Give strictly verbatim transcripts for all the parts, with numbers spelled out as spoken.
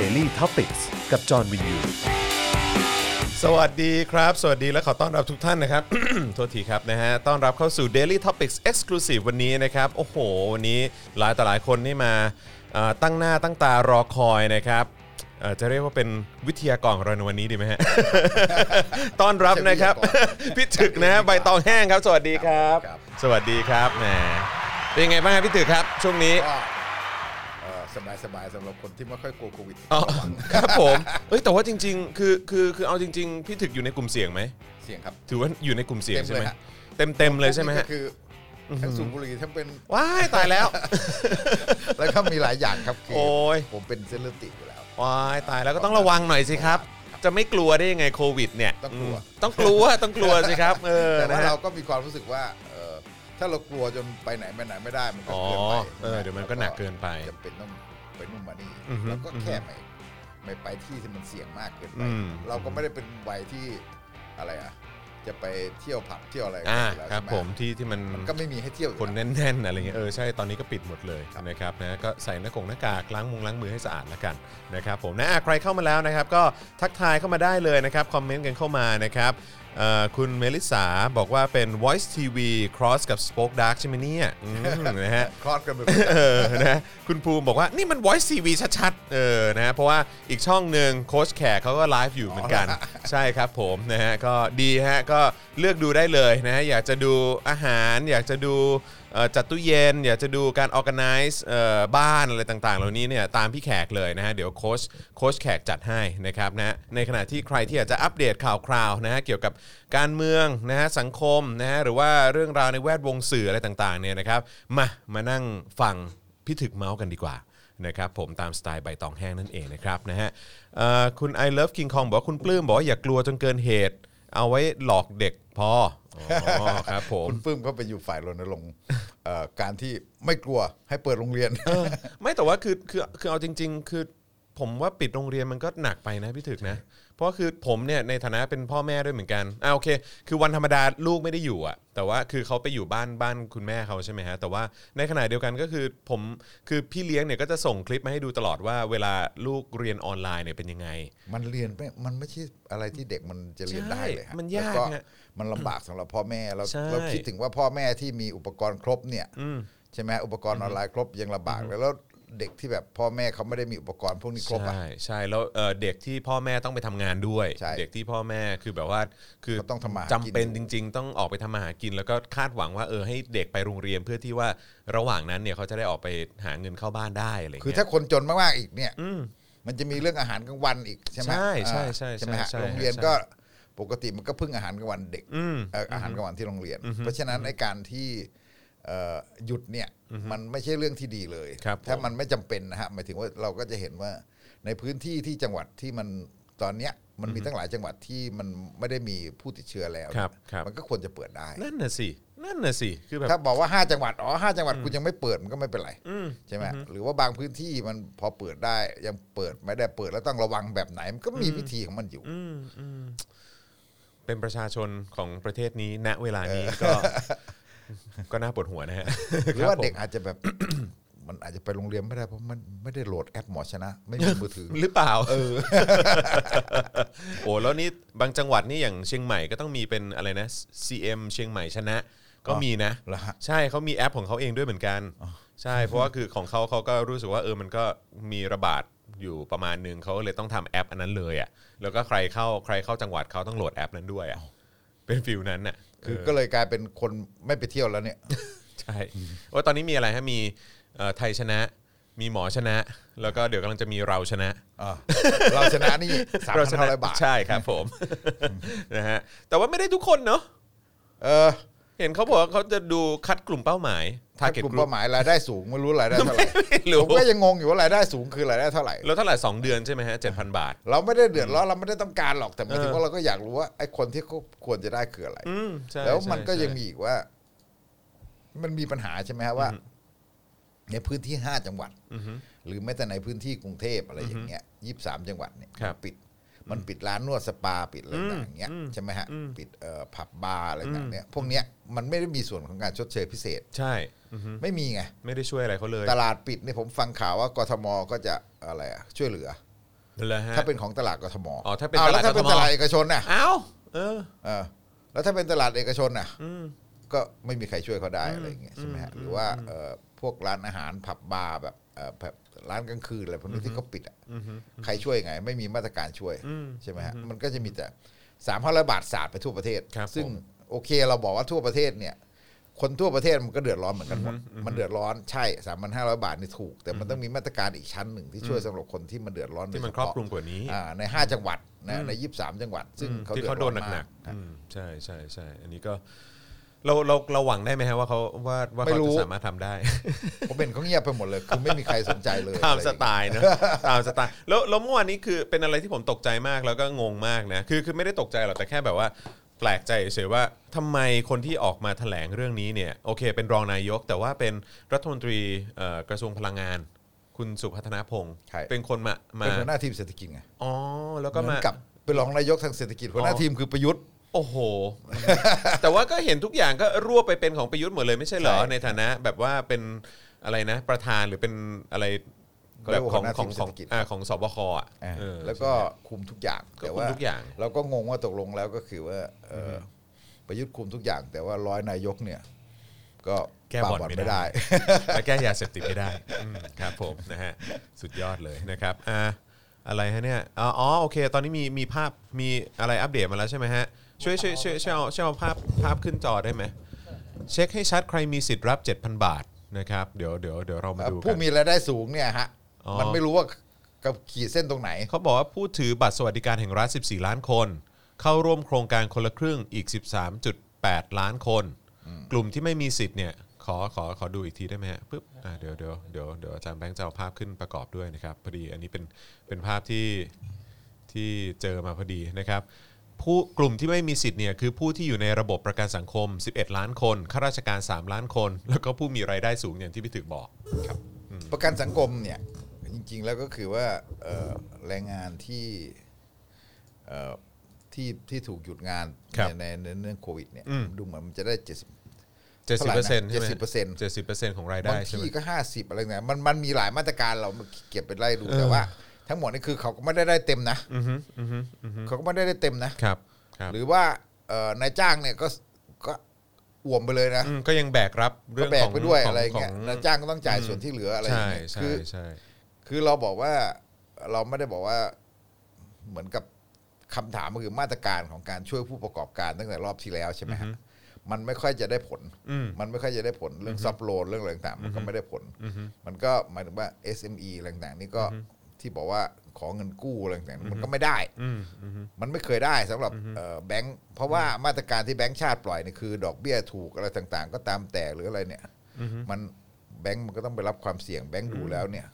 Daily Topics กับจอห์นวินยูสวัสดีครับสวัสดีและขอต้อนรับทุกท่านนะครับ โทษทีครับนะฮะต้อนรับเข้าสู่ Daily Topics Exclusive วันนี้นะครับโอ้โหวันนี้หลายต่อหลายคนนี่มาตั้งหน้าตั้งตารอคอยนะครับจะเรียกว่าเป็นวิทยากรของเราในวันนี้ดีไหมฮะ ต้อนรับนะครับ พี่ถึกนะฮะใบตองแห้งครับสวัสดีครับสวัสดีครับแหมเป็นยังไงบ้างครับพี่ถึกครับช่วงนี้สบายสบายสำหรับคนที่ไม่ค่อยกลัวโควิดครับผมเฮ้ยแต่ว่าจริงๆคือคือคือเอาจริงๆพี่ถึกอยู่ในกลุ่มเสี่ยงไหมเสี่ยงครับถือว่าอยู่ในกลุ่มเสี่ยงใช่ไหมเต็มเต็มเลยใช่ไหมฮะคือทั้งสูบบุหรี่ทั้งเป็นว้ายตายแล้วแล้วก็มีหลายอย่างครับคือผมเป็นเส้นเลือดตีบอยู่แล้วว้ายตายแล้วก็ต้องระวังหน่อยสิครับจะไม่กลัวได้ยังไงโควิดเนี่ยต้องกลัวต้องกลัวต้องกลัวสิครับเออแต่ว่าเราก็มีความรู้สึกว่าถ้าเรากลัวจนไปไหนไปไหนไม่ได้มันก็เกินไปเออเดี๋ยวมันก็หนักเกินไปจำเป็นต้องไปนู่นมานี่แล้วก็แค่ไม่ไม่ไปที่ที่มันเสี่ยงมากเกินไปเราก็ไม่ได้เป็นวัยที่อะไรอ่ะจะไปเที่ยวผับเที่ยวอะไรอ่าครับผมที่ที่มันก็ไม่มีให้เที่ยวคนแน่นๆอะไรเงี้ยเออใช่ตอนนี้ก็ปิดหมดเลยนะครับนะก็ใส่หน้ากงหน้ากากล้างมือล้างมือให้สะอาดละกันนะครับผมนะใครเข้ามาแล้วนะครับก็ทักทายเข้ามาได้เลยนะครับคอมเมนต์กันเข้ามานะครับคุณเมลิสาบอกว่าเป็น Voice ที วี cross กับ Spoke Dark ใช่ไหมเนี่ยนะฮะ cross กันแบบเออนะคุณภูมิบอกว่านี่มัน Voice ที วี ชัดๆเออนะเพราะว่าอีกช่องหนึ่งโค้ชแขกเขาก็ไลฟ์อยู่เหมือนกันใช่ครับผมนะฮะก็ดีฮะก็เลือกดูได้เลยนะฮะอยากจะดูอาหารอยากจะดูจัดตู้เย็นอยากจะดูการ organize บ้านอะไรต่างๆเหล่านี้เนี่ยตามพี่แขกเลยนะฮะเดี๋ยวโค้ชโค้ชแขกจัดให้นะครับนะในขณะที่ใครที่อยากจะอัปเดตข่าวคราวนะฮะเกี่ยวกับการเมืองนะฮะสังคมนะฮะหรือว่าเรื่องราวในแวดวงสื่ออะไรต่างๆเนี่ยนะครับมามานั่งฟังพี่ถึกเมาส์กันดีกว่านะครับผมตามสไตล์ใบตองแห้งนั่นเองนะครับนะฮะคุณ I love King Kong บอกว่าคุณปลื้มบอกว่าอย่ากลัวจนเกินเหตุเอาไว้หลอกเด็กพอครับผมคุณปลื้มก็ไปอยู่ฝ่ายรณรงค์การที่ไม่กลัวให้เปิดโรงเรียนไม่แต่ว่าคือคือคือเอาจริงๆคือผมว่าปิดโรงเรียนมันก็หนักไปนะพี่ถึกนะเพราะคือผมเนี่ยในฐานะเป็นพ่อแม่ด้วยเหมือนกันอ่าโอเคคือวันธรรมดาลูกไม่ได้อยู่อ่ะแต่ว่าคือเขาไปอยู่บ้านบ้านคุณแม่เขาใช่ไหมฮะแต่ว่าในขณะเดียวกันก็คือผมคือพี่เลี้ยงเนี่ยก็จะส่งคลิปมาให้ดูตลอดว่าเวลาลูกเรียนออนไลน์เนี่ยเป็นยังไงมันเรียนไม่มันไม่ใช่อะไรที่เด็กมันจะเรียนได้เลยมันยากมันลำบากสำหรับพ่อแม่เราเราคิดถึงว่าพ่อแม่ที่มีอุปกรณ์ครบเนี่ยใช่ไหมอุปกรณ์ออนไลน์ครบยังลำบากเลยแล้วเด็กที่แบบพ่อแม่เขาไม่ได้มีอุปกรณ์พวกนี้ครบอ่ะใช่ใช่แล้วเด็กที่พ่อแม่ต้องไปทำงานด้วยเด็กที่พ่อแม่คือแบบว่าคือต้องทำมาจำเป็นจริงๆต้องออกไปทำมาหากินแล้วก็คาดหวังว่าเออให้เด็กไปโรงเรียนเพื่อที่ว่าระหว่างนั้นเนี่ยเขาจะได้ออกไปหาเงินเข้าบ้านได้อะไรคือถ้าคนจนมากๆอีกเนี่ยมันจะมีเรื่องอาหารกลางวันอีกใช่ไหมใช่ใช่ใช่ใช่ไหมฮะโรงเรียนก็ปกติมันก็พึ่งอาหารกลางวันเด็กอาหารกลางวันที่โรงเรียนเพราะฉะนั้นในการที่หยุดเนี่ยมันไม่ใช่เรื่องที่ดีเลยถ้ามันไม่จำเป็นนะฮะหมายถึงว่าเราก็จะเห็นว่าในพื้นที่ที่จังหวัดที่มันตอนเนี้ยมันมีตั้งหลายจังหวัดที่มันไม่ได้มีผู้ติดเชื้อแล้วมันก็ควรจะเปิดได้นั่นน่ะสินั่นน่ะสิคือแบบถ้าบอกว่าห้าจังหวัดอ๋อห้าจังหวัดคุณยังไม่เปิดมันก็ไม่เป็นไรใช่ไหมหรือว่าบางพื้นที่มันพอเปิดได้ยังเปิดไม่ได้เปิดแล้วต้องระวังแบบไหนมันก็มีวิธีของมันอยู่เป็นประชาชนของประเทศนี้ณเวลานี้ก็ก็น่าปวดหัวนะฮะหรือว่าเด็กอาจจะแบบมันอาจจะไปโรงเรียนไม่ได้เพราะมันไม่ได้โหลดแอปหมอชนะไม่มีมือถือหรือเปล่าเออโอ้แล้วนี่บางจังหวัดนี่อย่างเชียงใหม่ก็ต้องมีเป็นอะไรนะ ซี เอ็ม เชียงใหม่ชนะก็มีนะใช่เขามีแอปของเขาเองด้วยเหมือนกันใช่เพราะว่าคือของเขาเขาก็รู้สึกว่าเออมันก็มีระบาดอยู่ประมาณนึงเขาเลยต้องทำแอปอันนั้นเลยอ่ะแล้วก็ใครเข้าใครเข้าจังหวัดเขาต้องโหลดแอปนั้นด้วยอ่ะเป็นฟิลนั้นน่ะคือก็เลยกลายเป็นคนไม่ไปเที่ยวแล้วเนี่ยใช่ว่าตอนนี้มีอะไรฮะมีไทยชนะมีหมอชนะแล้วก็เดี๋ยวกำลังจะมีเราชนะเราชนะนี่สามพันห้าร้อยบาทใช่ครับผมนะฮะแต่ว่าไม่ได้ทุกคนเนาะเห็นเขาบอกว่าเขาจะดูคัดกลุ่มเป้าหมายคัดกลุ่มเป้าหมายรายได้สูงไม่รู้รายได้เท่าไหร่ผมก็ยังงงอยู่ว่ารายได้สูงคือรายได้เท่าไหร่แล้วเท่าไหร่สองเดือนใช่ไหมฮะเจ็ดพันบาทเราไม่ได้เดือดร้อนเราไม่ได้ต้องการหรอกแต่หมายถึงว่าเราก็อยากรู้ว่าไอ้คนที่เขาควรจะได้คืออะไรแล้วมันก็ยังมีอีกว่ามันมีปัญหาใช่ไหมฮะว่าในพื้นที่ห้าจังหวัดหรือแม้แต่ในพื้นที่กรุงเทพอะไรอย่างเงี้ยยี่สิบสามจังหวัดเนี่ยปิดมันปิดร้านนวดสปาปิดอะไรต่างๆเงี้ยใช่ไหมฮะปิดผับบาร์อะไรต่างๆเนี้ยพวกเนี้ยมันไม่ได้มีส่วนของการชดเชยพิเศษใช่ไม่มีไงไม่ได้ช่วยอะไรเขาเลยตลาดปิดเนี่ยผมฟังข่าวว่ากทมก็จะอะไรช่วยเหลือ ถ้าเป็นของตลาดกทมอ๋อถ้าเป็นตลาดกทมแล้วถ้าเป็นตลาดเอกชนน่ะอ้าวเออเออแล้วถ้าเป็นตลาดเอกชนน่ะก็ไม่มีใครช่วยเขาได้อะไรอย่างเงี้ยใช่ไหมฮะหรือว่าพวกร้านอาหารผับบาร์แบบแบบร้านกลางคืนอะไรพวกนี้ที่เขาปิดอ่ะใครช่วยไงไม่มีมาตรการช่วยใช่ไหมฮะมันก็จะมีแต่สามพันล้านบาทสาดไปทั่วประเทศซึ่งโอเคเราบอกว่าทั่วประเทศเนี่ยคนทั่วประเทศมันก็เดือดร้อนเหมือนกันหมดมันเดือดร้อนใช่ สามพันห้าร้อย บาทนี่ถูกแต่มันต้องมีมาตรการอีกชั้นหนึ่งที่ช่วยสำหรับคนที่มันเดือดร้อนที่มันครอบคลุมกว่านี้ในห้าจังหวัดนะในยี่สิบสามจังหวัดซึ่งเขาโดนหนักๆใช่ใช่ใช่อันนี้ก็เราเราเราหวังได้ไหมฮะว่าเขาว่าว่าเขาจะสามารถทำได้ผมเป็นเขาเงียบไปหมดเลยคือไม่มีใครสนใจเลยตามสไตล์นะตามสไตล์แล้วแล้วเมื่อวานนี้คือเป็นอะไรที่ผมตกใจมากแล้วก็งงมากนะคือคือไม่ได้ตกใจหรอกแต่แค่แบบว่าแปลกใจเฉยว่าทำไมคนที่ออกมาแถลงเรื่องนี้เนี่ยโอเคเป็นรองนายกแต่ว่าเป็นรัฐมนตรีกระทรวงพลังงานคุณสุพัฒนพงศ์เป็นคนมาเป็นหัวหน้าทีมเศรษฐกิจไงอ๋อแล้วก็มากับเป็นรองนายกทางเศรษฐกิจหัวหน้าทีมคือประยุทธ์โอ้โหแต่ว่าก็เห็นทุกอย่างก็รวบไปเป็นของประยุทธ์หมดเลยไม่ใช่เหรอในฐานะแบบว่าเป็นอะไรนะประธานหรือเป็นอะไรแบบของของของของสบคอ่ะแล้วก็คุมทุกอย่างแต่ว่าเราก็งงว่าตกลงแล้วก็คือว่าประยุทธ์คุมทุกอย่างแต่ว่าร้อยนายกเนี่ยก็แก้บ่อนไม่ได้และแก้ยาเสพติดไม่ได้ครับผมนะฮะสุดยอดเลยนะครับอ่าอะไรฮะเนี่ยอ๋อโอเคตอนนี้มีมีภาพมีอะไรอัปเดตมาแล้วใช่ไหมฮะช่วยช่วยช่วยเอาช่วยเอาภาพภาพขึ้นจอได้ไหมเช็คให้ชัดใครมีสิทธิ์รับ เจ็ดพัน บาทนะครับเดี๋ยวเดี๋ยวเดี๋ยวเรามาดูกันผู้มีรายได้สูงเนี่ยฮะมันไม่รู้ว่ากับขีดเส้นตรงไหนเขาบอกว่าผู้ถือบัตรสวัสดิการแห่งรัฐสิบสี่ล้านคนเข้าร่วมโครงการคนละครึ่งอีก สิบสามจุดแปด ล้านคนกลุ่มที่ไม่มีสิทธิ์เนี่ยขอขอขอดูอีกทีได้ไหมฮะปึ๊บอ่ะเดี๋ยวเดี๋ยวเดี๋ยวเดี๋ยวอาจารย์แบงค์จะเอาภาพขึ้นประกอบด้วยนะครับพอดีอันนี้เป็นเป็นภาพที่ที่เจอมาพอดีนะครับผู้กลุ่มที่ไม่มีสิทธิ์เนี่ยคือผู้ที่อยู่ในระบบประกันสังคมสิบเอ็ดล้านคนข้าราชการสามล้านคนแล้วก็ผู้มีรายได้สูงอย่างที่พี่ถึกบอกครับประกันสังคมเนี่ยจริงๆแล้วก็คือว่าแรงงานที่ที่ที่ถูกหยุดงานในเรื่องโควิดเนี่ยดูเหมือนมันจะได้เจ็ดสิบ เจ็ดสิบเปอร์เซ็นต์ ใช่มั้ย เจ็ดสิบเปอร์เซ็นต์ ของรายได้ใช่มั้ยบางที่ก็ห้าสิบอะไรเนี่ยมันมันมีหลายมาตรการเราเก็บไปไล่ดูแต่ว่าทั้งหมดนี่คือเขาก็ไม่ได้ได้เต็มนะเขาก็ไม่ได้ได้เต็มนะหรือว่านายจ้างเนี่ยก็ก็อ่วมไปเลยนะก็ยังแบกรับเรื่องของอะไรเงี้ยนายจ้างก็ต้องจ่ายส่วนที่เหลืออะไรอย่างเงี้ยคือคือเราบอกว่าเราไม่ได้บอกว่าเหมือนกับคำถามก็คือมาตรการของการช่วยผู้ประกอบการตั้งแต่รอบที่แล้วใช่ไหมฮะมันไม่ค่อยจะได้ผลมันไม่ค่อยจะได้ผลเรื่องซับโลนเรื่องอะไรต่างๆมันก็ไม่ได้ผลมันก็หมายถึงว่า เอส เอ็ม อี อะไรต่างๆนี่ก็ที่บอกว่าขอเงินกู้อะไรต่างๆมันก็ไม่ได้มันไม่เคยได้สำหรับแบงค์เพราะว่ามาตรการที่แบงค์ชาติปล่อยนี่คือดอกเบี้ยถูกอะไรต่างๆก็ตามแต่หรืออะไรเนี่ยมันแบงค์มันก็ต้องไปรับความเสี่ยงแบงค์ดูแล้วเนี่ย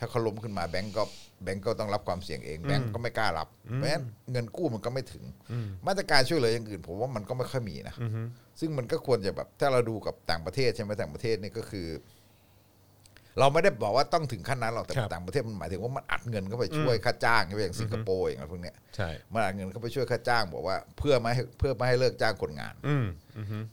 ถ้าเขาล้มขึ้นมาแบงก์ก็แบงก์ก็ต้องรับความเสี่ยงเองแบงก์ก็ไม่กล้ารับเพราะฉะนั้นเงินกู้มันก็ไม่ถึงมาตรการช่วยเหลืออย่างอื่นผมว่ามันก็ไม่ค่อยมีนะซึ่งมันก็ควรจะแบบถ้าเราดูกับต่างประเทศใช่ไหมต่างประเทศนี่ก็คือเราไม่ได้บอกว่าต้องถึงขั้นนั้นหรอกแต่ต่างประเทศมันหมายถึงว่ามันอัดเงินเข้าไปช่วยค่าจ้างอย่างสิงคโปร์อย่างพวกเนี้ยมันอัดเงินเข้าไปช่วยค่าจ้างบอกว่าเพื่อไม่ให้เพื่อไม่ให้เลิกจ้างคนงาน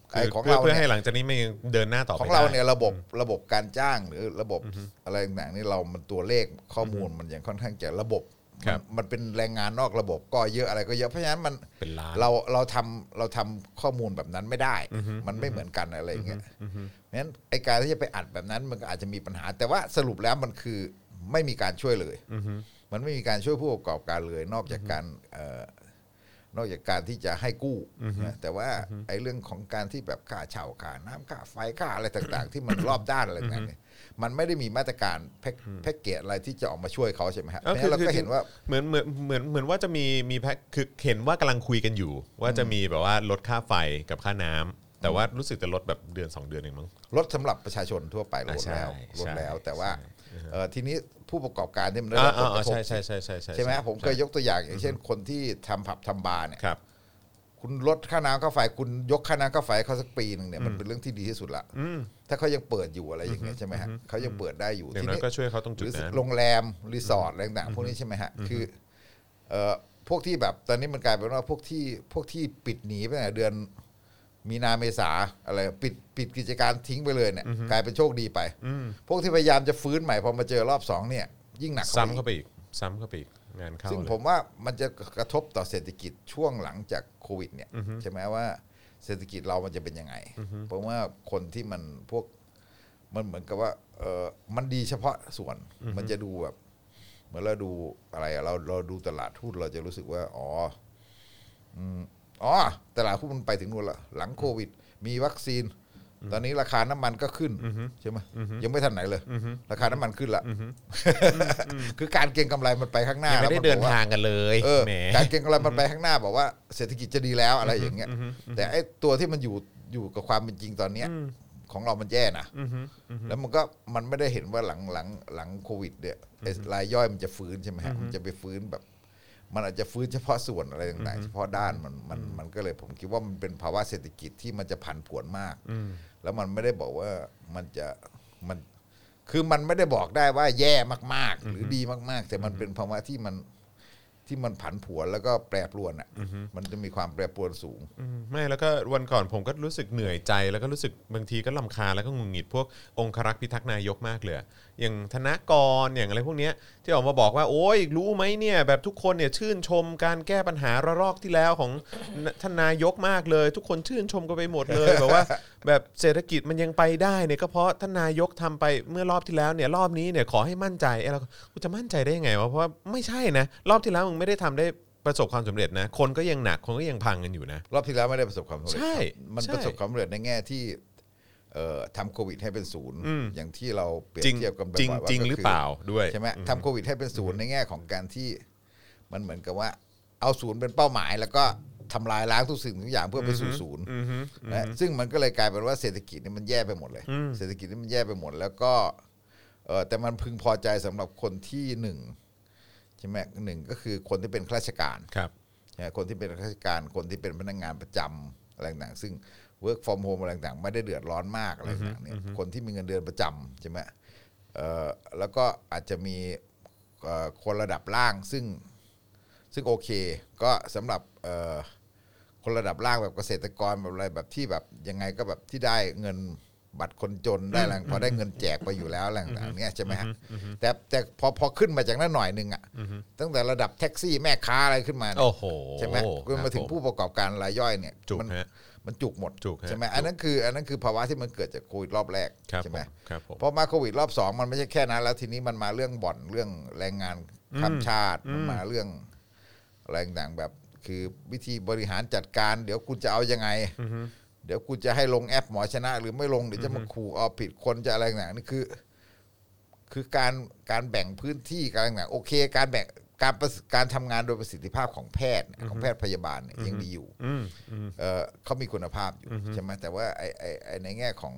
ไอ้ของเราเพื่อให้หลังจากนี้ไม่เดินหน้าต่อไปของเราเนี่ยระบบระบบการจ้างหรือระบบอะไรต่างๆนี่เรามันตัวเลขข้อมูลมันยังค่อนข้างจะระบบมันเป็นแรงงานนอกระบบก็เยอะอะไรก็เยอะเพราะฉะนั้นมันเราเราทำเราทำข้อมูลแบบนั้นไม่ได้มันไม่เหมือนกันอะไรอย่างเงี้ยเพราะฉะนั้นไอ้การที่จะไปอัดแบบนั้นมันก็อาจจะมีปัญหาแต่ว่าสรุปแล้วมันคือไม่มีการช่วยเลยมันไม่มีการช่วยผู้ประกอบการเลยนอกจากการนอกจากการที่จะให้กู้นะแต่ว่าไอ้เรื่องของการที่แบบค่าเช่าค่าน้ำค่าไฟค่าอะไรต่างๆที่มันรอบด้านอะไรเงี้ยมันไม่ได้มีมาตรการแพ็กเกจอะไรที่จะออกมาช่วยเขาใช่ไหมครับแล้วเราก็เห็นว่าเหมือนเหมือนเหมือนเหมือนว่าจะมีมีแพ็กคือเห็นว่ากำลังคุยกันอยู่ว่าจะมีแบบว่าลดค่าไฟกับค่าน้ำแต่ว่ารู้สึกจะลดแบบเดือนสองเดือนเองมั้งลดสำหรับประชาชนทั่วไปลดแล้วลดแล้วแต่ว่าทีนี้ผู้ประกอบการที่มันได้รับผลกระทบใช่ใช่ใช่ใช่ใช่ไหมผมเคยยกตัวอย่างอย่างเช่นคนที่ทำผับทำบาร์เนี่ยคุณลดค่าน้ำค่าไฟคุณยกค่าน้ำค่าไฟเขาสักปีนึงเนี่ยมันเป็นเรื่องที่ดีที่สุดละถ้าเขายังเปิดอยู่อะไรอย่างเงี้ยใช่ไหมฮะเขายังเปิดได้อยู่ทีนี้ก็ช่วยเขาตรงจุดนั้นโรงแรมรีสอร์ทอะไรต่างๆพวกนี้ใช่ไหมฮะคือพวกที่แบบตอนนี้มันกลายเป็นว่าพวกที่พวกที่ปิดหนีไปตั้งแต่เดือนมีนาเมษาอะไรปิดปิดกิจการทิ้งไปเลยเนี่ยกลายเป็นโชคดีไปพวกที่พยายามจะฟื้นใหม่พอมาเจอรอบสองเนี่ยยิ่งหนักซ้ำเข้าไปอีกซ้ำเข้าไปอีก งานเข้าซึ่งผมว่ามันจะกระทบต่อเศรษฐกิจช่วงหลังจากโควิดเนี่ยใช่ไหมว่าเศรษฐกิจเรามันจะเป็นยังไงเพราะว่าคนที่มันพวกมันเหมือนกับว่าเออมันดีเฉพาะส่วนมันจะดูแบบเหมือนเราดูอะไรเราเราดูตลาดหุ้นเราจะรู้สึกว่าอ๋ออ๋อตลาดหุ้นมันไปถึงนู่นละหลังโควิดมีวัคซีนตอนนี้ราคาน้ำมันก็ขึ้นใช่ไหมยังไม่ทันไหนเลยราคาน้ำมันขึ้นละคือการเก็งกำไรมันไปข้างหน้าแล้วไม่ได้เดินทางกันเลยการเก็งกำไรมันไปข้างหน้าบอกว่าเศรษฐกิจจะดีแล้วอะไรอย่างเงี้ยแต่ไอ้ตัวที่มันอยู่อยู่กับความเป็นจริงตอนเนี้ยของเรามันแย่นะแล้วมันก็มันไม่ได้เห็นว่าหลังหลังหลังโควิดเนี่ยรายย่อยมันจะฟื้นใช่ไหมฮะมันจะไปฟื้นแบบมันอาจจะฟื้นเฉพาะส่วนอะไรต่างๆเฉพาะด้านมันมันมันก็เลยผมคิดว่ามันเป็นภาวะเศรษฐกิจที่มันจะผันผวนมากแล้วมันไม่ได้บอกว่ามันจะมันคือมันไม่ได้บอกได้ว่าแย่มากๆหรือดีมากๆแต่มันเป็นภาวะที่มันที่มันผันผวนแล้วก็แปรปรวนอ่ะมันจะมีความแปรปรวนสูงไม่แล้วก็วันก่อนผมก็รู้สึกเหนื่อยใจแล้วก็รู้สึกบางทีก็รำคาญแล้วก็หงุดหงิดพวกองครักษ์พิทักษ์นายกมากเลยอย่างธนกรอย่างอะไรพวกเนี้ยที่ออกมาบอกว่าโอ๊ยรู้ไหมเนี่ยแบบทุกคนเนี่ยชื่นชมการแก้ปัญหาระลอกที่แล้วของท่านนายกมากเลยทุกคนชื่นชมกันไปหมดเลย แบบว่าแบบเศรษฐกิจมันยังไปได้เนี่ยก็เพราะท่านนายกทำไปเมื่อรอบที่แล้วเนี่ยรอบนี้เนี่ยขอให้มั่นใจไอ้เรากูจะมั่นใจได้ยังไงวะเพราะว่าไม่ใช่นะรอบที่แล้วมึงไม่ได้ทำได้ประสบความสำเร็จนะคนก็ยังหนักคนก็ยังพังกันอยู่นะรอบที่แล้วไม่ได้ประสบความสำเร็จใช่มันประสบความสำเร็จในแง่ที่ทำโควิดให้เป็นศูนย์อย่างที่เราเปรียบเทียบกันบ่อยๆว่าจริงหรือเปล่าด้วยใช่ไหมทำโควิดให้เป็นศูนย์ในแง่ของการที่มันเหมือนกับว่าเอาศูนย์เป็นเป้าหมายแล้วก็ทำลายล้างทุกสิ่งทุกอย่างเพื่อไปสู่ศูนย์นะซึ่งมันก็เลยกลายเป็นว่าเศรษฐกิจนี่มันแย่ไปหมดเลยเศรษฐกิจนี่มันแย่ไปหมดแล้วก็แต่มันพึงพอใจสำหรับคนที่หนึ่งใช่ไหมหนึ่งก็คือคนที่เป็นข้าราชการคนที่เป็นข้าราชการคนที่เป็นพนักงานประจำอะไรต่างๆซึ่งwork from home อะไรต่างๆไม่ได้เดือดร้อนมากอะไรต่างๆเนี่ยคนที่มีเงินเดือนประจำใช่ไหมเอ่อแล้วก็อาจจะมีคนระดับล่างซึ่งซึ่งโอเคก็สำหรับเอ่อคนระดับล่างแบบเกษตรกรแบบอะไรแบบที่แบบยังไงก็แบบที่ได้เงินบัตรคนจนได้แล้วพอได้เงินแจกไปอยู่แล้วอะไรต่างๆเนี่ยใช่ไหมฮะแต่แต่พอพอขึ้นมาจากนั้นหน่อยนึงอ่ะตั้งแต่ระดับแท็กซี่แม่ค้าอะไรขึ้นมาใช่ไหมมาถึงผู้ประกอบการรายย่อยเนี่ยมันมันจุกหมดใช่ไหมอันนั้นคืออันนั้นคือภาวะที่มันเกิดจากโควิดรอบแรกใช่ไหมพอมาโควิดรอบสองมันไม่ใช่แค่นั้นแล้วทีนี้มันมาเรื่องบ่อนเรื่องแรงงานข้ามชาติมันมาเรื่องอะไรต่างๆแบบคือวิธีบริหารจัดการเดี๋ยวคุณจะเอายังไงเดี๋ยวกูจะให้ลงแอปหมอชนะหรือไม่ลงเดี๋ยวจะมาขู่เอาผิดคนจะอะไรต่างๆนี่คือคือการการแบ่งพื้นที่การต่างๆโอเคการแบ่งการการทำงานโดยประสิทธิภาพของแพทย์ของแพทย์พยาบาลเนี่ยยังมีอยู่เขามีคุณภาพอยู่ใช่ไหมแต่ว่าไอ้ไอ้ในแง่ของ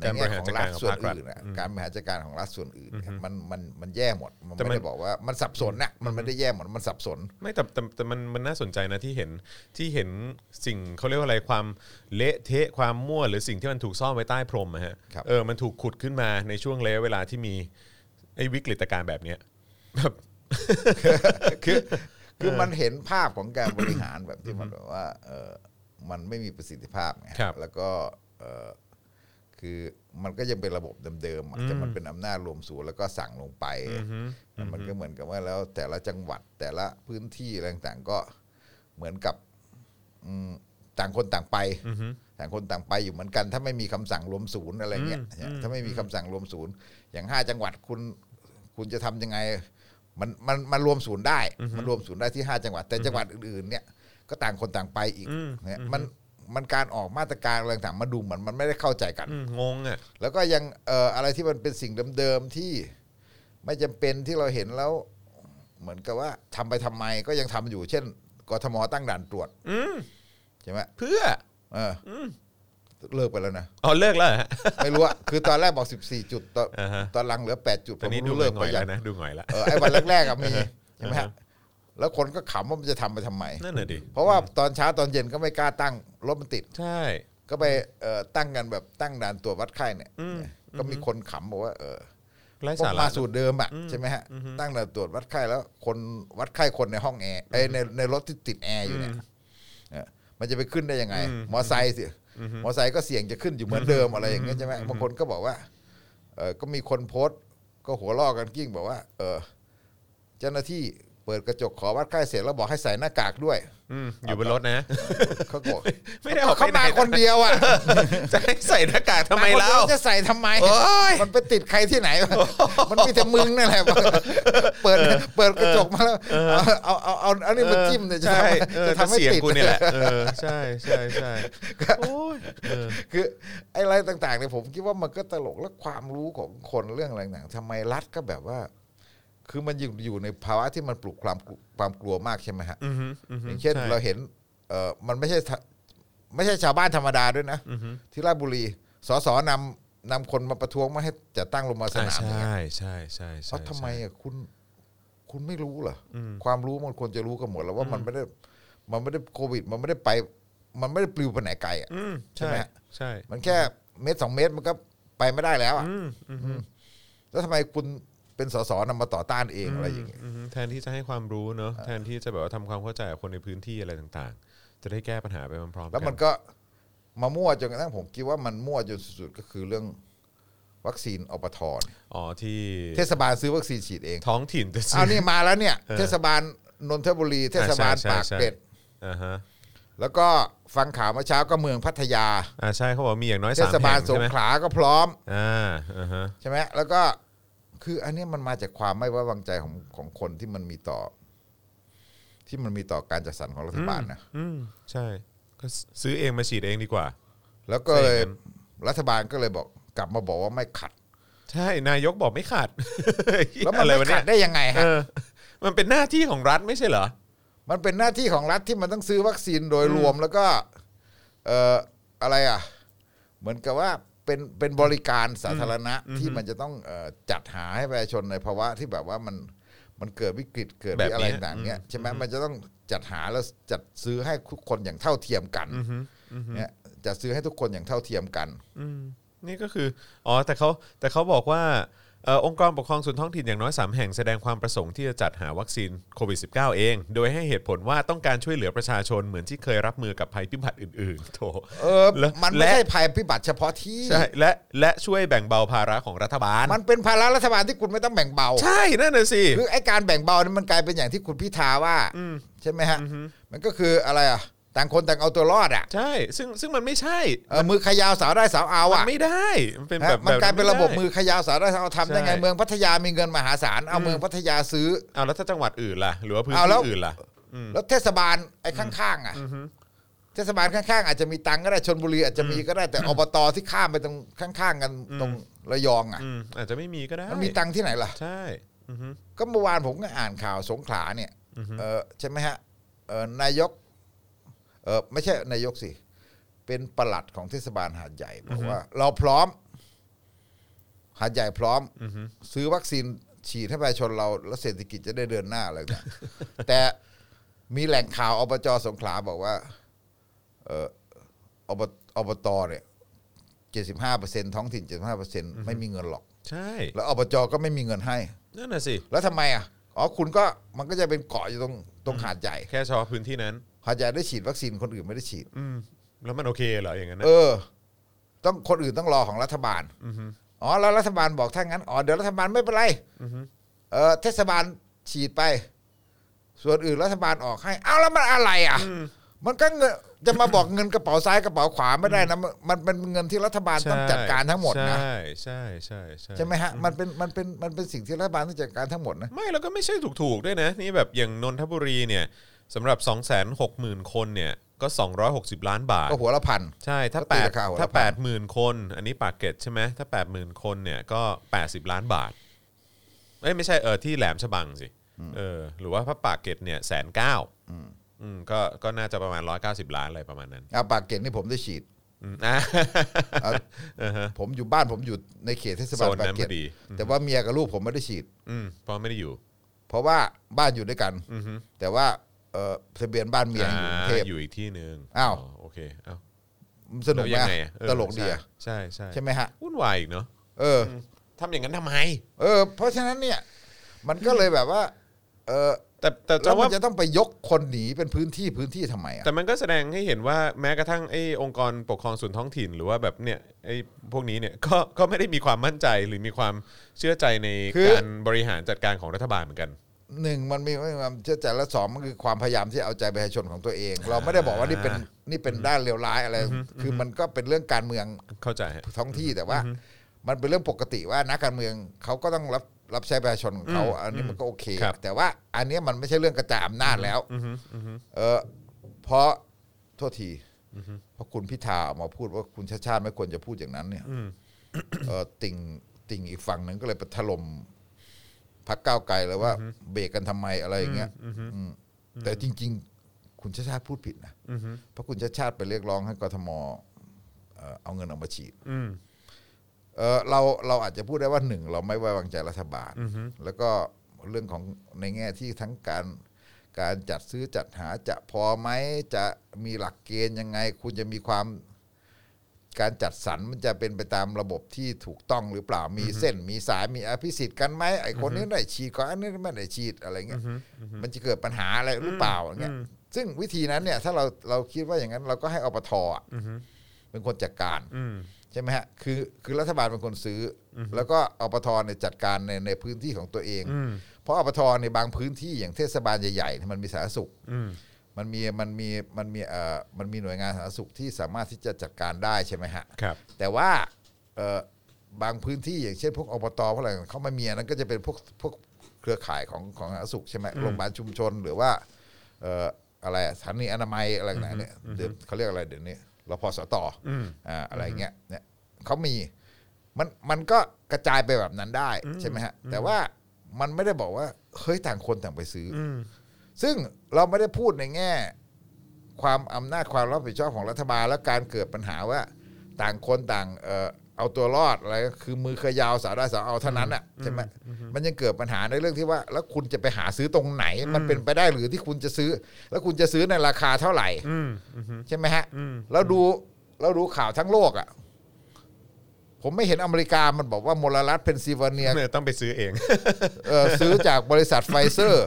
ในแง่ของรัฐส่วนอื่นนะการบริหารจัดการของรัฐส่วนอื่นมันมันมันแย่หมดมันไม่ได้บอกว่ามันสับสนนะมันไม่ได้แย่หมดมันสับสนไม่แต่แต่แต่มันมันน่าสนใจนะที่เห็นที่เห็นสิ่งเขาเรียกว่าอะไรความเละเทะความมั่วหรือสิ่งที่มันถูกซ่อนไว้ใต้พรมนะฮะเออมันถูกขุดขึ้นมาในช่วงระยะเวลาที่มีไอ้วิกฤตการณ์แบบเนี้ยแบบคือคือมันเห็นภาพของการบริหารแบบที่มันแบบว่าเออมันไม่มีประสิทธิภาพไงแล้วก็คือมันก็ยังเป็นระบบเดิมๆแต่มันเป็นอำนาจรวมศูนย์แล้วก็สั่งลงไปมันก็เหมือนกับว่าแล้วแต่ละจังหวัดแต่ละพื้นที่อะไรต่างๆก็เหมือนกับต่างคนต่างไปต่างคนต่างไปอยู่เหมือนกันถ้าไม่มีคำสั่งรวมศูนย์อะไรเงี้ยถ้าไม่มีคำสั่งรวมศูนย์อย่างห้าจังหวัดคุณคุณจะทำยังไงมันมันมันรวมศูนย์ได้มันรวมศูนย์ได้ที่ห้าจังหวัดแต่จังหวัดอื่นๆเนี่ยก็ต่างคนต่างไปอีกเนี่ยมันมันการออกมาตรการอะไรต่างมาดูเหมือนมันไม่ได้เข้าใจกันงงอ่ะแล้วก็ยังเอ่ออะไรที่มันเป็นสิ่งเดิมๆที่ไม่จำเป็นที่เราเห็นแล้วเหมือนกับว่าทำไปทำไมก็ยังทำอยู่เช่นกทมตั้งด่านตรวจใช่ไหมเพื่อเออเลิกไปแล้วนะอ๋อเลิกแล้วไม่รู้อะคือตอนแรกบอกสิบสี่จุดตอนตอนหลังเหลือแปดจุดตอนนี้ดูเลิกไปแล้วนะดูหน่อยละเออไอ้วันแรกๆอะมีใช่ไหมฮะแล้วคนก็ขำว่ามันจะทำไปทำไมนั่นแหละดิเพราะว่าตอนเช้าตอนเย็นก็ไม่กล้าตั้งรถมันติดใช่ก็ไปตั้งกันแบบตั้งด่านตรวจวัดไข้เนี่ยก็มีคนขำบอกว่าเออพวกมาสูตรเดิมอ่ะใช่ไหมฮะตั้งด่านตรวจวัดไข้แล้วคนวัดไข้คนในห้องแอร์ไอ้ในในรถที่ติดแอร์อยู่เนี่ยมันจะไปขึ้นได้ยังไงมอไซค์สิมอไซค์ก็เสี่ยงจะขึ้นอยู่เหมือนเดิมอะไรอย่างเงี้ยใช่ไหมบางคนก็บอกว่าเออก็มีคนโพสต์ก็หัวล้อกันกิ้งบอกว่าเออเจ้าหน้าที่ เปิดกระจกขอวัดไข้เสร็จแล้วบอกให้ใส่หน้ากากด้วยอยู่บนรถนะเขาโกรธไม่ได้ออกไปไหนคนเดียวอ่ะจะให้ใส่หน้ากากทำไมแล้วจะใส่ทำไมมันไปติดใครที่ไหนมันมีแต่มึงนั่นแหละเปิดเปิดกระจกมาแล้วเอาเอาเอาอันนี้มาจิ้มเนี่ยจะทำจะทำให้ติดกูนี่แหละใช่ใช่ใช่คืออะไรต่างๆเนี่ยผมคิดว่ามันก็ตลกและความรู้ของคนเรื่องอะไรต่างๆทำไมรัฐก็แบบว่าคือมันอยู่ในภาวะที่มันปลุกความความกลัวมากใช่ไหมฮะอย่างเช่นเราเห็นเออมันไม่ใช่ไม่ใช่ชาวบ้านธรรมดาด้วยนะที่ราชบุรีสสนำนำคนมาประท้วงมาให้จัดตั้งลงมาสนามใช่ใช่ใช่เพราะทำไมอ่ะคุณคุณไม่รู้เหรอความรู้มันควรจะรู้กันหมดแล้วว่ามันไม่ได้มันไม่ได้โควิดมันไม่ได้ไปมันไม่ได้ปลิวไปไหนไกลอ่ะใช่ไหมใช่มันแค่เมตรสองเมตรมันก็ไปไม่ได้แล้วอ่ะแล้วทำไมคุณเป็นสสนำมาต่อต้านเองอะไรอย่างเงี้ยแทนที่จะให้ความรู้เนาะแทนที่จะแบบว่าทำความเข้าใจกับคนในพื้นที่อะไรต่างๆจะได้แก้ปัญหาไปพร้อมๆกันแล้วมันก็มามั่วจนกระทั่งผมคิดว่ามันมั่วจนสุดๆก็คือเรื่องวัคซีนอปท.อ๋อที่เทศบาลซื้อวัคซีนฉีดเองท้องถิ่นจะซื้ออ้าวนี่มาแล้วเนี่ยเทศบาลนนทบุรีเทศบาลปากเกร็ดอ่าฮะแล้วก็ฟังข่าวเมื่อเช้าก็เมืองพัทยาอ่าใช่เขาบอกมีอย่างน้อยสามแห่งเทศบาลสงขลาก็พร้อมอ่าอ่าฮะใช่ไหมแล้วก็คืออันนี้มันมาจากความไม่ไว้วางใจของของคนที่มันมีต่อที่มันมีต่อการจัดสรรของรัฐบาลนะอืมใช่ก็ซื้อเองมาฉีดเองดีกว่าแล้วก็เลยรัฐบาลก็เลยบอกกลับมาบอกว่าไม่ขัดใช่นายกบอกไม่ขัดแล้วมันไม่ขัดได้ยังไงฮะมันเป็นหน้าที่ของรัฐไม่ใช่เหรอมันเป็นหน้าที่ของรัฐที่มันต้องซื้อวัคซีนโดยรวมแล้วก็เอ่ออะไรอ่ะเหมือนกับว่าเป็นเป็นบริการสาธารณะที่มันจะต้องจัดหาให้ประชาชนในภาวะที่แบบว่ามันมันเกิดวิกฤตเกิดอะไรต่างๆเนี้ยใช่ไหมมันจะต้องจัดหาแล้วจัดซื้อให้ทุกคนอย่างเท่าเทียมกันเนี่ยจัดซื้อให้ทุกคนอย่างเท่าเทียมกันนี่ก็คืออ๋อแต่เขาแต่เขาบอกว่าองค์กรปกครองส่วนท้องถิ่นอย่างน้อยสามแห่งแสดงความประสงค์ที่จะจัดหาวัคซีนโควิด สิบเก้า เองโดยให้เหตุผลว่าต้องการช่วยเหลือประชาชนเหมือนที่เคยรับมือกับภัยพิบัติอื่นๆโถเออมันไม่ใช่ภัยพิบัติเฉพาะที่ใช่และและช่วยแบ่งเบาภาระของรัฐบาลมันเป็นภาระรัฐบาลที่คุณไม่ต้องแบ่งเบาใช่นั่นน่ะสิคือไอ้การแบ่งเบานี่มันกลายเป็นอย่างที่คุณพิธาว่าใช่ไหมฮะมันก็คืออะไรอ่ะต่างคนต่างเอาตัวรอดอ่ะใช่ซึ่งซึ่งมันไม่ใช่มือขยาวสาวได้สาวเอาอ่ะมันไม่ได้มันเป็นแบบมันกลายเป็นระบบมือขยาวสาวได้สาวเอาทำได้ไงเมืองพัทยามีเงินมหาศาลเอาเมืองพัทยาซื้อเอาแล้วถ้าจังหวัดอื่นล่ะหรือว่าพื้นที่อื่นล่ะแล้วเทศบาลไอ้ข้างๆอ่ะเทศบาลข้างๆอาจจะมีตังก็ได้ชลบุรีอาจจะมีก็ได้แต่อบตที่ข้ามไปตรงข้างๆกันตรงระยองอ่ะอาจจะไม่มีก็ได้มันมีตังที่ไหนล่ะใช่ก็เมื่อวานผมก็อ่านข่าวสงขลาเนี่ยใช่ไหมฮะนายกเออไม่ใช่นายกสิเป็นปลัดของเทศบาลหาดใหญ่บอกว่าเราพร้อมหาดใหญ่พร้อมซื้อวัคซีนฉีดให้ประชาชนเราแล้วเศรษฐกิจจะได้เดินหน้าอะไรอย่างเงี้ยแต่มีแหล่งข่าวอบจ.สงขลาบอกว่าเอออบอบต.เนี่ย เจ็ดสิบห้าเปอร์เซ็นต์ ท้องถิ่น เจ็ดสิบห้าเปอร์เซ็นต์ ไม่มีเงินหรอกใช่แล้วอบจ.ก็ไม่มีเงินให้นั่นน่ะสิแล้วทำไมอ่ะอ๋อคุณก็มันก็จะเป็นเกาะอยู่ตรงตรงหาดใหญ่แค่เฉพาะพื้นที่นั้นหาดใหญ่ได้ฉีดวัคซีนคนอื่นไม่ได้ฉีดแล้วมันโอเคเหรออย่างนั้นนะเออต้องคนอื่นต้องรอของรัฐบาลอ๋อแล้วรัฐบาลบอกถ้างั้นอ๋อเดี๋ยวรัฐบาลไม่เป็นไรเออเทศบาลฉีดไปส่วนอื่นรัฐบาลออกให้อ้าวแล้วมันอะไรอ่ะมันก็จะมาบอกเงินกระเป๋าซ้ายกระเป๋าขวาไม่ได้นะมันเป็นเงินที่รัฐบาลต้องจัดการทั้งหมดนะใช่ใช่ใช่ใช่ใช่ไหมฮะมันเป็นมันเป็นมันเป็นสิ่งที่รัฐบาลต้องจัดการทั้งหมดนะไม่แล้วก็ไม่ใช่ถูกๆด้วยนะนี่แบบอย่างนนทบุรีเนี่ยสำหรับ สองแสนหกหมื่น คนเนี่ยก็สองร้อยหกสิบล้านบาทก็หัวละพันใช่ถ้าแปดถ้า แปดหมื่น คนอันนี้ปากเกร็ดใช่ไหมถ้า แปดหมื่น คนเนี่ยก็แปดสิบล้านบาทเอ้ยไม่ใช่เออที่แหลมฉบังสิเออหรือว่าพระปากเกร็ดเนี่ย หนึ่งแสนเก้าหมื่น อืมอืมก็ก็น่าจะประมาณหนึ่งร้อยเก้าสิบล้านอะไรประมาณนั้นอ่ะปากเกร็ดนี่ผมได้ฉีดผมอยู่บ้านผมอยู่ในเขตเทศบาลปากเกร็ดแต่ว่าเมียกับลูกผมไม่ได้ฉีดอืมเพราะไม่ได้อยู่เพราะว่าบ้านอยู่ด้วยกันแต่ว่าเออทะเบียนบ้านเมียอยู่กรุงเทพอยู่อีกที่นึงอ้าวโอเคอ้าวสนุกยังไงตลกดีอ่ะใช่ใช่ใช่ไหมฮะวุ่นวายอีกเนาะเออทำอย่างนั้นทำไมเออเพราะฉะนั้นเนี่ยมันก็เลยแบบว่าเออแต่แต่จะว่าจะต้องไปยกคนหนีเป็นพื้นที่พื้นที่ทำไมอ่ะแต่มันก็แสดงให้เห็นว่าแม้กระทั่งไอ้องค์กรปกครองส่วนท้องถิ่นหรือว่าแบบเนี่ยไอ้พวกนี้เนี่ยก็ก็ไม่ได้มีความมั่นใจหรือมีความเชื่อใจในการบริหารจัดการของรัฐบาลเหมือนกัน หนึ่งมันมีความเชื่อใจและสองมันคือความพยายามที่เอาใจประชาชนของตัวเองเราไม่ได้บอกว่านี่เป็นนี่เป็นด้านเลวร้ายอะไรคือมันก็เป็นเรื่องการเมืองเข้าใจท้องที่แต่ว่ามันเป็นเรื่องปกติว่านักการเมืองเขาก็ต้องรับรับใช้ประชาชนของเขาอันนี้มันก็โอเคแต่ว่าอันนี้มันไม่ใช่เรื่องกระจายอำนาจแล้วเออเพราะโทษทีเพราะคุณพิธาออกมาพูดว่าคุณชาชาติไม่ควรจะพูดอย่างนั้นเนี่ยเออติ่งติ่งอีกฝั่งนึงก็เลยไปถล่มพรรคก้าวไกลแล้วว่าเบรกกันทำไมอะไรอย่างเงี้ยแต่จริงๆคุณชาชาติพูดผิดนะเพราะคุณชาชาติไปเรียกร้องให้กทมเอาเงินออกมาฉีดเออเราเราอาจจะพูดได้ว่าหนึ่งเราไม่ไว้วางใจรัฐบาลแล้วก็เรื่องของในแง่ที่ทั้งการการจัดซื้อจัดหาจะพอไหมจะมีหลักเกณฑ์ยังไงคุณจะมีความการจัดสรรมันจะเป็นไปตามระบบที่ถูกต้องหรือเปล่ามีเส้นมีสายมีอภิสิทธิ์กันไหมไอ้คนนี้ได้ฉีดก่อนอันนี้ไม่ได้ฉีดอะไรเงี้ยมันจะเกิดปัญหาอะไรหรือเปล่าเงี้ยซึ่งวิธีนั้นเนี่ยถ้าเราเราคิดว่าอย่างนั้นเราก็ให้อปท.เป็นคนจัดการใช่ไหมฮะคือคือรัฐบาลเป็นคนซื้อแล้วก็อปท.เนี่ยจัดการในในพื้นที่ของตัวเองเพราะอปท.ในบางพื้นที่อย่างเทศบาลใหญ่ๆมันมีสาธารณสุขมันมีมันมีมันมีเอ่อมันมีหน่วยงานสาธารณสุขที่สามารถที่จะจัดการได้ใช่ไหมฮะครับแต่ว่าเอ่อบางพื้นที่อย่างเช่นพวกอบต.พวกอะไรเขาไม่มีนั้นก็จะเป็นพวกพวกเครือข่ายของของสาธารณสุขใช่ไหมโรงพยาบาลชุมชนหรือว่าเอ่ออะไรสถานีอนามัยอะไรต่างๆเนี่ยเขาเรียกอะไรเดี๋ยวนี้รพสต. อ่าอะไรเงี้ยเนี่ยเขามีมันมันก็กระจายไปแบบนั้นได้ใช่ไหมฮะแต่ว่ามันไม่ได้บอกว่าเฮ้ยต่างคนต่างไปซื้อซึ่งเราไม่ได้พูดในแง่ความอำนาจความรับผิดชอบของรัฐบาลและการเกิดปัญหาว่าต่างคนต่างเอ่อเอาตัวรอดอะไรก็คือมือเคยยาวสาวได้สาวเอาเท่านั้นอ่ะใช่ไหมมันยังเกิดปัญหาในเรื่องที่ว่าแล้วคุณจะไปหาซื้อตรงไหนมันเป็นไปได้หรือที่คุณจะซื้อแล้วคุณจะซื้อในราคาเท่าไหร่ใช่ไหมฮะแล้วดูแล้วดูข่าวทั้งโลกอ่ะผมไม่เห็นอเมริกามันบอกว่ามลรัฐเพนซิลเวเนียต้องไปซื้อเองเออซื้อจากบริษัทไฟเซอร์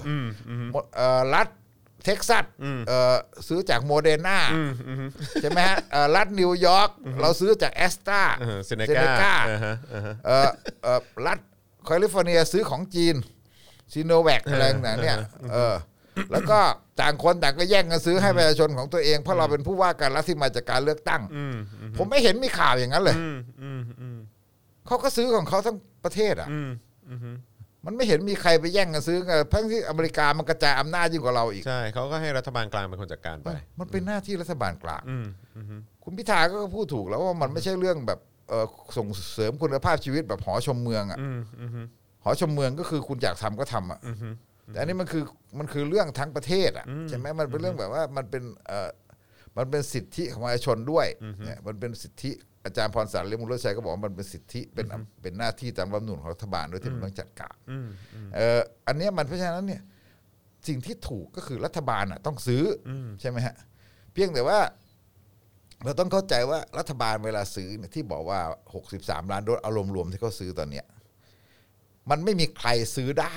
เอ่อรัฐเท็กซัสเอ่อซื้อจากโมเดอร์นาใช่ไหมฮะเอ่อรัฐนิวยอร์กเราซื้อจากแอสตราเซเนกาเอ่อเอ่อรัฐแคลิฟอร์เนียซื้อของจีนซิโนแวคอะไรต่างๆเนี่ยเออแล้วก็ต่างคนต่างก็แย่งกันซื้อให้ประชาชนของตัวเองเพราะเราเป็นผู้ว่าการรัฐที่มาจากการเลือกตั้งผมไม่เห็นมีข่าวอย่างนั้นเลยเขาก็ซื้อของเขาทั้งประเทศอ่ะมันไม่เห็นมีใครไปแย่งกันซื้อกันทั้งที่อเมริกามันกระจายอำนาจยิ่งกว่าเราอีกใช่เขาก็ให้รัฐบาลกลางเป็นคนจัดการไปมันเป็นหน้าที่รัฐบาลกลางคุณพิธาก็พูดถูกแล้วว่ามันไม่ใช่เรื่องแบบส่งเสริมคุณภาพชีวิตแบบหอชมเมืองอ่ะหอชมเมืองก็คือคุณอยากทำก็ทำอ่ะแต่อันนี้มันคือมันคือเรื่องทั้งประเทศอ่ะใช่ไหมมันเป็นเรื่องแบบว่ามันเป็นเอ่อมันเป็นสิทธิของประชาชนด้วยเนี่ยมันเป็นสิทธิอาจารย์พรสันต์เลี้ยงมูลรัชชัยก็บอกว่ามันเป็นสิทธิเป็นเป็นหน้าที่ตามรัฐธรรมนูญของรัฐบาลด้วยที่มันต้องจัดการเอ่ออันนี้มันเพราะฉะนั้นเนี่ยสิ่งที่ถูกก็คือรัฐบาลอ่ะต้องซื้อใช่ไหมฮะเพียงแต่ว่าเราต้องเข้าใจว่ารัฐบาลเวลาซื้อเนี่ยที่บอกว่าหกสิบสามล้านโดสเอารวมๆที่เขาซื้อตอนเนี้ยมันไม่มีใครซื้อได้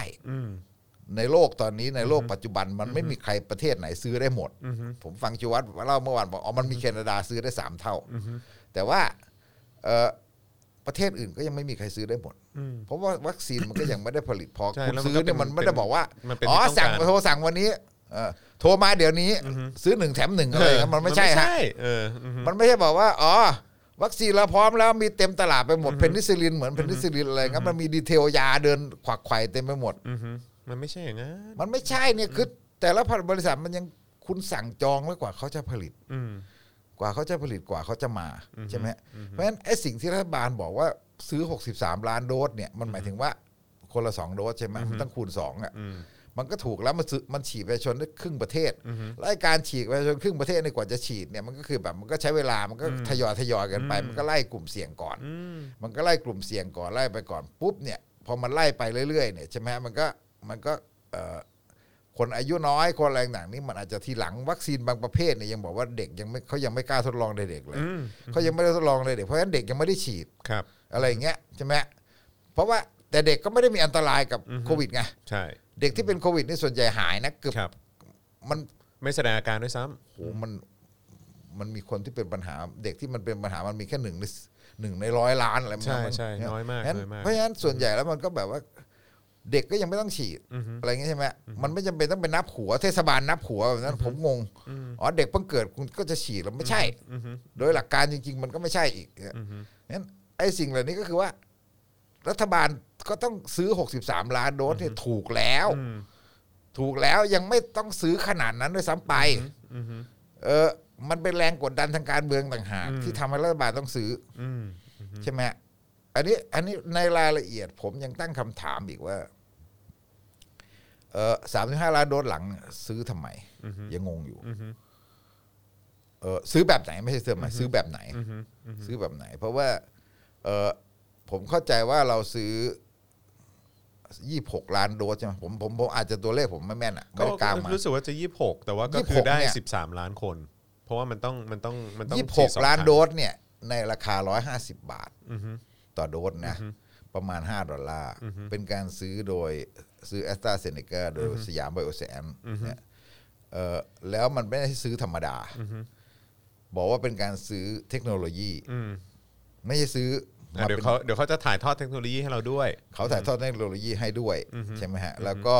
ในโลกตอนนี้ในโลกปัจจุบันมันไม่มีใครประเทศไหนซื้อได้หมดผมฟังชิวัตรเล่าเมื่อวานบอกอ๋อมันมีแคนาดาซื้อได้สามเท่าแต่ว่าประเทศอื่นก็ยังไม่มีใครซื้อได้หมดเพราะว่าวัคซีนมันก็ยังไม่ได้ผลิตพอคุณซื้อเนี่ยมันไม่ได้บอกว่าอ๋อสั่งโทรสั่งวันนี้โทรมาเดี๋ยวนี้ซื้อหนึ่งแถมหนึ่งอะไรอย่างนั้นมันไม่ใช่ฮะมันไม่ใช่บอกว่าอ๋อวัคซีนเราพร้อมแล้วมีเต็มตลาดไปหมดเพนิซิลินเหมือนเพนิซิลินอะไรงั้นมันมีดีเทลยาเดินขวักไขว่เต็มไปหมดมันไม่ใช่อย่างนั้นมันไม่ใช่เนี่ยคือแต่ละบริษัทมันยังคุณสั่งจองแล้วกว่าเขาจะผลิตกว่าเขาจะผลิตกว่าเขาจะมาใช่ไหมเพราะฉะนั้นไอ้สิ่งที่รัฐบาลบอกว่าซื้อหกสิบสามล้านโดสเนี่ยมันหมายถึงว่าคนละสองโดสใช่ไหมมันต้องคูณสองอ่ะมันก็ถูกแล้วมันมันฉีดประชาชนได้ครึ่งประเทศและการฉีดประชาชนครึ่งประเทศในกว่าจะฉีดเนี่ยมันก็คือแบบมันก็ใช้เวลามันก็ทยอยทยอยกันไปมันก็ไล่กลุ่มเสี่ยงก่อนมันก็ไล่กลุ่มเสี่ยงก่อนไล่ไปก่อนปุ๊บเนี่ยพอมันไล่ไปเรื่อยๆเนี่ยใช่ไหมมันก็มันก็คนอายุน้อยคนอะไรต่างๆนี่มันอาจจะทีหลังวัคซีนบางประเภทเนี่ยยังบอกว่าเด็กยังไม่เขายังไม่กล้าทดลองในเด็กเลยเขายังไม่ได้ทดลองในเด็กเพราะฉะนั้นเด็กยังไม่ได้ฉีดอะไรอย่างเงี้ยใช่ไหมเพราะว่าแต่เด็กก็ไม่ได้มีอันตรายกับโควิดไงใช่เด็กที่เป็นโควิดนี่ส่วนใหญ่หายนะเกือบมันไม่แสดงอาการด้วยซ้ำโอ้มันมันมีคนที่เป็นปัญหาเด็กที่มันเป็นปัญหามันมีแค่หนึ่งในหนึ่งในร้อยล้านอะไรประมาณนั้นใช่ใช่น้อยมากเพราะฉะนั้นส่วนใหญ่แล้วมันก็แบบว่า เด็กก็ยังไม่ต้องฉีดอะไรเงี้ยใช่ไหมมันไม่จำเป็นต้องไปนับหัวเทศบาลนับหัวแบบนั้นผมงงอ๋อเด็กเพิ่งเกิดคุณก็จะฉีดแล้วไม่ใช่โดยหลักการจริงๆมันก็ไม่ใช่อีกงั้นไอ้สิ่งเหล่านี้ก็คือว่ารัฐบาลก็ต้องซื้อหกสิบสามล้านโดสเนี่ยถูกแล้วถูกแล้วยังไม่ต้องซื้อขนาดนั้นด้วยซ้ำไปเออมันเป็นแรงกดดันทางการเมืองต่างหากที่ทำให้รัฐบาลต้องซื้อใช่ไหมอันนี้อันนี้ในรายละเอียดผมยังตั้งคำถามอีกว่าเออสามสิบห้าล้านโดสหลังซื้อทำไมยังงงอยู่เออซื้อแบบไหนไม่ใช่ซื้อมาซื้อแบบไหนซื้อแบบไหนเพราะว่าเออผมเข้าใจว่าเราซื้อยี่สิบหกล้านโดสใช่ไหมผมผมผมอาจจะตัวเลขผมไม่แม่นอ่ะไม่ได้กลางมารู้สึกว่าจะยี่สิบหกแต่ว่าก็คือได้สิบสามล้านคนเพราะว่ามันต้องมันต้องมันต้องยี่สิบหกล้านโดสเนี่ยในราคาร้อยห้าสิบบาทต่อโดสนะประมาณห้าดอลลาร์เป็นการซื้อโดยซื้อแอสตราเซเนกาโดยสยามไบโอแซมเนี่ยแล้วมันไม่ได้ซื้อธรรมดาบอกว่าเป็นการซื้อเทคโนโลยีไม่ใช่ซื้อเดี๋ยวเขาเดี๋ยวเขาจะถ่ายทอดเทคโนโลยีให้เราด้วยเขาถ่ายทอดเทคโนโลยีให้ด้วยใช่ไหมฮะแล้วก็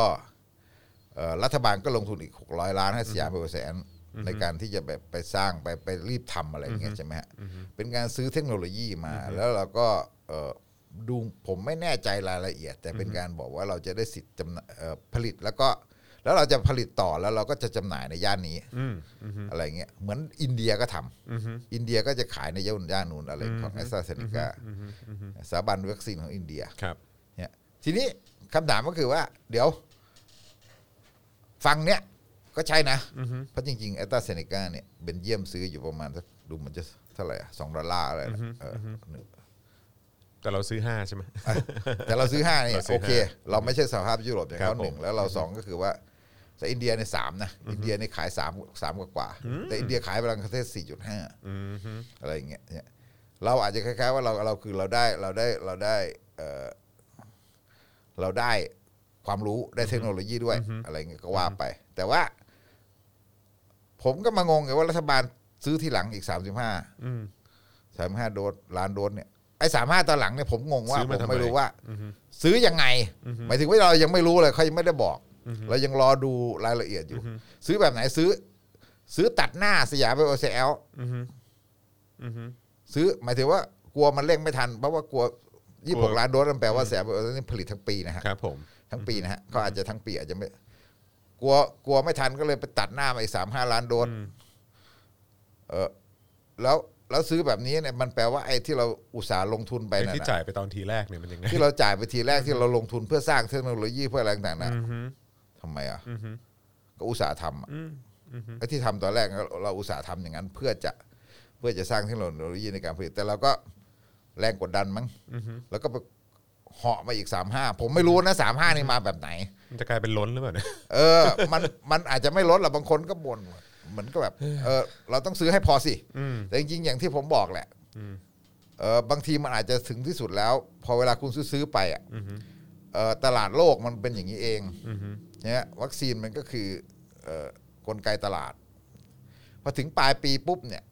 รัฐบาลก็ลงทุนอีกหกร้อยล้านให้สยามไบโอแซมในการที่จะไปไปสร้างไปไปรีบทำอะไรอย่างเงี้ยใช่ไหมฮะเป็นการซื้อเทคโนโลยีมาแล้วเราก็ดูผมไม่แน่ใจรายละเอียดแต่เป็นการบอกว่าเราจะได้สิทธิ์จำผลิตแล้วก็แล้วเราจะผลิตต่อแล้วเราก็จะจำหน่ายในย่านนี้อะไรเงี้ยเหมือนอินเดียก็ทำอินเดียก็จะขายในย่านย่านนู้นอะไรของแอสตราเซเนกาสถาบันวัคซีนของอินเดียเนี่ยทีนี้คำถามก็คือว่าเดี๋ยวฟังเนี้ยก็ใช่นะเพราะจริงๆแอสตราเซเนกาเนี่ยเบนเยียมซื้ออยู่ประมาณดูเหมือนจะเท่าไหร่สองดอลลาร์อะไรแต่เราซื้อห้าใช่ไหมแต่เราซื้อห้าเนี่ยโอเคเราไม่ใช่สหภาพยุโรปอย่างเขาหนึ่งแล้วเราสองก็คือว่าแต่อินเดียในสามนะอินเดียในขายสาม สามกว่ากว่าแต่อินเดียขายบางประเทศ สี่จุดห้า อะไรอย่างเงี้ยเราอาจจะคล้ายๆว่าเราเราคือเราได้เราได้เราได้เราได้ความรู้ได้เทคโนโลยีด้วยอะไรเงี้ยก็ว่าไปแต่ว่าผมก็มางงไงว่ารัฐบาลซื้อทีหลังอีกสามสิบห้า สามสิบห้าโดสล้านโดสเนี่ยไอ้สามารถตอนหลังเนี่ยผมงงว่าผมไม่รู้ว่าซื้อยังไงหมายถึงว่าเรายังไม่รู้เลยเขายังไม่ได้บอกเรายังรอดูรายละเอียดอยู่ซื้อแบบไหนซื้อซื้อตัดหน้าสยามไบโอแซลซื้อหมายถึงว่ากลัวมันเร่งไม่ทันเพราะว่ากลัวยี่สิบหกล้านโดสมันแปลว่าสยามไบโอแซลนี่ผลิตทั้งปีนะฮะทั้งปีนะฮะเขาอาจจะทั้งปีอาจจะไม่กลัวกลัวไม่ทันก็เลยไปตัดหน้ามาอีกสามห้าล้านโดสเออแล้วแล้วซื้อแบบนี้เนี่ยมันแปลว่าไอ้ที่เราอุตสาห์ลงทุนไปน่ะที่จ่ายไปตอนทีแรกเนี่ยมันยังไงที่เราจ่ายไปทีแรกที่เราลงทุนเพื่อสร้างเทคโนโลยีเพื่ออะไรต่างๆนะทำไมอ่ะก็อุตสาห์ทำไอ้ที่ทำตอนแรกเราอุตสาห์ทำอย่างนั้นเพื่อจะเพื่อจะสร้างเทคโนโลยีในการผลิตแต่เราก็แรงกดดันมั้งแล้วก็ไปเหาะมาอีกสามห้าผมไม่รู้นะสามห้านี่มาแบบไหนมันจะกลายเป็นล้นหรือเปล่าเนี่ยเออมันมันอาจจะไม่ล้นหรอกบางคนก็บ่นเหมือนก็แบบเออเราต้องซื้อให้พอสิแต่จริงๆอย่างที่ผมบอกแหละเออบางทีมันอาจจะถึงที่สุดแล้วพอเวลาคุณซื้อไปอ่ะเออตลาดโลกมันเป็นอย่างนี้เองเนี่ยวัคซีนมันก็คือเออกลไกตลาดพอถึงปลายปีปุ๊บเนี่ย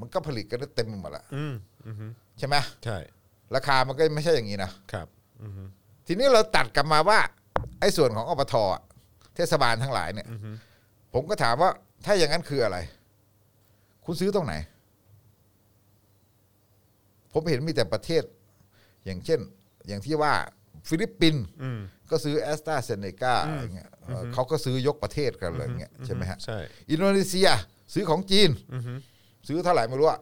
มันก็ผลิตกันได้เต็มหมดละใช่ไหมใช่ราคามันก็ไม่ใช่อย่างนี้นะครับทีนี้เราตัดกลับมาว่าไอ้ส่วนของอบต.เทศบาลทั้งหลายเนี่ยผมก็ถามว่าถ้าอย่างนั้นคืออะไรคุณซื้อตรงไหนผมเห็นมีแต่ประเทศอย่างเช่นอย่างที่ว่าฟิลิปปินส์ก็ซื้อแอสตราเซเนกาอะไรเงี้ยเขาก็ซื้อยกประเทศกันเลยเงี้ยใช่ไหมฮะใช่อินโดนีเซียซื้อของจีนซื้อเท่าไหร่ไม่รู้อะ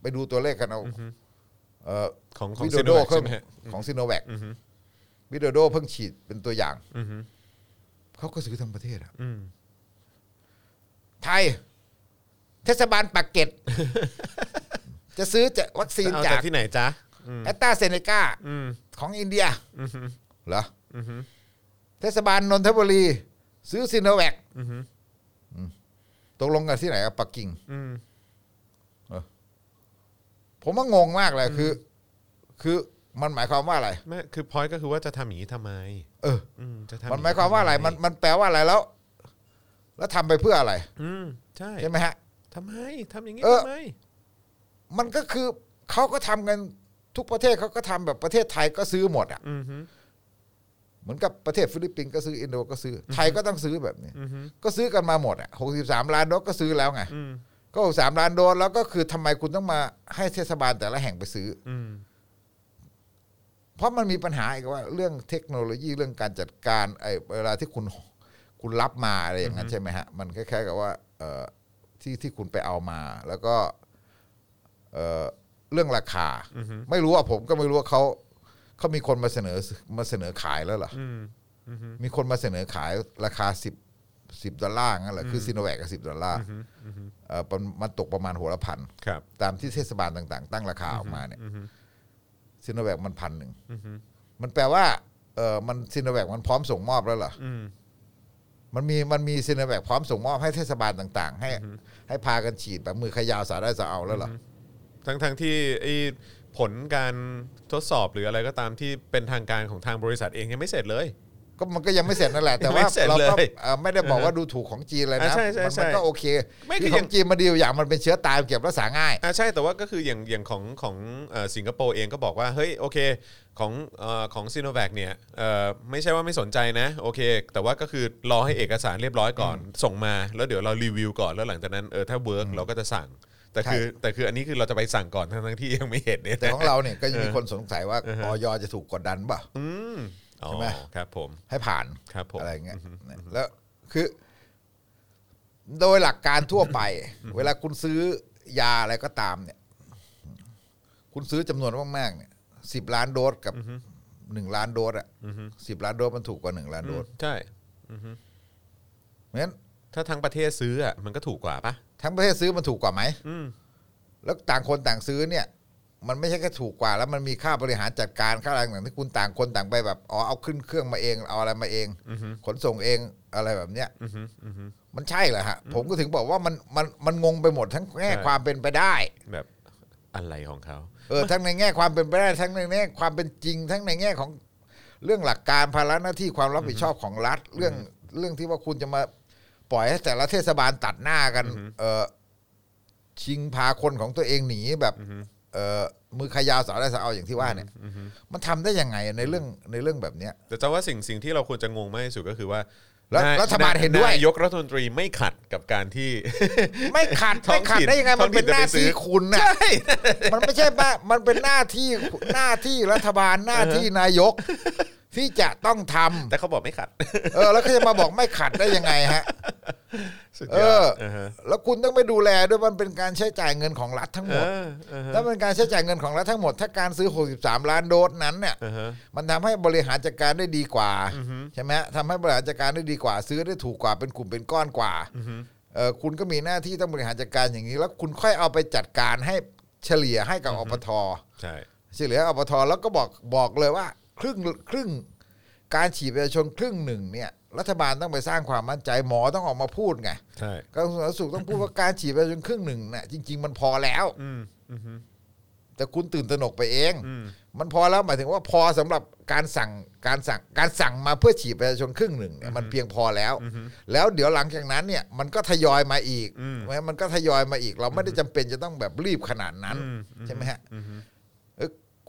ไปดูตัวเลขกันเอาของของซิโนแวคของซิโนแวควิโดโดเพิ่งฉีดเป็นตัวอย่างเขาก็ซื้อทั้งประเทศอะไทยเทศบาลปากเกร็ดจะซื้อจะวัคซีนจากที่ไหนจ๊ะแอสตราเซเนกาของอินเดียเหรอเทศบาลนนทบุรีซื้อซิโนแวคตกลงกันที่ไหนกับปักกิ่งผมว่างงมากเลยคือคือมันหมายความว่าอะไรไม่คือพอยต์ก็คือว่าจะทำอย่างนี้ทำไมเออมันหมายความว่าอะไรมันมันแปลว่าอะไรแล้วแล้วทำไปเพื่ออะไรอืมใช่ใช่ไหมฮะทำไมทำอย่างนี้ทำไมมันก็คือเขาก็ทำกันทุกประเทศเขาก็ทำแบบประเทศไทยก็ซื้อหมดอ่ะ เหมือนกับประเทศฟิลิปปินส์ก็ซื้ออินโดก็ซื้อไทยก็ต้องซื้อแบบนี้ก็ซื้อกันมาหมดอ่ะหกสิบสามล้านโดสก็ซื้อแล้วไงก็หกสิบสามล้านโดสแล้วก็คือทำไมคุณต้องมาให้เทศบาลแต่ละแห่งไปซื้อเพราะมันมีปัญหาอีกว่าเรื่องเทคโนโลยีเรื่องการจัดการไอ้เวลาที่คุณคุณรับมาอะไรอย่างนั้นใช่ไหมฮะมันคล้ายๆกับว่าที่ที่คุณไปเอามาแล้วก็เรื่องราคาไม่รู้ว่าผมก็ไม่รู้ว่าเขาเขามีคนมาเสนอมาเสนอขายแล้วเหรอมีคนมาเสนอขายราคา10 10ดอลลาร์งั้นเหรอคือซิโนแวคกับสิบดอลลาร์เอ่อมันตกประมาณหัวละพันตามที่เทศบาลต่างๆตั้งราคาออกมาเนี่ยซิโนแวคมัน หนึ่งพัน มันแปลว่าเอ่อมันซิโนแวคมันพร้อมส่งมอบแล้วเหรอมันมีมันมีซิโนแวคพร้อมส่งมอบให้เทศบาลต่างๆให้ให้พากันฉีดแบบมือขยาวสาได้สาเอาแล้วเหรอทั้งๆที่ไอ้ผลการทดสอบหรืออะไรก็ตามที่เป็นทางการของทางบริษัทเองยังไม่เสร็จเลยก็มันก็ยังไม่เสร็จนั่นแหละแต่ว่าเราก็ไม่ได้บอกว่าดูถูกของจีนเลยนะมันก็โอเคคือของจีนมาดีอย่างมันเป็นเชื้อตายเก็บรักษาง่ายอ่ะใช่แต่ว่าก็คืออย่างอย่างของของสิงคโปร์เองก็บอกว่าเฮ้ยโอเคของของซีโนแวคเนี่ยไม่ใช่ว่าไม่สนใจนะโอเคแต่ว่าก็คือรอให้เอกสารเรียบร้อยก่อนส่งมาแล้วเดี๋ยวเรารีวิวก่อนแล้วหลังจากนั้นเออถ้าเวิร์กเราก็จะสั่งแต่คือแต่คืออันนี้คือเราจะไปสั่งก่อนทั้งที่ยังไม่เห็นเนี่ยแต่ของเราเนี่ยก็มีคนสงสัยว่าอย.จะถูกกดดันป่ะใช่ไหมครับผมให้ผ่านอะไรเงี้ยแล้วคือโดยหลักการทั่วไปเวลาคุณซื้อยาอะไรก็ตามเนี่ยคุณซื้อจำนวนมากๆเนี่ยสิบล้านโดสกับหนึ่งล้านโดสอ่ะสิบล้านโดสมันถูกกว่าหนึ่งล้านโดสใช่เพราะฉะนั้นถ้าทั้งประเทศซื้ออ่ะมันก็ถูกกว่าปะทั้งประเทศซื้อมันถูกกว่าไหมแล้วต่างคนต่างซื้อเนี่ยมันไม่ใช่แค่ถูกกว่าแล้วมันมีค่าบริหารจัดการค่าอะไรต่างๆที่คุณต่างคนต่างไปแบบอ๋อเอาขึ้นเครื่องมาเองเอาอะไรมาเองขนส่งเองอะไรแบบเนี้ยมันใช่เหรอฮะผมก็ถึงบอกว่ามันมันมันงงไปหมดทั้งแง่ความเป็นไปได้แบบอะไรของเขาเออทั้งในแง่ความเป็นไปได้ทั้งในแง่ความเป็นจริงทั้งในแง่ของเรื่องหลักการภาระหน้าที่ความรับผิดชอบของรัฐเรื่องเรื่องที่ว่าคุณจะมาปล่อยให้แต่ละเทศบาลตัดหน้ากันเออชิงพาคนของตัวเองหนีแบบเอ่อมือขยาวสาวได้สาวเอาอย่างที่ว่าเนี่ยมันทำได้ยังไงในเรื่องในเรื่องแบบเนี้ยแต่จะว่าสิ่งสิ่งที่เราควรจะงงมากที่สุดก็คือว่ารัฐบาลเห็นด้วยนายกรัฐมนตรีไม่ขัดกับการที่ไม่ขัดไม่ขัดได้ยังไงมันเป็นหน้าที่คุณนะมันไม่ใช่ป่ะมันเป็นหน้าที่หน้าที่รัฐบาลหน้าที่นายกที่จะต้องทำแต่เขาบอกไม่ขัดเออแล้วเขาจะมาบอกไม่ขัดได้ยังไงฮะเออแล้วคุณต้องไปดูแลด้วยมันเป็นการใช้จ่ายเงินของรัฐทั้งหมดถ้าเป็นการใช้จ่ายเงินของรัฐทั้งหมดถ้าการซื้อหกสิบสามล้านโดสนั้นเนี่ยมันทำให้บริหารจัดการได้ดีกว่าใช่ไหมทำให้บริหารจัดการได้ดีกว่าซื้อได้ถูกกว่าเป็นกลุ่มเป็นก้อนกว่าเออคุณก็มีหน้าที่ต้องบริหารจัดการอย่างนี้แล้วคุณค่อยเอาไปจัดการให้เฉลี่ยให้กับอปท.ใช่เฉลี่ยอปท.แล้วก็บอกบอกเลยว่าครึ่งครึ่งการฉีดประชาชนครึ่งหนึ่งเนี่ยรัฐบาลต้องไปสร้างความมั่นใจหมอต้องออกมาพูดไงใช่กระทรวงสาธารณสุขต้องพูดว่าการฉีดประชาชนครึ่งหนึ่งเนี่ยจริงๆมันพอแล้วแต่คุณตื่นตระหนกไปเองมันพอแล้วหมายถึงว่าพอสำหรับการสั่งการสั่งการสั่งมาเพื่อฉีดประชาชนครึ่งหนึ่งเนี่ยมันเพียงพอแล้วแล้วเดี๋ยวหลังจากนั้นเนี่ยมันก็ทยอยมาอีกมันก็ทยอยมาอีกเราไม่ได้จำเป็นจะต้องแบบรีบขนาดนั้นใช่ไหมฮะ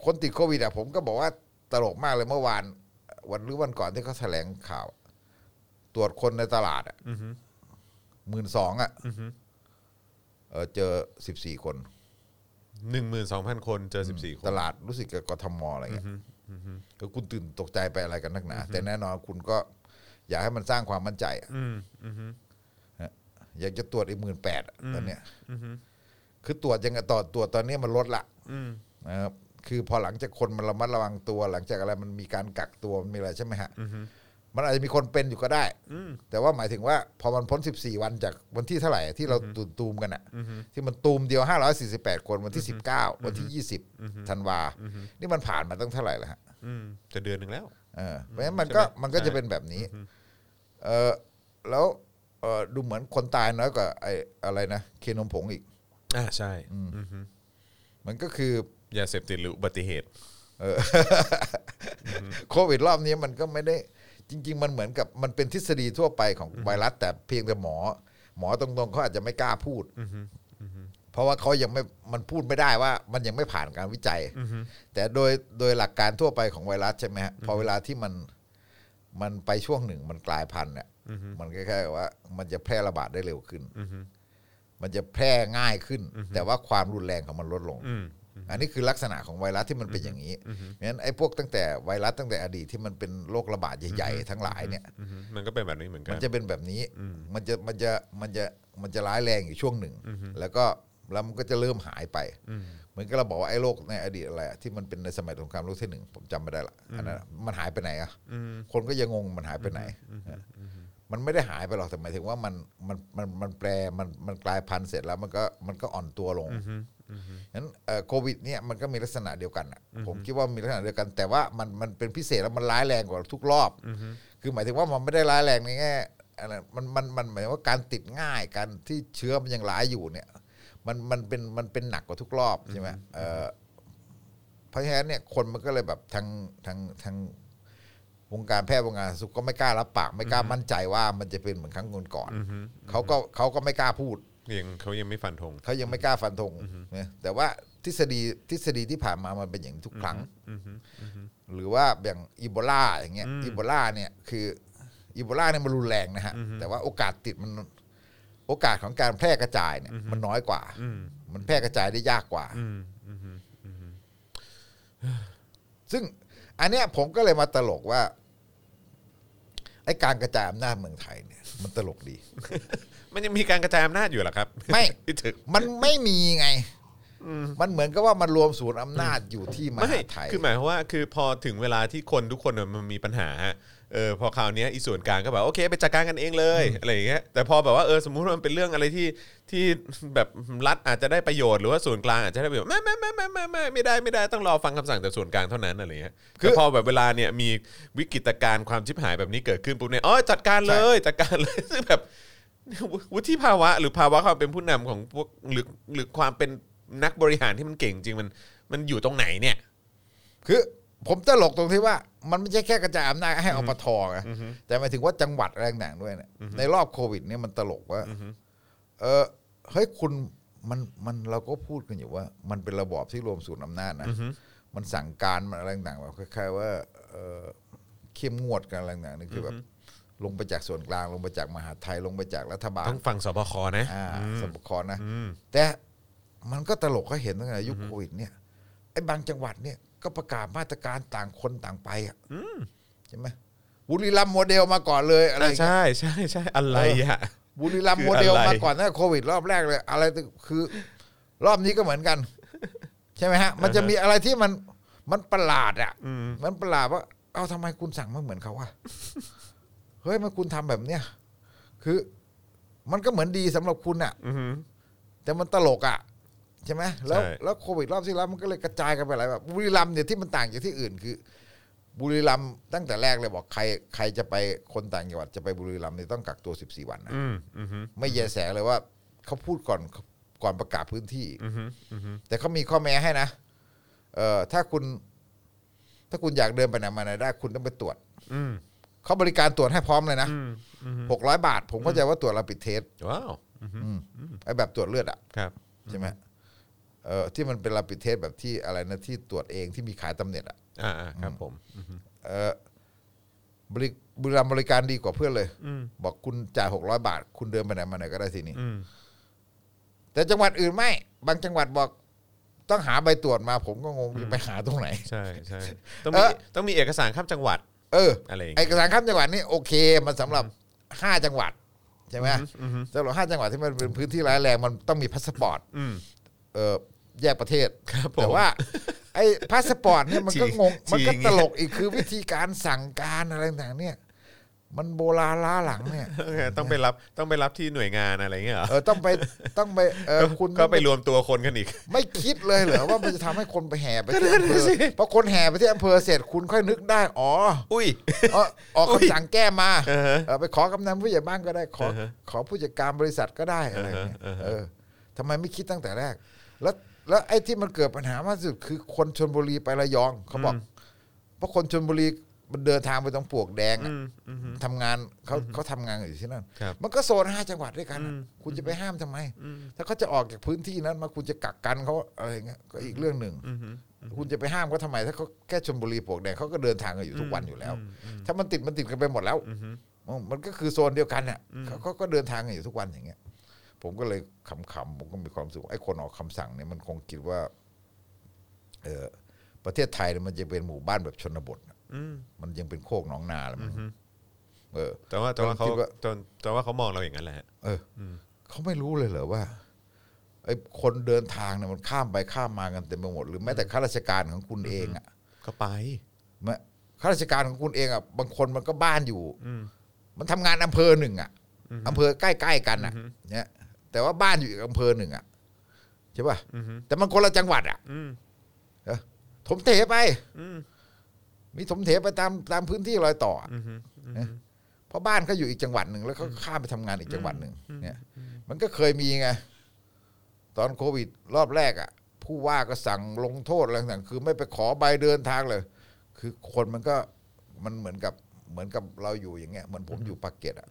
คนติดโควิดอะผมก็บอกว่าตลกมากเลยเมื่อวานวันหรือวันก่อนที่เขาแถลงข่าวตรวจคนในตลาดอ่ะหมื่นสองอ่ะเออเจอสิบสี่คนหนึ่งหมื่นสองพันคนเจอสิบสี่คนตลาดรู้สึกกับกทมอะไรเงี้ยก็คุณตื่นตกใจไปอะไรกันนักหนาแต่แน่นอนคุณก็อยากให้มันสร้างความมั่นใจอยากจะตรวจอีกหมื่นแปดตอนเนี้ยคือตรวจยังไงต่อตรวจตอนนี้มันลดละนะครับคือพอหลังจากคนมันระมัดระวังตัวหลังจากอะไรมันมีการกักตัวมันมีอะไรใช่ไหมฮะมันอาจจะมีคนเป็นอยู่ก็ได้แต่ว่าหมายถึงว่าพอมันพ้นสิบสี่วันจากวันที่เท่าไหร่ที่เราตูมๆกันอ่ะที่มันตูมเดียวห้าร้อยสี่สิบแปดคนวันที่สิบเก้าวันที่ยี่สิบธันวานี่มันผ่านมาตั้งเท่าไหร่แล้วฮะจะเดือนนึงแล้วเออเพราะฉะนั้นมันก็มันก็จะเป็นแบบนี้เออแล้วเออดูเหมือนคนตายน้อยกว่าไอ้อะไรนะเคนมผงอีกอ่าใช่มันก็คือยาเสพติดหรืออุบัติเหตุโควิดรอบนี้มันก็ไม่ได้จริงๆมันเหมือนกับมันเป็นทฤษฎีทั่วไปของไวรัสแต่เพียงแต่หมอหมอตรงๆเขาอาจจะไม่กล้าพูดเพราะว่าเขายังไม่มันพูดไม่ได้ว่ามันยังไม่ผ่านการวิจัยแต่โดยโดยหลักการทั่วไปของไวรัสใช่ไหมฮะพอเวลาที่มัน มันไปช่วงหนึ่งมันกลายพันธุ์เนี่ยมันแค่ว่ามันจะแพร่ระบาดได้เร็วขึ้นมันจะแพร่ง่ายขึ้นแต่ว่าความรุนแรงของมันลดลงอันนี้คือลักษณะของไวรัสที่มันเป็นอย่างนี้เพราะฉะนั้นไอ้พวกตั้งแต่ไวรัสตั้งแต่อดีตที่มันเป็นโรคระบาดใหญ่ๆทั้งหลายเนี่ยมันก็เป็นแบบนี้เหมือนกันมันจะเป็นแบบนี้มันจะมันจะมันจะมันจะร้ายแรงอยู่ช่วงหนึ่งแล้วก็แล้วมันก็จะเริ่มหายไปเหมือนกับเราบอกว่าไอ้โรคในอดีตอะไรที่มันเป็นในสมัยสงครามโลกที่หนึ่งผมจำไม่ได้ละอันนั้นมันหายไปไหนอ่ะคนก็ยังงงมันหายไปไหนมันไม่ได้หายไปหรอกแต่หมายถึงว่ามันมันมันมันแปรมันมันกลายพันธุ์เสร็จแล้วมันก็มันก็อ่อนตัวลงงั้นโควิดเนี่ยมันก็มีลักษณะเดียวกันอ่ะผมคิดว่ามีลักษณะเดียวกันแต่ว่ามันมันเป็นพิเศษแล้วมันร้ายแรงกว่าทุกรอบคือหมายถึงว่ามันไม่ได้ร้ายแรงในแง่อะไรมันมันมันหมายว่าการติดง่ายการที่เชื้อมันยังร้ายอยู่เนี่ยมันมันเป็นมันเป็นหนักกว่าทุกรอบใช่ไหมเพราะฉะนั้นเนี่ยคนมันก็เลยแบบทางทางทางวงการแพทย์วงการสุขก็ไม่กล้ารับปากไม่กล้ามั่นใจว่ามันจะเป็นเหมือนครั้งก่อนๆเขาก็เขาก็ไม่กล้าพูดยังเขายังไม่ฟันธงเขายังไม่กล้าฟันธงนะแต่ว่าทฤษฎีทฤษฎีที่ผ่านมามันเป็นอย่างทุกครั้งหรือว่าอย่างอีโบลาอย่างเงี้ยอีโบลาเนี่ยคืออีโบลาเนี่ยมันรุนแรงนะฮะแต่ว่าโอกาสติดมันโอกาสของการแพร่กระจายเนี่ยมันน้อยกว่ามันแพร่กระจายได้ยากกว่าซึ่งอันเนี้ยผมก็เลยมาตลกว่าไอ้การกระจายอำนาจเมืองไทยเนี่ยมันตลกดีมันยังมีการกระจายอำนาจอยู่หรอครับไม่มันไม่มีไงมันเหมือนกับว่ามันรวมศูนย์อำนาจอยู่ที่มหาไทยคือหมายความว่าคือพอถึงเวลาที่คนทุกคนมันมีปัญหาเออพอคราวนี้อีส่วนกลางก็แบบโอเคไปจัดการกันเองเลยอะไรอย่างเงี้ยแต่พอแบบว่าเออสมมุติว่ามันเป็นเรื่องอะไรที่ที่แบบรัฐอาจจะได้ประโยชน์หรือว่าส่วนกลางอาจจะได้ประโยชน์ไม่ไม่ไม่ไม่ไม่ไม่ไม่ได้ไม่ได้ต้องรอฟังคำสั่งจากส่วนกลางเท่านั้นอะไรเงี้ยคือพอแบบเวลาเนี่ยมีวิกฤตการณ์ความชิบหายแบบนี้เกิดขึ้นปุ๊บเนี่ยอ๋อจัดการเลยจัดการเลยซึ่งแบบวุฒิภาวะหรือภาวะความเป็นผู้นำของพวกหรือหรือความเป็นนักบริหารที่มันเก่งจริงมันมันอยู่ตรงไหนเนี่ยคือผมตลกตรงที่ว่ามันไม่ใช่แค่กระจายอำนาจให้อปท.นะแต่หมายถึงว่าจังหวัดแรงหนักด้วยเนี่ยในรอบโควิดเนี่ยมันตลกว่าเออเฮ้ยคุณมันมันเราก็พูดกันอยู่ว่ามันเป็นระบอบที่รวมศูนย์อำนาจนะมันสั่งการมันแรงหนักแบบคล้ายๆว่าเออเข้มงวดกันแรงหนักนี่คือแบบลงไปจากส่วนกลางลงไปจากมหาไทยลงไปจากรัฐบาลต้องฟังสบค.นะสบค.นะแต่มันก็ตลกก็เห็นตั้งแต่ยุคโควิดเนี่ยไอ้บางจังหวัดเนี่ยก็ประกาศมาตรการต่างคนต่างไปอ่ะใช่ไหมบุรีรัมย์โมเดลมาก่อนเลยอะไรใช่ใช่ใช่อะไรอ่ะบุรีรัมย์โมเดลมาก่อนตั้งแต่โควิดรอบแรกเลยอะไรคือรอบนี้ก็เหมือนกันใช่ไหมฮะมันจะมีอะไรที่มันมันประหลาดอ่ะมันประหลาดว่าเอ้าทำไมคุณสั่งไม่เหมือนเขาอ่ะเฮ้ยมันคุณทำแบบเนี้ยคือมันก็เหมือนดีสำหรับคุณอ่ะแต่มันตลกอ่ะใช่ไหมแล้วแล้วโควิดรอบที่แล้วมันก็เลยกระจายกันไปหลายแบบบุรีรัมย์เนี่ยที่มันต่างจากที่อื่นคือบุรีรัมย์ตั้งแต่แรกเลยบอกใครใครจะไปคนต่างจังหวัดจะไปบุรีรัมย์เนี่ยต้องกักตัวสิบสี่วันนะไม่แยแสเลยว่าเขาพูดก่อนก่อนประกาศพื้นที่แต่เขามีข้อแม้ให้นะเอ่อถ้าคุณถ้าคุณอยากเดินไปไหนมาไหนได้คุณต้องไปตรวจเขาบริการตรวจให้พร้อมเลยนะหกร้อยบาทผมเข้าใจว่าตรวจเราปิดเทสว้าวไอ้แบบตรวจเลือดอ่ะใช่ไหมเอ่อที่มันเป็นลาปิเทสแบบที่อะไรนะที่ตรวจเองที่มีขายตำเน็ตอ่ะอ่าครับผมเอ่อบริบริการบริการดีกว่าเพื่อนเลยบอกคุณจ่ายหกร้อยบาทคุณเดินไปไหนมาไหนก็ได้ทีนี้แต่จังหวัดอื่นไม่บางจังหวัดบอกต้องหาใบตรวจมาผมก็งงจะไปหาตรงไหนใช่ใช่ต้องมีต้องมีเอกสารข้ามจังหวัดเอออะไรเอกสารข้ามจังหวัดนี่โอเคมันสำหรับห้าจังหวัดใช่ไหมสำหรับห้าจังหวัดที่มันเป็นพื้นที่ร้ายแรงมันต้องมีพาสปอร์ตเออแยกประเทศแต่ว่าไอ้พาสปอร์ตเนี่ยมันก็งงมันก็ตลกอีกคือวิธีการสั่งการอะไรต่างเนี่ยมันโบราณล้าหลังเนี่ยต้องไปรับต้องไปรับที่หน่วยงานอะไรเงี้ยเหรอเออต้องไปต้องไปเออคุณก็ไปรวมตัวคนกันอีกไม่คิดเลยเหรอว่ามันจะทำให้คนไปแห่ไปที่อำเภอเพราะคนแห่ไปที่อำเภอเสร็จคุณค่อยนึกได้อ๋ออุ้ยอ๋อออกคำสั่งแก้มาเออไปขอกำนันผู้ใหญ่บ้านก็ได้ขอขอผู้จัดการบริษัทก็ได้อะไรเงี้ยเออทำไมไม่คิดตั้งแต่แรกแล้วแล้วไอ้ที่มันเกิดปัญหามากสุดคือคนชลบุรีไประยองเขาบอกเพราะคนชลบุรีมันเดินทางไปตรงปลวกแดงทำงานเขาเขาทำงานอยู่ที่นั่นมันก็โซนห้าจังหวัดด้วยกันคุณจะไปห้ามทำไมถ้าเขาจะออกจากพื้นที่นั้นมาคุณจะกักกันเขาอะไรเงี้ยก็อีกเรื่องหนึ่ง คุณจะไปห้ามเขาทำไมถ้าเขาแค่ชลบุรีปลวกแดงเขาก็เดินทางกันอยู่ทุกวันอยู่แล้วถ้ามันติดมันติดกันไปหมดแล้วมันก็คือโซนเดียวกันเนี่ยเขาก็เดินทางกันอยู่ทุกวันอย่างเงี้ยผมก็เลยขำๆผมก็มีความสุขไอ้คนออกคำสั่งเนี่ยมันคงคิดว่าเออประเทศไทยเนี่ยมันจะเป็นหมู่บ้านแบบชนบทมันยังเป็นโคกหนองนาอะไรมันเออแต่ว่าแต่ว่าเขาแต่ว่าเขามองเราอย่างนั้นแหละเออเขาไม่รู้เลยเหรอว่าไอ้คนเดินทางเนี่ยมันข้ามไปข้ามมากันเต็มไปหมดหรือแม้แต่ข้าราชการของคุณเองอ่ะก็ไปข้าราชการของคุณเองอ่ะบางคนมันก็บ้านอยู่มันทำงานอำเภอหนึ่งอ่ะอำเภอใกล้ๆกันอ่ะเนี่ยแต่ว่าบ้านอยู่อีกอำเภอหนึ่งอ่ะใช่ป่ะแต่มันคนละจังหวัดอ่ะถมเทไปมีถมเทไปตามตามพื้นที่รอยต่อเพราะบ้านเขาอยู่อีกจังหวัดหนึ่งแล้วเขาข้ามไปทำงานอีกจังหวัดหนึ่งเนี่ยมันก็เคยมีไงตอนโควิดรอบแรกอ่ะผู้ว่าก็สั่งลงโทษอะไรต่างๆคือไม่ไปขอใบเดินทางเลยคือคนมันก็มันเหมือนกับเหมือนกับเราอยู่อย่างเงี้ยเหมือนผมอยู่ปากเกร็ดอ่ะ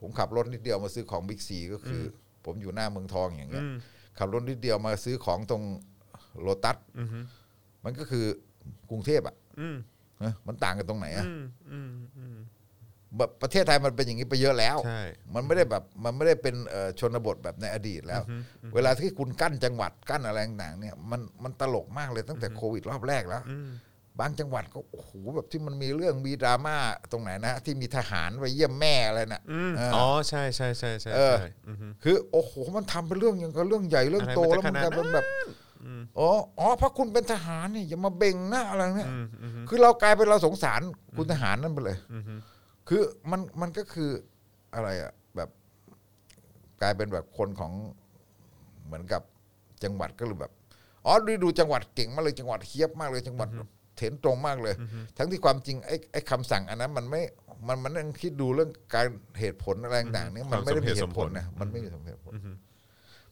ผมขับรถนิดเดียวมาซื้อของบิ๊กซีก็คือผมอยู่หน้าเมืองทองอย่างเงี้ยขับรถนิดเดียวมาซื้อของตรงโลตัสมันก็คือกรุงเทพอ่ะมันต่างกันตรงไหนอ่ะประเทศไทยมันเป็นอย่างนี้ไปเยอะแล้วมันไม่ได้แบบมันไม่ได้เป็นชนบทแบบในอดีตแล้วเวลาที่คุณกั้นจังหวัดกั้นอะไรต่างๆเนี่ยมันมันตลกมากเลยตั้งแต่โควิดรอบแรกแล้วบางจังหวัดก็โอ้โหแบบที่มันมีเรื่องมีดราม่าตรงไหนนะที่มีทหารไปเยี่ยมแม่อะไรน่ะอ๋อใช่ใช่ใช่ใช่คือโอ้โหมันทำเป็นเรื่องอย่างกับเรื่องใหญ่เรื่องโตแล้วมันกลายเป็นแบบอ๋ออ๋อเพราะคุณเป็นทหารนี่อย่ามาเบ่งหน้าอะไรเนี่ยคือเรากลายเป็นเราสงสารคุณทหารนั่นไปเลยคือมันมันก็คืออะไรอ่ะแบบกลายเป็นแบบคนของเหมือนกับจังหวัดก็เลยแบบอ๋อดูจังหวัดเก่งมากเลยจังหวัดเฮี้ยบมากเลยจังหวัดเถนตรงมากเลยทั้งที่ความจริงไอ้ไอ้คำสั่งอันนั้นมันไม่มันมันต้องคิดดูเรื่องการเหตุผลอะไรต่างๆเนี่ยมันไม่ได้มีเหตุผลนะมันไม่มีเหตุผล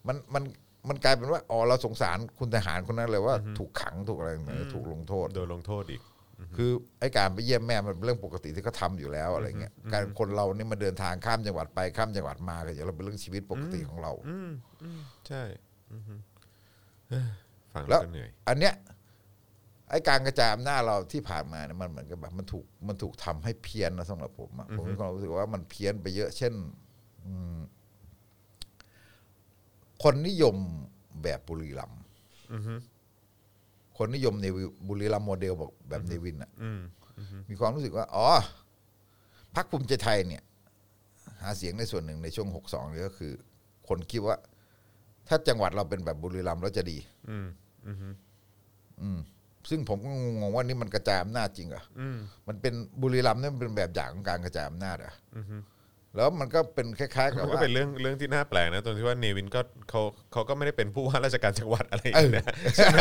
มันมันมันกลายเป็นว่าอ๋อเราสงสารคุณทหารคนนั้นเลยว่าถูกขังถูกอะไรอย่างเงี้ยถูกลงโทษโดนลงโทษอีกคือไอ้การไปเยี่ยมแม่มันเป็นเรื่องปกติที่เขาทำอยู่แล้วอะไรเงี้ยการคนเราเนี่ยมาเดินทางข้ามจังหวัดไปข้ามจังหวัดมาก็อย่างเราเป็นเรื่องชีวิตปกติของเราใช่ฟังแล้วเหนื่อยอันเนี้ยไอ้การกระจายอำนาจเราที่ผ่านมาเนี่ยมันเหมือนกับแบบมันถูกมันถูกทำให้เพี้ยนนะสำหรับผมอ่ะผมมีความรู้สึกว่ามันเพี้ยนไปเยอะเช่นคนนิยมแบบบุรีรัมย์คนนิยมในบุรีรัมย์โมเดลบอกแบบเนวินอ่ะมีความรู้สึกว่าอ๋อพรรคภูมิใจไทยเนี่ยหาเสียงในส่วนหนึ่งในช่วงหกสิบสองนี่ก็คือคนคิดว่าถ้าจังหวัดเราเป็นแบบบุรีรัมย์แล้วจะดีซึ่งผมก็งงว่านี่มันกระจายอำนาจจริงเหรอมันเป็นบุรีรัมย์นี่มันเป็นแบบอย่างของการกระจายอำนาจอ่ะแล้วมันก็เป็นคล้ายๆกับว่าก็เป็นเรื่องเรื่องที่น่าแปลกนะตรงที่ว่าเนวินก็เขาเขาก็ไม่ได้เป็นผู้ว่าราชการจังหวัดอะไรอย่างเงี้ยใช่ไหม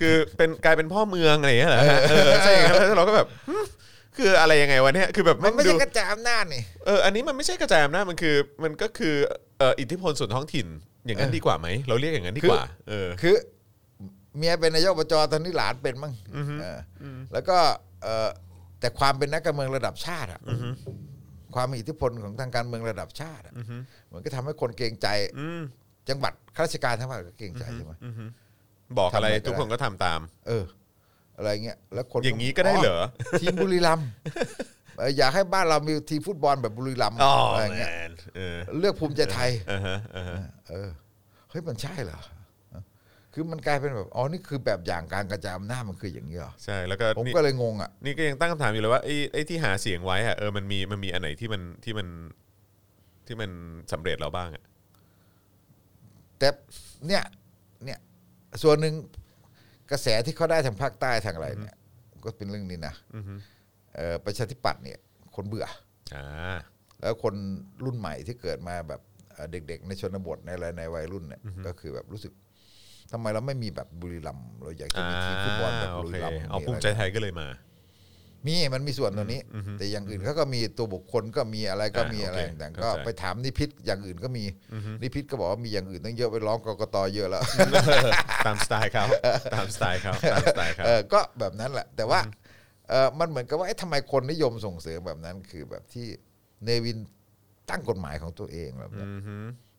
คือเป็นกลายเป็นพ่อเมืองอะไรอย่างเงี้ยเหรอใช่ครับแล้วเราก็แบบคืออะไรยังไงวะเนี่ยคือแบบมันไม่ใช่กระจายอำนาจนี่เอออันนี้มันไม่ใช่กระจายอำนาจมันคือมันก็คืออิทธิพลส่วนท้องถิ่นอย่างนั้นดีกว่าไหมเราเรียกอย่างนั้นดีกว่าเออคือเมียเป็นนายกอบจตอนนี้หลานเป็นมั้งแล้วก็แต่ความเป็นนักการเมืองระดับชาติอะความมีอิทธิพลของทางการเมืองระดับชาติอะมันก็ทำให้คนเกรงใจจังหวัดข้าราชการทั้งหมดก็เกรงใจใช่ไหมบอกอะไรทุกคนก็ทำตามเอออะไรเงี้ยแล้วคนอย่างนี้ก็ได้เหรอทีมบุรีรัมย์อยากให้บ้านเรามีทีมฟุตบอลแบบบุรีรัมย์อะไรเงี้ยเลือกภูมิใจไทยเฮ้ยมันใช่เหรอคือมันกลายเป็นแบบอ๋อนี่คือแบบอย่างการกระจายอำนาจมันคืออย่างนี้เหรอใช่แล้วก็ผมก็เลยงงอ่ะนี่ก็ยังตั้งคำถามอยู่เลยว่าไอ้ไอ้ที่หาเสียงไว้อ่ะเออมันมีมันมีอันไหนที่มันที่มันที่มันสำเร็จแล้วบ้างอ่ะแต่เนี่ยเนี่ยส่วนหนึ่งกระแสที่เขาได้ทางภาคใต้ทางอะไรเนี่ยก็เป็นเรื่องนี้นะเออประชาธิปัตย์เนี่ยคนเบื่ออ่าแล้วคนรุ่นใหม่ที่เกิดมาแบบเด็กๆในชนบทในอะไรในวัยรุ่นเนี่ยก็คือแบบรู้สึกทำไมเราไม่มีแบบบุรีรัมย์เราอยากจะมีทีมฟุตบอลแบบบุรีรัมย์เอาภูมิใจไทยก็เลยมามีมันมีส่วนตัวนี้แต่อย่างอื่นเขาก็มีตัวบุคคลก็มีอะไรก็มีอะไรต่างๆก็ไปถามนิพิษอย่างอื่นก็มีนิพิษก็บอกว่ามีอย่างอื่นตั้งเยอะไปร้องกกตเยอะแล้วตามสไตล์เขาตามสไตล์เขาตามสไตล์เขาก็แบบนั้นแหละแต่ว่าเออมันเหมือนกับว่าทำไมคนนิยมส่งเสริมแบบนั้นคือแบบที่เนวินตั้งกฎหมายของตัวเองแบบนี้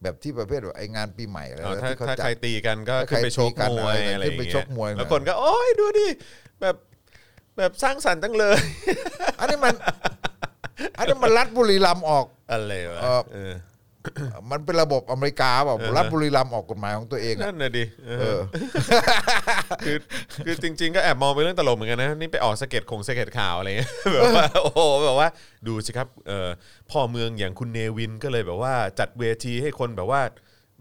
แบบที่ประเภทแบบไอ้งานปีใหม่อะไรถ้าถ้าใครตีกันก็ขึ้นไปชกมวยอะไรอย่างเงี้ยแล้วคนก็โอ๊ยดูดิแบบแบบสร้างสรรค์ตั้งเลยอันนี้มันอันนี้มันรัฐบุรีรัมย์ออกอะไรวะมันเป็นระบบอเมริกาแบบรัฐบุรีรัมย์ออกกฎหมายของตัวเองนั่นน่ะดิคือคือจริงๆก็แอบมองไปเรื่องตลกเหมือนกันนะนี่ไปออกสเก็ตคงสเก็ตข่าวอะไรเงี้ยแบบว่าโอ้โหแบบว่าดูสิครับพ่อเมืองอย่างคุณเนวินก็เลยแบบว่าจัดเวทีให้คนแบบว่า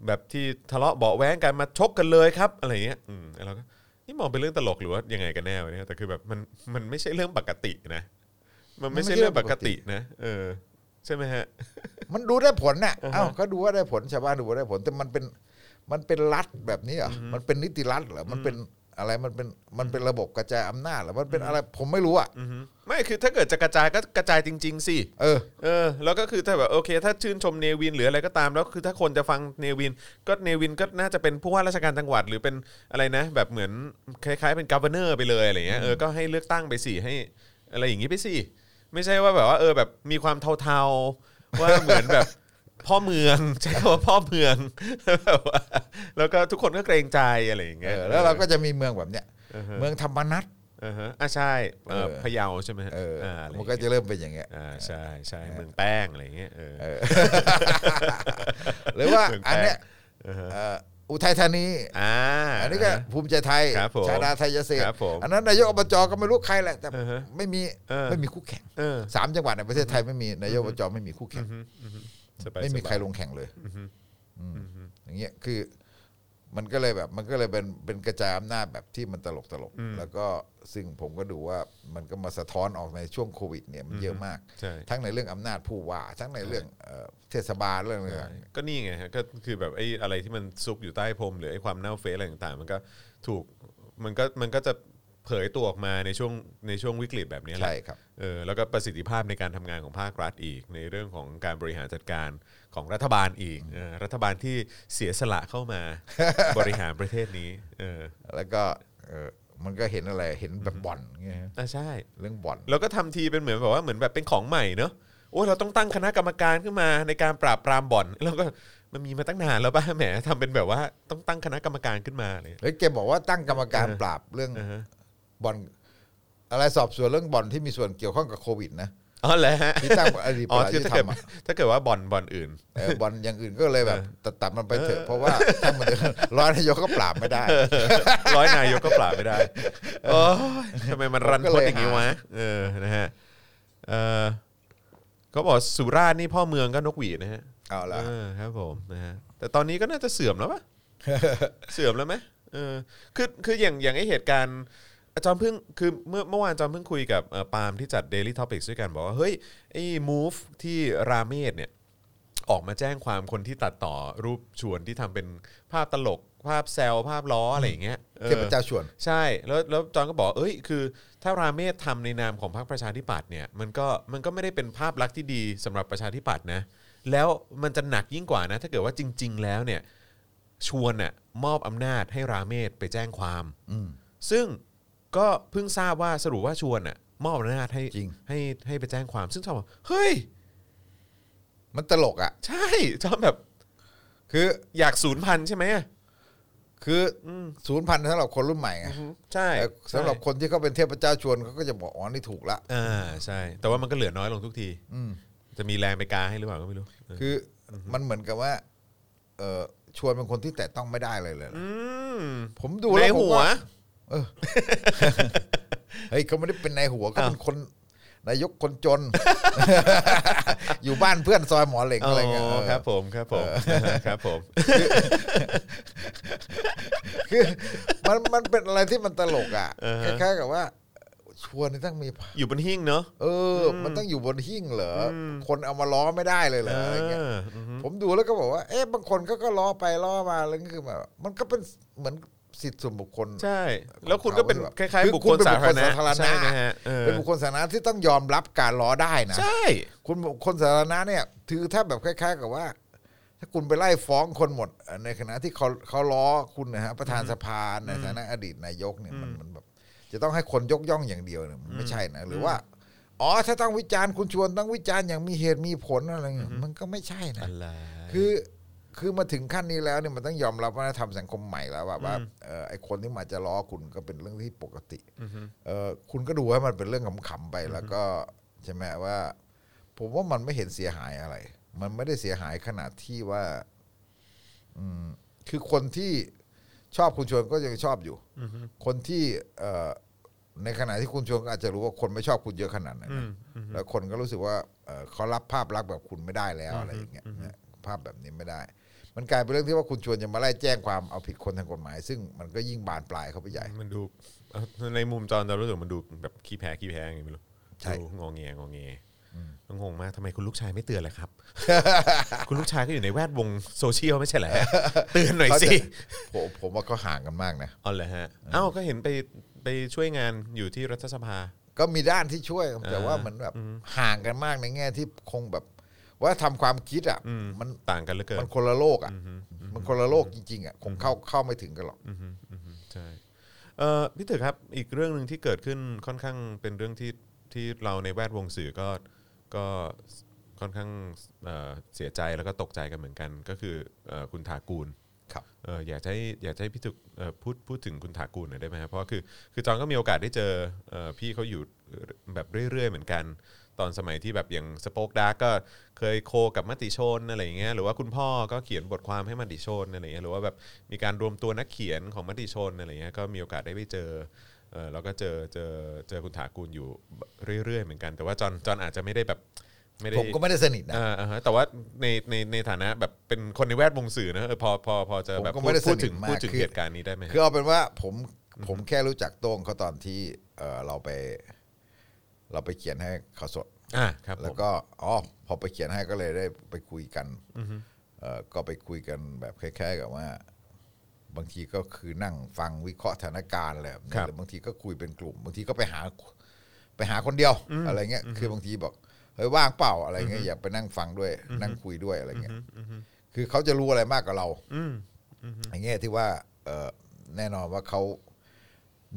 แบบที่ทะเลาะเบาะแว้งกันมาชกกันเลยครับอะไรเงี้ยแล้วก็นี่มองเป็นเรื่องตลกหรือว่ายังไงกันแน่วะเนี่ยแต่คือแบบมันมันไม่ใช่เรื่องปกตินะมันไม่ใช่เรื่องปกตินะเออใช่ไหมฮะมันดูได้ผลน่ะเอ้าก็ดูว่าได้ผลชาวบ้านดูว่าได้ผลแต่มันเป็นมันเป็นรัฐแบบนี้เหรอมันเป็นนิติรัฐเหรอมันเป็นอะไรมันเป็นมันเป็นระบบกระจายอำนาจเหรอมันเป็นอะไรผมไม่รู้อ่ะไม่คือถ้าเกิดจะกระจายก็กระจายจริงๆสิเออเออแล้วก็คือถ้าแบบโอเคถ้าชื่นชมเนวินหรืออะไรก็ตามแล้วคือถ้าคนจะฟังเนวินก็เนวินก็น่าจะเป็นผู้ว่าราชการจังหวัดหรือเป็นอะไรนะแบบเหมือนคล้ายๆเป็นกัฟเวอร์เนอร์ไปเลยอะไรเงี้ยเออก็ให้เลือกตั้งไปสิให้อะไรอย่างงี้ไปสิไม่ใช่ว่าแบบว่าเออแบบมีความเทาๆว่าเหมือนแบบพ่อเมืองใช่คำว่าพ่อเมืองแบบว่าแล้วก็ทุกคนก็เกรงใจอะไรอย่างเงี้ยแล้วเราก็จะมีเมืองแบบเนี้ยเมืองธรรมนัสอ่าฮะอ่ะใช่พะเยาใช่ไหมเออมันก็จะเริ่มเป็นอย่างเงี้ยอ่าใช่ใช่เมืองแป้งอะไรอย่างเงี้ยเออหรือว่าอันเนี้ยอุทัยธานีอ่าอันนี้ก็ภูมิใจไทยชาดาไทยเกษตรอันนั้นนายกอบจก็ไม่รู้ใครแหละแต่ไม่มีไม่มีคู่แข่งสามจังหวัดในประเทศไทยไม่มีนายกอบจไม่มีคู่แข่งไม่มีใครลงแข่งเลยอย่างเงี้ยคือมันก็เลยแบบมันก็เลยเป็นเป็นกระจายอำนาจแบบที่มันตลกตลกแล้วก็ซึ่งผมก็ดูว่ามันก็มาสะท้อนออกในช่วงโควิดเนี่ยมันเยอะมากทั้งในเรื่องอำนาจผู้ว่าทั้งในเรื่องเทศบาลเรื่องอะไรก็นี่ไงก็คือแบบไอ้อะไรที่มันซุกอยู่ใต้พรมหรือไอ้ความเน่าเฟะอะไรต่างๆมันก็ถูกมันก็มันก็จะเผยตัวออกมาในช่วงในช่วงวิกฤตแบบนี้แหละเออแล้วก็ประสิทธิภาพในการทำงานของภาครัฐอีกในเรื่องของการบริหารจัดการของรัฐบาลอีกรัฐบาลที่เสียสละเข้ามา บริหารประเทศนี้เออแล้วก็เออมันก็เห็นอะไรเห็นแบบบ่อนเงี้ยอ่ะใช่เรื่องบ่อนแล้วก็ทำทีเป็นเหมือนแบบว่าเหมือนแบบเป็นของใหม่เนอะโอ้เราต้องตั้งคณะกรรมการขึ้นมาในการปราบปรามบ่อนแล้วก็มันมีมาตั้งนานแล้วป่ะแหมทำเป็นแบบว่าต้องตั้งคณะกรรมการขึ้นมาเลยเฮ้ยแกบอกว่าตั้งกรรมการปราบเรื่องบ่อนอะไรสอบสวนเรื่องบ่อนที่มีส่วนเกี่ยวข้องกับโควิดนะอ๋อแหละที่ตั้งอดีตประหลัดที่ทำถ้าเกิดว่าบ่อนบ่อนอื่นเออบ่อนอย่างอื่นก็เลยแบบตัดมันไปเถอะเพราะว่าถ้ามันร้อยนายกก็ปราบไม่ได้ร้อยนายกก็ปราบไม่ได้โอ้ยทำไมมันรันทดอย่างนี้วะเออนะฮะเออเขาบอกสุราษฎร์นี่พ่อเมืองก็นกหวีดนะฮะเอาละครับผมนะฮะแต่ตอนนี้ก็น่าจะเสื่อมแล้วป่ะเสื่อมแล้วไหมเออคือคืออย่างอย่างไอเหตุการณ์จอมเพิ่งคือเมื่อเมื่อวานจอมเพิ่งคุยกับปาล์มที่จัด Daily Topics ด้วยกันบอกว่าเฮ้ยไอ้ Move ที่ราเมศเนี่ยออกมาแจ้งความคนที่ตัดต่อรูปชวนที่ทำเป็นภาพตลกภาพแซวภาพล้ออะไรอย่างเงี้ยเทพเจ้าชวนใช่แล้วแล้วจอมก็บอกเอ้ยคือถ้าราเมศทำในนามของพรรคประชาธิปัตย์เนี่ยมันก็มันก็ไม่ได้เป็นภาพลักษณ์ที่ดีสำหรับประชาธิปัตย์นะแล้วมันจะหนักยิ่งกว่านะถ้าเกิดว่าจริงๆแล้วเนี่ยชวนน่ะมอบอำนาจให้ราเมศไปแจ้งความซึ่งก็เพิ่งทราบว่าสรุปว่าชวนน่ะมอบอำนาจให้ให้ให้ไปแจ้งความซึ่งชอบเฮ้ยมันตลกอ่ะใช่ชอบแบบคืออยากศูนย์พันใช่ไหมคือศูนย์พันสำหรับคนรุ่นใหม่ไงใช่สำหรับคนที่เขาเป็นเทพเจ้าชวนเขาก็จะบอกอ๋อนี่ถูกละอ่าใช่แต่ว่ามันก็เหลือน้อยลงทุกทีจะมีแรงไปกาให้หรือเปล่าก็ไม่รู้คือมันเหมือนกับว่าเออชวนเป็นคนที่แตะต้องไม่ได้เลยเลยผมดูแล้วผมว่าเฮ้ยเขาไม่ได้เป็นนายหัวเขาเป็นคนนายกคนจนอยู่บ้านเพื่อนซอยหมอเหล็กอะไรเงี้ยครับผมครับผมครับผมคือมันมันเป็นอะไรที่มันตลกอ่ะคล้ายๆกับว่าชวนนี่ต้องมีอยู่บนหิ้งเนอะเออมันต้องอยู่บนหิ้งเหรอคนเอามาล้อไม่ได้เลยเหรออะไรเงี้ยผมดูแล้วก็บอกว่าเอ๊ะบางคนก็ก็ล้อไปล้อมาอะไรก็คือแบบมันก็เป็นเหมือนสิทธิส่วนบุคคลใช่แล้วคุณก็เป็นคล้ายๆบุคคลสาธารณะใช่นะฮะเป็นบุคคลสาธารณะที่ต้องยอมรับการล้อได้นะใช่คุณบุคคลสาธารณะเนี่ยถือถ้าแบบคล้ายๆกับว่าถ้าคุณไปไล่ฟ้องคนหมดในขณะที่เขาเขาล้อคุณนะฮะประธานสภาในฐานะอดีตนายกเนี่ยมันมันแบบจะต้องให้คนยกย่องอย่างเดียวเนี่ยไม่ใช่นะหรือว่าอ๋อถ้าต้องวิจารณ์คุณชวนต้องวิจารณ์อย่างมีเหตุมีผลอะไรเงี้ยมันก็ไม่ใช่นะคือ คือมาถึงขั้นนี้แล้วเนี่ยมันต้องยอมรับว่าทำสังคมใหม่แล้วว่าเออไอคนที่มาจะล้อคุณก็เป็นเรื่องที่ปกติเออคุณก็ดูให้มันเป็นเรื่องขำๆไปแล้วก็ใช่ไหมว่าผมว่ามันไม่เห็นเสียหายอะไรมันไม่ได้เสียหายขนาดที่ว่าอืมคือคนที่ชอบคุณชวนก็ยังชอบอยู่คนที่เอ่อในขณะที่คุณชวนก็อาจจะรู้ว่าคนไม่ชอบคุณเยอะขนาดไหนนะแล้วคนก็รู้สึกว่าเขารับภาพลักษณ์แบบคุณไม่ได้แล้วอะไรอย่างเงี้ยภาพแบบนี้ไม่ได้มันกลายเป็นเรื่องที่ว่าคุณชวนจะมาไล่แจ้งความเอาผิดคนทางกฎหมายซึ่งมันก็ยิ่งบานปลายเข้าไปใหญ่มันดูในมุมจอเรารู้สึกมันดูแบบขี้แพ้ขี้แพ้อย่างนี้ไม่รู้ใช่งงเงียงงเงียงงมากทำไมคุณลูกชายไม่เตือนเลยครับ คุณลูกชายก็อยู่ในแวดวงโซเชียลไม่ใช่เหรอ เตือนหน่อยสิ ผมผมว่าก็ห่างกันมากนะอ๋อเหรอฮะเอ้าก็เห็นไปไปช่วยงานอยู่ที่รัฐสภาก็มีด้านที่ช่วยแต่ว่ามันแบบห่างกันมากในแง่ที่คงแบบว่าทำความคิดอ่ะมันต่างกันเหลือเกินมันคนละโลกอ่ะมันคนละโลกจริงๆอ่ะคงเข้าเข้าไม่ถึงกันหรอกใช่พี่ตึกครับอีกเรื่องนึงที่เกิดขึ้นค่อนข้างเป็นเรื่องที่ที่เราในแวดวงสื่อก็ก็ค่อนข้างเสียใจแล้วก็ตกใจกันเหมือนกันก็คือคุณถากูลครับอยากให้อยากให้พี่ตึกพูดพูดถึงคุณถากูลหน่อยได้ไหมครับเพราะคือคือจอนก็มีโอกาสได้เจอพี่เขาอยู่แบบเรื่อยๆเหมือนกันตอนสมัยที่แบบอย่าง Spoke Dark ก็เคยโคกับมติชนอะไรอย่างเงี้ยหรือว่าคุณพ่อก็เขียนบทความให้มติชนอะไรอย่างเงี้ยหรือว่าแบบมีการรวมตัวนักเขียนของมติชนอะไรอย่างเงี้ยก็มีโอกาสได้ไปเจอเออเราก็เจอเจอเจอคุณถากูลอยู่เรื่อยๆเหมือนกันแต่ว่าจอนจอนอาจจะไม่ได้แบบไม่ได้ผมก็ไม่ได้สนิทนะแต่ว่าในในในฐานะแบบเป็นคนในแวดวงสื่อนะพอพอพอจะแบบพูดถึงพูดถึงเหตุการณ์นี้ได้ไหมคือเอาเป็นว่าผมผมแค่รู้จักโต้งเขาตอนที่เออเราไปเราไปเขียนให้ข่าวสดอ่าครับแล้วก็อ๋อพอไปเขียนให้ก็เลยได้ไปคุยกันเออก็ไปคุยกันแบบคล้ายๆกับว่าบางทีก็คือนั่งฟังวิเคราะห์สถานการณ์อะไรแบบนี้บางทีก็คุยเป็นกลุ่มบางทีก็ไปหาไปหาคนเดียวอะไรเงี้ยคือบางทีบอกเฮ้ยว่างเปล่าอะไรเงี้ยอยากไปนั่งฟังด้วยนั่งคุยด้วยอะไรเงี้ยคือเขาจะรู้อะไรมากกว่าเราอย่างเงี้ยที่ว่าแน่นอนว่าเขา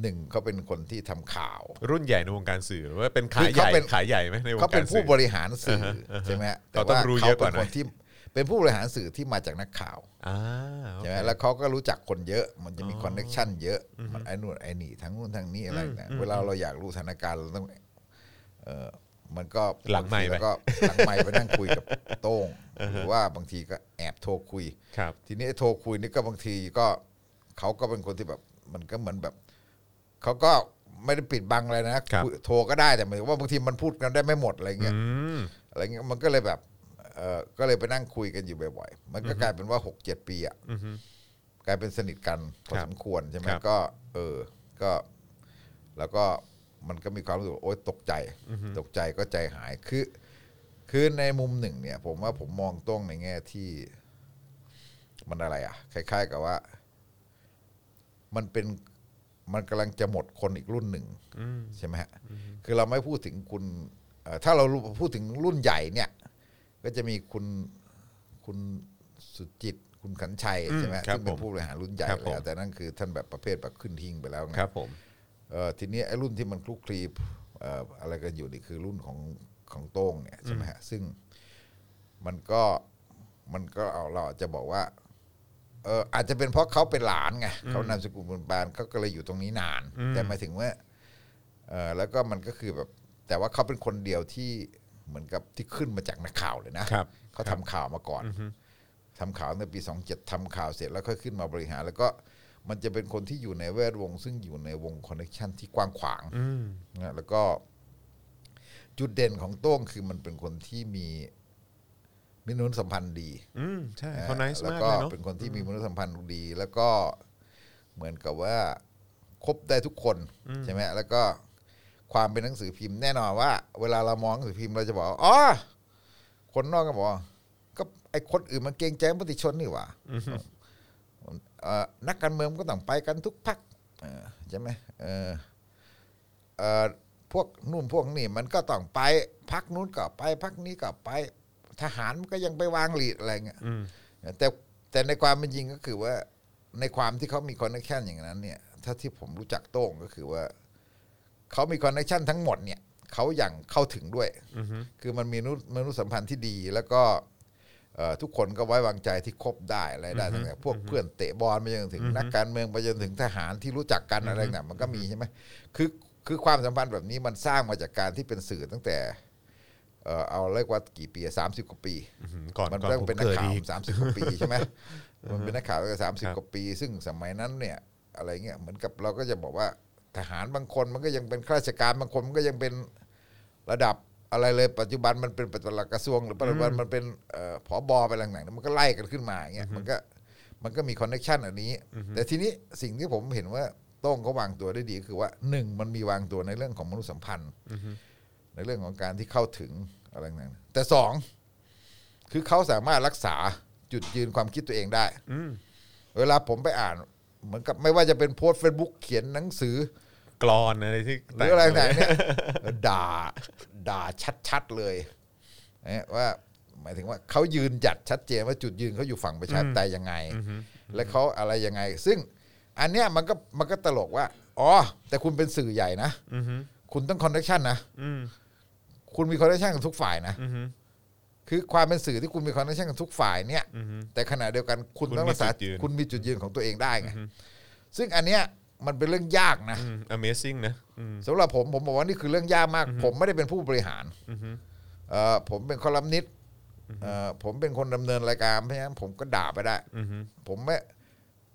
หนึ่งเขาเป็นคนที่ทำข่าวรุ่นใหญ่ในวงการสื่อหรือว่าเป็นขายใหญ่ขายใหญ่ไหมในวงการสื่อเขาเป็นผู้บริหารสื่อใช่ไหมแต่ว่าเขาเป็นคนที่เป็นผู้บริหารสื่อที่มาจากนักข่าวใช่ไหมแล้วเขาก็รู้จักคนเยอะมันจะมีคอนเนคชั่นเยอะมันไอ้นู่นไอ้นี่ทั้งนู่นทั้งนี้อะไรนะเวลาเราอยากรู้สถานการณ์เราต้องเออมันก็หลังไมค์แล้วก็หลังไมค์ไปนั่งคุยกับโต้งหรือว่าบางทีก็แอบโทรคุยทีนี้โทรคุยนี่ก็บางทีก็เขาก็เป็นคนที่แบบมันก็เหมือนแบบเขาก็ไม่ได้ปิดบังอะไรนะโทรก็ได้แต่หมายถึงว่าบางทีมันพูดกันได้ไม่หมดอะไรเงี้ยอะไรเงี้ยมันก็เลยแบบก็เลยไปนั่งคุยกันอยู่บ่อยๆมันก็กลายเป็นว่า หกเจ็ด ปีอ่ะกลายเป็นสนิทกันพอสมควรใช่ไหมก็เออก็แล้วก็มันก็มีความรู้สึกโอ๊ยตกใจตกใจก็ใจหายคือคือในมุมหนึ่งเนี่ยผมว่าผมมองตรงในแง่ที่มันอะไรอ่ะคล้ายๆกับว่ามันเป็นมันกำลังจะหมดคนอีกรุ่นหนึ่งใช่ไหมฮะคือเราไม่พูดถึงคุณถ้าเราพูดถึงรุ่นใหญ่เนี่ยก็จะมีคุณคุณสุจิตคุณขันชัยใช่ไหมซึ่งเป็นผู้บริหารรุ่นใหญ่แล้วแต่นั่นคือท่านแบบประเภทแบบขึ้นทิ้งไปแล้วไงครับผมทีนี้ไอ้รุ่นที่มันคลุกคลีอะไรกันอยู่นี่คือรุ่นของของโต้งเนี่ยใช่ไหมฮะซึ่งมันก็มันก็เอาเราจะบอกว่าเอออาจจะเป็นเพราะเขาเป็นหลานไงเขานามสกุลบุญปานเขาก็เลยอยู่ตรงนี้นานแต่มาถึงว่าเออแล้วก็มันก็คือแบบแต่ว่าเขาเป็นคนเดียวที่เหมือนกับที่ขึ้นมาจากนักข่าวเลยนะเขาทำข่าวมาก่อนทำข่าวในปีสองเจ็ดทำข่าวเสร็จแล้วค่อยขึ้นมาบริหารแล้วก็มันจะเป็นคนที่อยู่ในแวดวงซึ่งอยู่ในวงคอนเนคชั่นที่กว้างขวางนะแล้วก็จุดเด่นของโต้งคือมันเป็นคนที่มีมนุษยสัมพันธ์ดีใช่เขาไนซ์มากเลยเนาะเป็นคนที่มีมนุษยสัมพันธ์ดีแล้วก็เหมือนกับว่าคบได้ทุกคนใช่ไหมแล้วก็ความเป็นหนังสือพิมพ์แน่นอนว่าเวลาเรามองหนังสือพิมพ์เราจะบอกอ๋อคนนอกก็บอกก็ไอ้คนอื่นมันเกรงใจมติชนนี่หว่านักการเมืองก็ต้องไปกันทุกพรรคใช่ไหมพวกนู่นพวกนี่มันก็ต้องไปพรรคนู้นก็ไปพรรคนี้ก็ไปทหารมันก็ยังไปวางหลีดอะไรเงี้ยแต่แต่ในความเป็นจริงก็คือว่าในความที่เขามีคอนเนคชั่นอย่างนั้นเนี่ยถ้าที่ผมรู้จักโต้งก็คือว่าเขามีคอนเนคชั่นทั้งหมดเนี่ยเขาอย่างเข้าถึงด้วยคือมันมีมนุษยสัมพันธ์ที่ดีแล้วก็ ทุกคนก็ไว้วางใจที่คบได้อะไรได้ตั้งแต่พวกเพื่อนเตะบอลไปจนถึงนักการเมืองไปจนถึงทหารที่รู้จักกันอะไรเนี่ยมันก็มีใช่ไหมคือคือความสัมพันธ์แบบนี้มันสร้างมาจากการที่เป็นสื่อตั้งแต่เออเอาเรียกว่ากี่ปีสามสิบกว่าปีก่อนมันเริ่มเป็นนักข่าวสามสิบกว่าปีใช่ไหมมันเป็นนักข่าวตั้งแต่สามสิบกว่าปีซึ่งสมัยนั้นเนี่ยอะไรเงี้ยเหมือนกับเราก็จะบอกว่าทหารบางคนมันก็ยังเป็นข้าราชการบางคนมันก็ยังเป็นระดับอะไรเลยปัจจุบันมันเป็นปลัดกระทรวงหรือปลัดมันเป็นผบ.ไปหลังๆมันก็ไล่กันขึ้นมาอย่างเงี้ยมันก็มันก็มีคอนเนคชั่นอันนี้แต่ทีนี้สิ่งที่ผมเห็นว่าโต้งเขาวางตัวได้ดีคือว่าหนึ่งมันมีวางตัวในเรื่องของมนุษยสัมพันธ์ในเรื่องของการที่เข้าถึงอะไรต่างๆแต่สองคือเขาสามารถรักษาจุดยืนความคิดตัวเองได้เวลาผมไปอ่านเหมือนกับไม่ว่าจะเป็นโพสต์เฟซบุ๊กเขียนหนังสือกลอนอะไรที่หรืออะไรต่างๆเนี่ยด่าด่าชัดๆเลยนะว่าหมายถึงว่าเขายืนหยัดชัดเจนว่าจุดยืนเขาอยู่ฝั่งประชาธิปไตยยังไงและเขาอะไรยังไงซึ่งอันเนี้ยมันก็มันก็ตลกว่าอ๋อแต่คุณเป็นสื่อใหญ่นะคุณต้องคอนเนคชั่นนะคุณมีคอนเนคชั่นกับทุกฝ่ายนะคือความเป็นสื่อที่คุณมีคอนเนคชั่นกับทุกฝ่ายเนี่ยแต่ขณะเดียวกันคุณต้องรักษาคุณมีจุดยืนของตัวเองได้ไงซึ่งอันเนี้ยมันเป็นเรื่องยากนะ Amazing นะสำหรับผมผมบอกว่านี่คือเรื่องยากมากผมไม่ได้เป็นผู้บริหารผมเป็นคอลัมนิสต์ผมเป็นคนดำเนินรายการเพราะฉะนั้นผมก็ด่าไปได้ผมไม่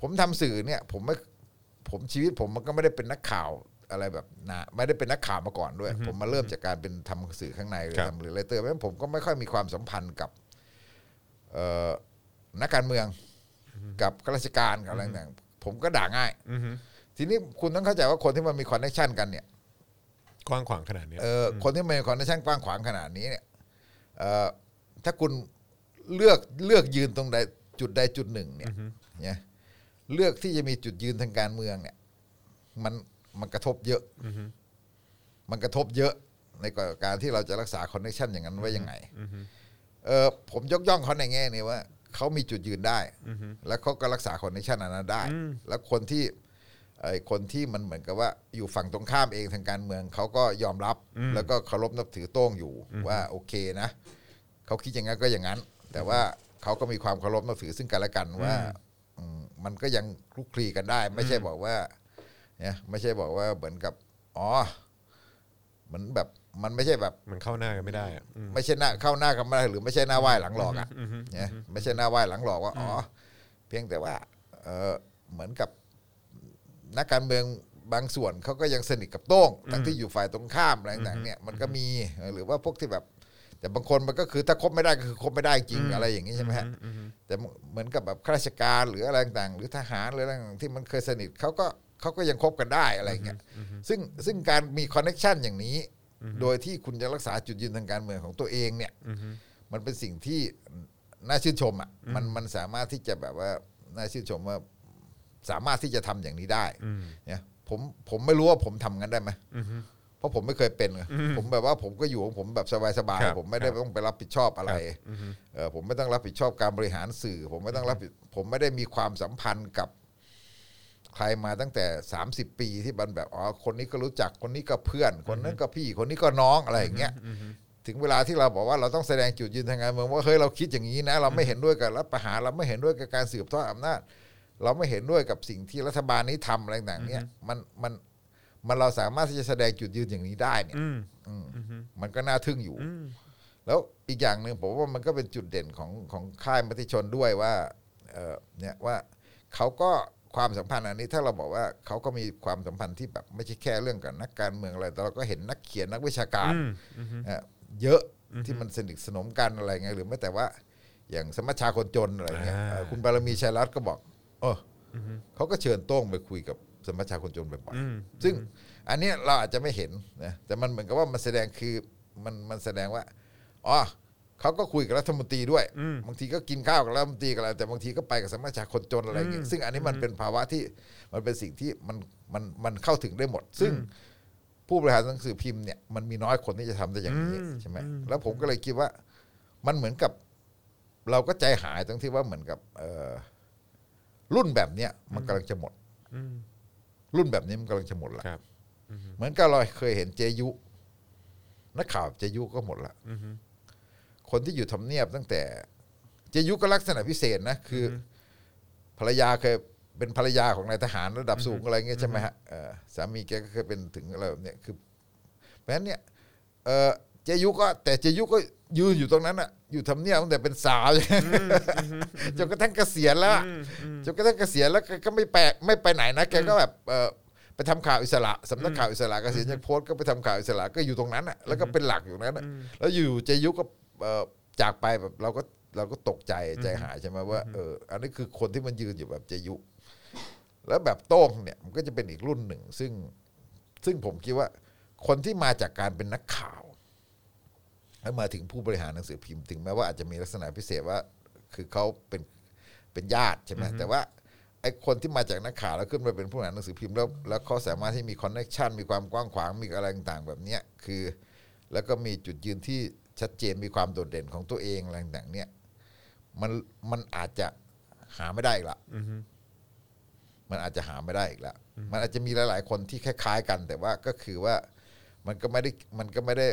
ผมทำสื่อเนี่ยผมไม่ผมชีวิตผมมันก็ไม่ได้เป็นนักข่าวอะไรแบบนะไม่ได้เป็นนักข่าวมาก่อนด้วยผมมาเริ่มจากการเป็นทำสื่อข้างในหรือทำหรืออะไรเตอร์เพราะฉะนั้นผมก็ไม่ค่อยมีความสัมพันธ์กับนักการเมืองกับข้าราชการกับอะไรต่างผมก็ด่าง่ายทีนี้คุณต้องเข้าใจว่าคนที่มันมีคอนเนคชั่นกันเนี่ยกว้างขวางขนาดนี้เออคนที่มีคอนเนคชั่นกว้างขวางขนาดนี้เนี่ยเอ่อถ้าคุณเลือกเลือกยืนตรงใดจุดใดจุดหนึ่งเนี่ยเนี่ยเลือกที่จะมีจุดยืนทางการเมืองเนี่ยมันมันกระทบเยอะมันกระทบเยอะในการที่เราจะรักษาคอนเนคชั่นอย่างนั้นไว้ยังไงเออผมยกย่องเขาในแง่นี้ว่าเขามีจุดยืนได้และเขาก็รักษาคอนเนคชั่นอันนั้นได้และคนที่ไอ้คนที่มันเหมือนกับว่าอยู่ฝั่งตรงข้ามเองทางการเมืองเขาก็ยอมรับแล้วก็เคารพนับถือโต้งอยู่ว่าโอเคนะเขาคิดอย่างนั้นก็อย่างนั้นแต่ว่าเขาก็มีความเคารพนับถือซึ่งกันและกันว่ามันก็ยังคลุกคลีกันได้ไม่ใช่บอกว่าเนี่ยไม่ใช่บอกว่าเหมือนกับอ๋อเหมือนแบบมันไม่ใช่แบบมันเข้าหน้ากันไม่ได้ไม่ใช่หน้าเข้าหน้ากันไม่ได้หรือไม่ใช่หน้าไหว้หลังหลอกอ่ะเนี่ยไม่ใช่หน้าไหว้หลังหลอกว่าอ๋อเพียงแต่ว่าเออเหมือนกับนักการเมืองบางส่วนเขาก็ยังสนิทกับโต้งทั้งที่อยู่ฝ่ายตรงข้ามอะไรต่างๆเนี่ยมันก็มีหรือว่าพวกที่แบบแต่บางคนมันก็คือถ้าคบไม่ได้ก็คือคบไม่ได้จริงอะไรอย่างนี้ใช่ไหมฮะแต่เหมือนกับแบบข้าราชการหรืออะไรต่างๆหรือทหารหรืออะไรต่างๆที่มันเคยสนิทเขาก็เขาก็ยังคบกันได้อะไรเงี้ยซึ่งซึ่งการมีคอนเนคชั่นอย่างนี้โดยที่คุณจะรักษาจุดยืนทางการเมืองของตัวเองเนี่ยมันเป็นสิ่งที่น่าชื่นชมอ่ะมันมันสามารถที่จะแบบว่าน่าชื่นชมว่าสามารถที่จะทำอย่างนี้ได้เนี่ยผมผมไม่รู้ว่าผมทำงั้นได้ไหมเพราะผมไม่เคยเป็นผมแบบว่าผมก็อยู่ของผมแบบสบายๆผมไม่ได้ต้องไปรับผิดชอบอะไรเออผมไม่ต้องรับผิดชอบการบริหารสื่อผมไม่ต้องรับผมไม่ได้มีความสัมพันธ์กับใครมาตั้งแต่สามสิบปีที่มันแบบอ๋อคนนี้ก็รู้จักคนนี้ก็เพื่อนคนนั้นก็พี่คนนี้ก็น้องอะไรอย่างเงี้ยถึงเวลาที่เราบอกว่าเราต้องแสดงจุดยืนทางการเมืองว่าเฮ้ยเราคิดอย่างนี้นะเราไม่เห็นด้วยกับรัฐประหารเราไม่เห็นด้วยกับการสืบทอดอำนาจเราไม่เห็นด้วยกับสิ่งที่รัฐบาลนี้ทำอะไรต่างๆเนี่ยมันมันมันเราสามารถที่จะแสดงจุดยืนอย่างนี้ได้เนี่ยมันก็น่าทึ่งอยู่แล้วอีกอย่างหนึ่งผมว่ามันก็เป็นจุดเด่นของของค่ายมติชนด้วยว่าเออเนี่ยว่าเขาก็ความสัมพันธ์อันนี้ถ้าเราบอกว่าเขาก็มีความสัมพันธ์ที่แบบไม่ใช่แค่เรื่องกับนักการเมืองอะไรแต่เราก็เห็นนักเขียนนักวิชาการเยอะที่มันสนิทสนมกันอะไรไงหรือแม้แต่ว่าอย่างสมัชชาคนจนอะไรเงี้ยคุณบารมีชัยรัตน์ก็บอกเออเขาก็เชิญโต้งไปคุยกับสมาชิกคนจนบ่อยๆซึ่งอันนี้เราอาจจะไม่เห็นนะแต่มันเหมือนกับว่ามันแสดงคือมันมันแสดงว่าอ๋อเขาก็คุยกับรัฐมนตรีด้วยบางทีก็กินข้าวกับรัฐมนตรีกันแต่บางทีก็ไปกับสมาชิกคนจนอะไรอย่างเงี้ยซึ่งอันนี้มันเป็นภาวะที่มันเป็นสิ่งที่มันมันมันเข้าถึงได้หมดซึ่งผู้บริหารหนังสือพิมพ์เนี่ยมันมีน้อยคนที่จะทำได้อย่างนี้ใช่ไหมแล้วผมก็เลยคิดว่ามันเหมือนกับเราก็ใจหายตรงที่ว่าเหมือนกับรุ่นแบบนี้มันกำลังจะหมดรุ่นแบบนี้มันกำลังจะหมดละเหมือนกับเราเคยเห็นเจยุนักข่าวเจยุก็หมดละคนที่อยู่ทำเนียบตั้งแต่เจ ยุก็ลักษณะพิเศษนะคือภรรยาเคยเป็นภรรยาของนายทหารระดับสูงอะไรเงี้ยใช่ไหมฮะสามีแกก็เคยเป็นถึงอะไรแบบเนี้ยคือเพราะฉะนั้นเนี่ยเจยุก็แต่เจยุก็ยืนอยู่ตรงนั้นอ่ะอยู่ทำเนียบตั้งแต่เป็นสาวจนกระทั่งเกษียณแล้วจนกระทั่งเกษียณแล้วก็ไม่แปลกไม่ไปไหนนะแกก็แบบไปทำข่าวอิสระสำนักข่าวอิสระเกษียณจากโพสต์ก็ไปทำข่าวอิสระก็อยู่ตรงนั้นอ่ะแล้วก็เป็นหลักอยู่นั้นอ่ะแล้วอยู่เจยุก็จากไปแบบเราก็เราก็ตกใจใจหายใช่ไหมว่าเอออันนี้คือคนที่มันยืนอยู่แบบเจยุแล้วแบบโต้งเนี่ยมันก็จะเป็นอีกรุ่นหนึ่งซึ่งซึ่งผมคิดว่าคนที่มาจากการเป็นนักข่าวแล้วมาถึงผู้บริหารหนังสือพิมพ์ถึงแม้ว่าอาจจะมีลักษณะพิเศษว่าคือเขาเป็นเป็นญาติใช่ไหมแต่ว่าไอ้คนที่มาจากนักข่าวแล้วขึ้นมาเป็นผู้บริหารหนังสือพิมพ์แล้วแล้วเขาสามารถที่มีคอนเนคชันมีความกว้างขวางมีอะไรต่างๆแบบนี้คือแล้วก็มีจุดยืนที่ชัดเจนมีความโดดเด่นของตัวเองอะไรต่างๆเนี่ยมันมันอาจจะหาไม่ได้อีกละมันอาจจะหาไม่ได้อีกละมันอาจจะมีหลายๆคนที่คล้ายๆกันแต่ว่าก็คือว่ามันก็ไม่ได้มันก็ไม่ได้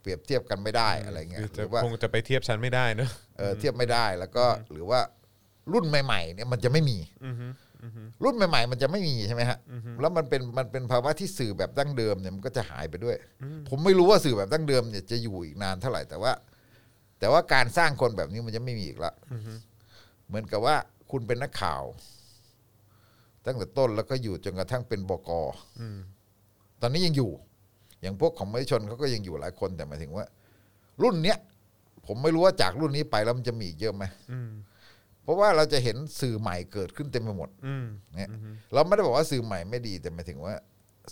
เปรียบเทียบกันไม่ได้อะไรเงี้ยหรือว่าคงจะไปเทียบชั้นไม่ได้นะเออเทียบไม่ได้แล้วก็หรือว่ารุ่นใหม่ๆเนี่ยมันจะไม่มีรุ่นใหม่ๆมันจะไม่มีใช่ไหมฮะแล้วมันเป็นมันเป็นภาวะที่สื่อแบบดั้งเดิมเนี่ยมันก็จะหายไปด้วยผมไม่รู้ว่าสื่อแบบดั้งเดิมเนี่ยจะอยู่อีกนานเท่าไหร่แต่ว่าแต่ว่าการสร้างคนแบบนี้มันจะไม่มีอีกละเหมือนกับว่าคุณเป็นนักข่าวตั้งแต่ต้นแล้วก็อยู่จนกระทั่งเป็นบก.ตอนนี้ยังอยู่อย่างพวกของมติชนเขาก็ยังอยู่หลายคนแต่หมายถึงว่ารุ่นเนี้ยผมไม่รู้ว่าจากรุ่นนี้ไปแล้วมันจะมีเยอะไหมเพราะว่าเราจะเห็นสื่อใหม่เกิดขึ้นเต็มไปหมดเนี่ยเราไม่ได้บอกว่าสื่อใหม่ไม่ดีแต่หมายถึงว่า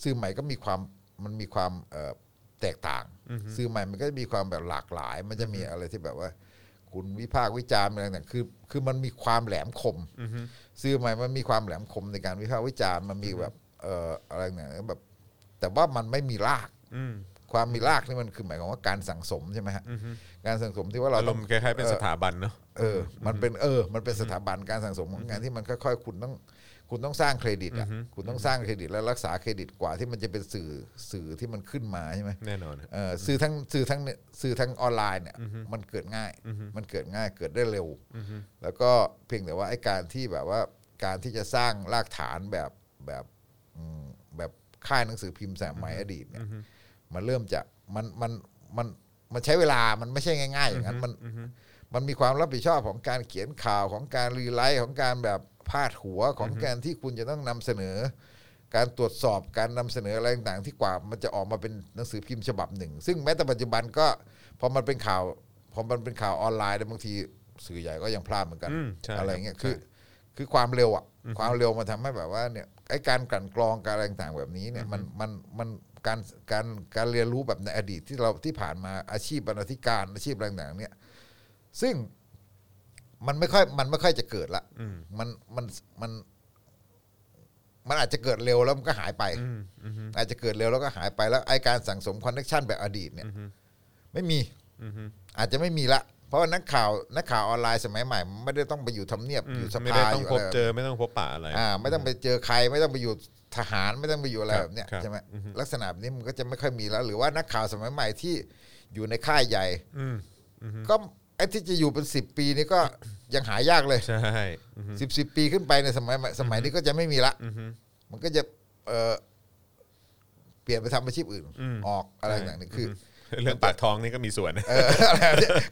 สื่อใหม่ก็มีความมันมีความแตกต่างสื่อใหม่มันก็จะมีความแบบหลากหลายมันจะมีอะไรที่แบบว่าคุณวิพากษ์วิจารณ์อะไรต่างๆคือคือมันมีความแหลมคมสื่อใหม่มันมีความแหลมคมในการวิพากษ์วิจารณ์มันมีแบบอะไรเนี่ยแบบแต่ว่ามันไม่มีรากความมีรากนี่มันคือหมายความว่าการสั่งสมใช่ไหมฮะการสั่งสมที่ว่าเราอารมณ์คล้ายๆเป็นสถาบันเนาะเออมันเป็นเออมันเป็นสถาบันการสั่งสมของงานที่มันค่อยๆคุณต้องคุณต้องสร้างเครดิตอ่ะคุณต้องสร้างเครดิตและรักษาเครดิตกว่าที่มันจะเป็นสื่อสื่อที่มันขึ้นมาใช่ไหมแน่นอนเออสื่อทั้งสื่อทั้งสื่อทั้งออนไลน์เนี่ยมันเกิดง่ายมันเกิดง่ายเกิดได้เร็วแล้วก็เพียงแต่ว่าไอ้การที่แบบว่าการที่จะสร้างรากฐานแบบแบบแบบค่ายหนังสือพิมพ์สมัยอดีตเนี่ยมันเริ่มจะมันมันมันมันใช้เวลามันไม่ใช่ง่ายๆอย่างนั้นมันมันมีความรับผิดชอบของการเขียนข่าวของการรีไลท์ของการแบบพาดหัวของการที่คุณจะต้องนำเสนอการตรวจสอบการนำเสนออะไรต่างๆที่กว่ามันจะออกมาเป็นหนังสือพิมพ์ฉบับหนึ่งซึ่งแม้แต่ปัจจุบันก็พอมันเป็นข่าวพอมันเป็นข่าวออนไลน์บางทีสื่อใหญ่ก็ยังพลาดเหมือนกันอะไรเงี้ยคือคือความเร็วอ่ะความเร็วมันทำให้แบบว่าเนี่ยไอ้การกลั่นกรองการอะไรต่างๆแบบนี้เนี่ยมันมันมันการการการเรียนรู้แบบในอดีตที่เราที่ผ่านมาอาชีพบรรณาธิการอาชีพอะไรต่างๆเนี่ยซึ่งมันไม่ค่อยมันไม่ค่อยจะเกิดละมันมันมันมันอาจจะเกิดเร็วแล้วมันก็หายไปอาจจะเกิดเร็วแล้วก็หายไปแล้วไอ้การสั่งสมคอนเนคชั่นแบบอดีตเนี่ยไม่มีอาจจะไม่มีละเพราะว่านักข่าวนักข่าวออนไลน์สมัยใหม่ไม่ได้ต้องไปอยู่ทำเนียบอยู่สภาไม่ได้ต้องพบเจอไม่ต้องพบปะอะไรอ่าไม่ต้องไปเจอใครไม่ต้องไปอยู่ทหารไม่ต้องไปอยู่อะไรแบบเนี้ยใช่ไหมลักษณะแบบนี้มันก็จะไม่ค่อยมีแล้วหรือว่านักข่าวสมัยใหม่ที่อยู่ในค่ายใหญ่ก็ไอ้ที่จะอยู่เป็นสิบปีนี่ก็ยังหายากเลยใช่สิบสิบปีขึ้นไปในสมัยสมัยนี้ก็จะไม่มีละมันก็จะเออเปลี่ยนไปทำอาชีพอื่นออกอะไรอย่างนี้คือเรื่องปากท้องนี่ก็มีส่วน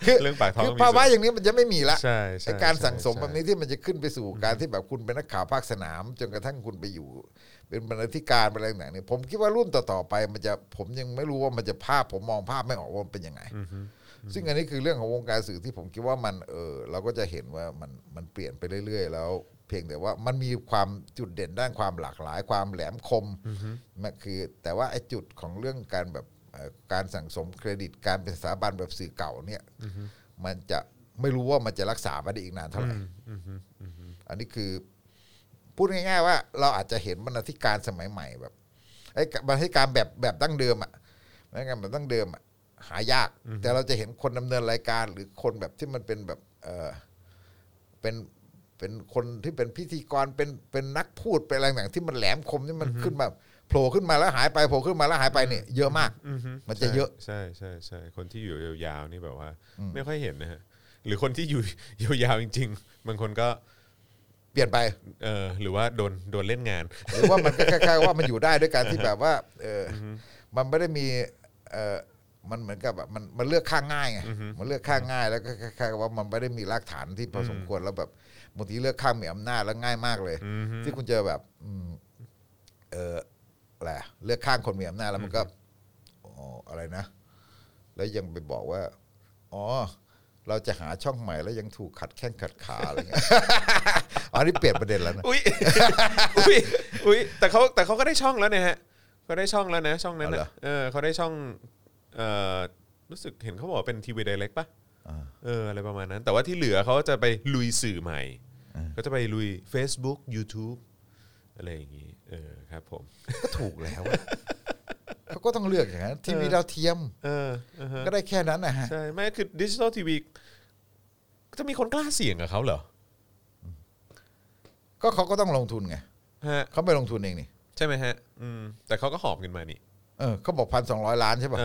คือเรื่องปากท้องภาวะอย่างนี้มันจะไม่มีละการสั่งสมแบบนี้ที่มันจะขึ้นไปสู่การที่แบบคุณเป็นนักข่าวภาคสนามจนกระทั่งคุณไปอยู่เป็นบรรณาธิการอะไรอย่างนี้ผมคิดว่ารุ่นต่อๆไปมันจะผมยังไม่รู้ว่ามันจะภาพผมมองภาพไม่ออกว่ามันเป็นยังไงซึ่งอันนี้คือเรื่องของวงการสื่อที่ผมคิดว่ามันเออเราก็จะเห็นว่ามันมันเปลี่ยนไปเรื่อยๆแล้วเพียงแต่ว่ามันมีความจุดเด่นด้านความหลากหลายความแหลมคมมันคือแต่ว่าไอ้จุดของเรื่องการแบบการสั่งสมเครดิตการเป็นสถาบันแบบสื่อเก่าเนี่ยมันจะไม่รู้ว่ามันจะรักษาไปได้อีกนานเท่าไหร่อันนี้คือพูดง่ายๆว่าเราอาจจะเห็นบรรณาธิการสมัยใหม่แบบไอ้บรรณาธิการแบบแบบดั้งเดิมอ่ะแล้วกันแบบดั้งเดิมอ่ะหายากแต่เราจะเห็นคนดำเนินรายการหรือคนแบบที่มันเป็นแบบเออเป็นเป็นคนที่เป็นพิธีกรเป็นเป็นนักพูดเป็นอะไรอย่างที่มันแหลมคมที่มันขึ้นมาโผล่ขึ้นมาแล้วหายไปโผล่ขึ้นมาแล้วหายไปเนี่ยเยอะมากมันจะเยอะใช่ใช่ใช่คนที่อยู่ยาวๆนี่แบบว่าไม่ค่อยเห็นนะฮะ หรือคนที่อยู่ยาวๆจริงๆบางคนก็เปลี่ยนไปเออหรือว่าโดนโดนเล่นงานหรือว่ามันคล้ายๆว่ามันอยู่ได้ด้วยการที่แบบว่าเออมันไม่ได้มีเออมันเหมือนกับแบบมันมันเลือกข้างง่ายไงมันเลือกข้างง่ายแล้วก็คล้ายๆว่ามันไม่ได้มีรากฐานที่พอสมควรแล้วแบบบางทีเลือกข้างมีอำนาจแล้วง่ายมากเลยที่คุณเจอแบบเออแหละเลือกข้างคนมีอำนาจแล้วมันก็อ๋ออะไรนะแล้วยังไปบอกว่าอ๋อเราจะหาช่องใหม่แล้วยังถูกขัดแข้งขัดขาอะไรเงี้ยอ๋อนี่เปลี่ยนประเด็นแล้วนะอุ้ยอุ้ยอุ้ยแต่เขาแต่เขาก็ได้ช่องแล้วเนี่ยฮะเขาได้ช่องแล้วนะช่องนั้นนะเออเขาได้ช่องเอ่อรู้สึกเห็นเขาบอกเป็นทีวีไดเรกป่ะเอออะไรประมาณนั้นแต่ว่าที่เหลือเขาจะไปลุยสื่อใหม่เขาจะไปลุย Facebook YouTube อะไรอย่างงี้เออครับผมก็ถูกแล้วเขาก็ต้องเลือกอย่างนั้นทีวีดาวเทียมก็ได้แค่นั้นนะฮะใช่ไม่คือดิจิตอลทีวีจะมีคนกล้าเสี่ยงกับเขาเหรอก็เขาก็ต้องลงทุนไงเขาไปลงทุนเองนี่ใช่ไหมฮะแต่เขาก็หอบเงินมานี่เออเขาบอก หนึ่งพันสองร้อย ล้านใช่ป่ะ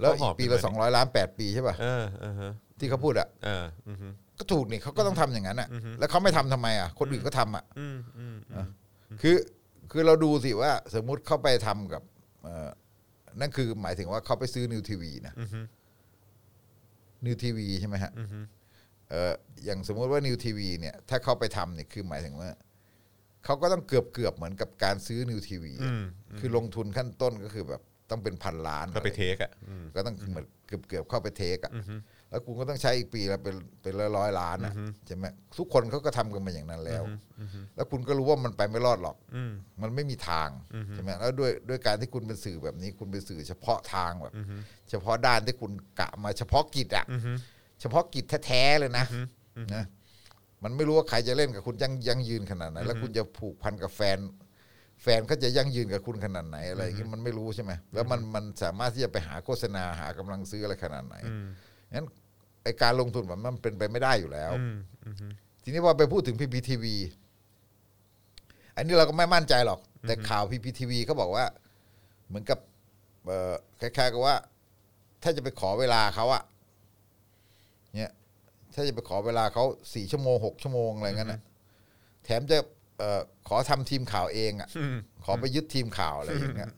แล้วอีกปีละสองร้อยล้านแปดปีใช่ป่ะที่เขาพูดอ่ะก็ถูกนี่เขาก็ต้องทำอย่างนั้นอ่ะแล้วเขาไม่ทำทำไมอ่ะคนอื่นก็ทำอ่ะคือคือเราดูสิว่าสมมติเขาไปทำกับนั่นคือหมายถึงว่าเขาไปซื้อนิวทีวีนะนิวทีวีใช่ไหมฮะอย่างสมมติว่านิวทีวีเนี่ยถ้าเขาไปทำเนี่ยคือหมายถึงว่าเขาก็ต้องเกือบเกือบเหมือนกับการซื้อนิวทีวีคือลงทุนขั้นต้นก็คือแบบต้องเป็นพันล้านก็ไปเทคอ่ะก็ต้องเหมือนเกือบเกือบเข้าไปเทคอ่ะแล้วกูก็ต้องใช้อีกปีละเป็นเป็นร้อยล้านอ่ะใช่ไหมทุกคนเขาก็ทำกันมาอย่างนั้นแล้วแล้วคุณก็รู้ว่ามันไปไม่รอดหรอกมันไม่มีทางใช่ไหมแล้วด้วยด้วยการที่คุณเป็นสื่อแบบนี้คุณเป็นสื่อเฉพาะทางแบบเฉพาะด้านที่คุณกะมาเฉพาะกิจอ่ะเฉพาะกิจแท้ๆเลยนะนะมันไม่รู้ว่าใครจะเล่นกับคุณยังยังยืนขนาดไหนแล้วคุณจะผูกพันกับแฟนแฟนเขาจะยั่งยืนกับคุณขนาดไหนอะไรอย่างนี้มันไม่รู้ใช่ไหมแล้วมันมันสามารถที่จะไปหาโฆษณาหากำลังซื้ออะไรขนาดไหนงั้นไอการลงทุนมันมันเป็นไปไม่ได้อยู่แล้วทีนี้ว่าไปพูดถึง พี พี ที วี อันนี้เราก็ไม่มั่นใจหรอกแต่ข่าว พี พี ที วี เขาบอกว่าเหมือนกับคล้ายๆกับว่าถ้าจะไปขอเวลาเขาอะเนี่ยถ้าจะไปขอเวลาเขาสี่ชั่วโมงหกชั่วโมงอะไรเงี้ยนะแถมจะขอทำทีมข่าวเองอ่ะขอไปยึดทีมข่าวอะไรอย่างเงี้ย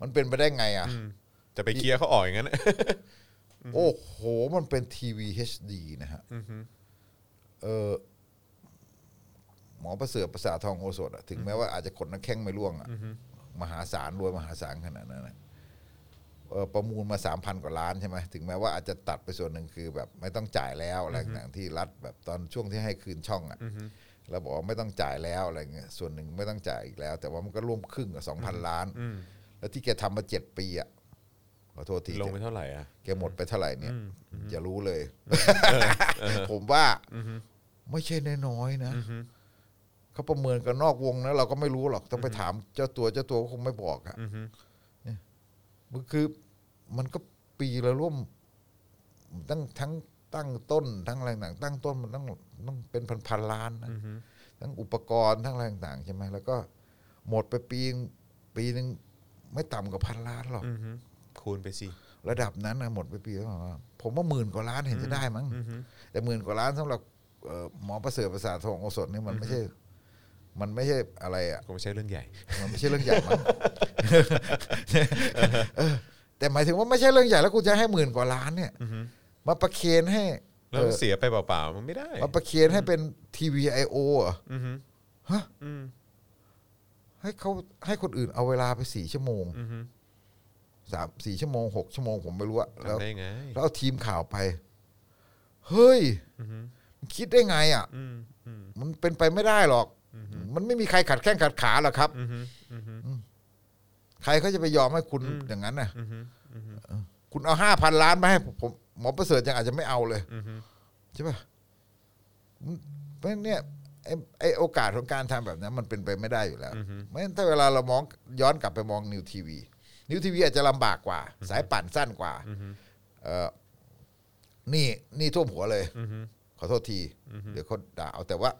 มันเป็นไปได้ไงอ่ะจะไปเคลียร์เขาออกอย่างนั้นโอ้โหมันเป็นทีวี เอช ดี นะฮะเออหมอประเสริฐประสาททองโอสถถึงแม้ว่าอาจจะขนนักแข้งไม่ร่วงอ่ะมหาศาลรวยมหาศาลขนาดนั้นนะประมูลมา สามพัน กว่าล้านใช่ไหมถึงแม้ว่าอาจจะตัดไปส่วนหนึ่งคือแบบไม่ต้องจ่ายแล้วอะไรต่างที่รัฐแบบตอนช่วงที่ให้คืนช่องอ่ะเราบอกว่าไม่ต้องจ่ายแล้วอะไรเงี้ยส่วนหนึ่งไม่ต้องจ่ายอีกแล้วแต่ว่ามันก็ร่วมครึ่งกับ สองพัน ล้านแล้วที่แกทำมาเจ็ดปีอ่ะขอโทษทีลงไปเท่าไหร่อ่ะแกหมดไปเท่าไหร่เนี่ยอย่ารู้เลยผมว่าไม่ใช่น้อยๆนะเขาประเมินกันนอกวงนะเราก็ไม่รู้หรอกต้องไปถามเจ้าตัวเจ้าตัวก็คงไม่บอกอ่ะเนี่ยมันคือมันก็ปีละร่วมตั้งทั้งตั้งต้นทั้งอะไรต่างตั้งต้นมันต้องต้องเป็นพันๆล้านนะทั้งอุปกรณ์ทั้งอะไรต่างใช่ไหมแล้วก็หมดไปปีปีนึงไม่ต่ำกว่าพันล้านหรอกคูณไปสิระดับนั้นนะหมดไปปีแล้วผมว่าหมื่นกว่าล้านเห็นจะได้มั้งแต่หมื่นกว่าล้านสำหรับหมอประเสริฐประสาททองโอสถนี่มันไม่ใช่มันไม่ใช่อะไรอ่ะก็ไม่ใช่เรื่องใหญ่มันไม่ใช่เรื่องใหญ่มั้งแต่หมายถึงว่าไม่ใช่เรื่องใหญ่แล้วกูจะให้หมื่นกว่าล้านเนี่ยมาประเคนให้แล้วเสียไปเปล่าๆมันไม่ได้มาประเคนให้เป็น ที วี ไอ โอ อ่ะฮะให้เขาให้คนอื่นเอาเวลาไปสี่ชั่วโมงสามสี่ชั่วโมงหกชั่วโมงผมไม่รู้อะแล้วแล้วเอาทีมข่าวไปเฮ้ยคิดได้ไงอ่ะมันเป็นไปไม่ได้หรอกมันไม่มีใครขัดแข้งขัดขาหรอกครับใครเขาจะไปยอมให้คุณอย่างนั้นน่ะคุณเอาห้าพันล้านมาให้ผมหมอประเสริฐยังอาจจะไม่เอาเลยใช่ป่ะเพราะเนี่ยไอ้ไอโอกาสของการทำแบบนั้นมันเป็นไปไม่ได้อยู่แล้วเพราะฉะนั้นถ้าเวลาเรามองย้อนกลับไปมองนิวทีวีนิวทีวีอาจจะลำบากกว่าสายปั่นสั้นกว่าเอ่อนี่นี่ท่วมหัวเลยขอโทษทีเดี๋ยวเขาด่าเอาแต่ว่า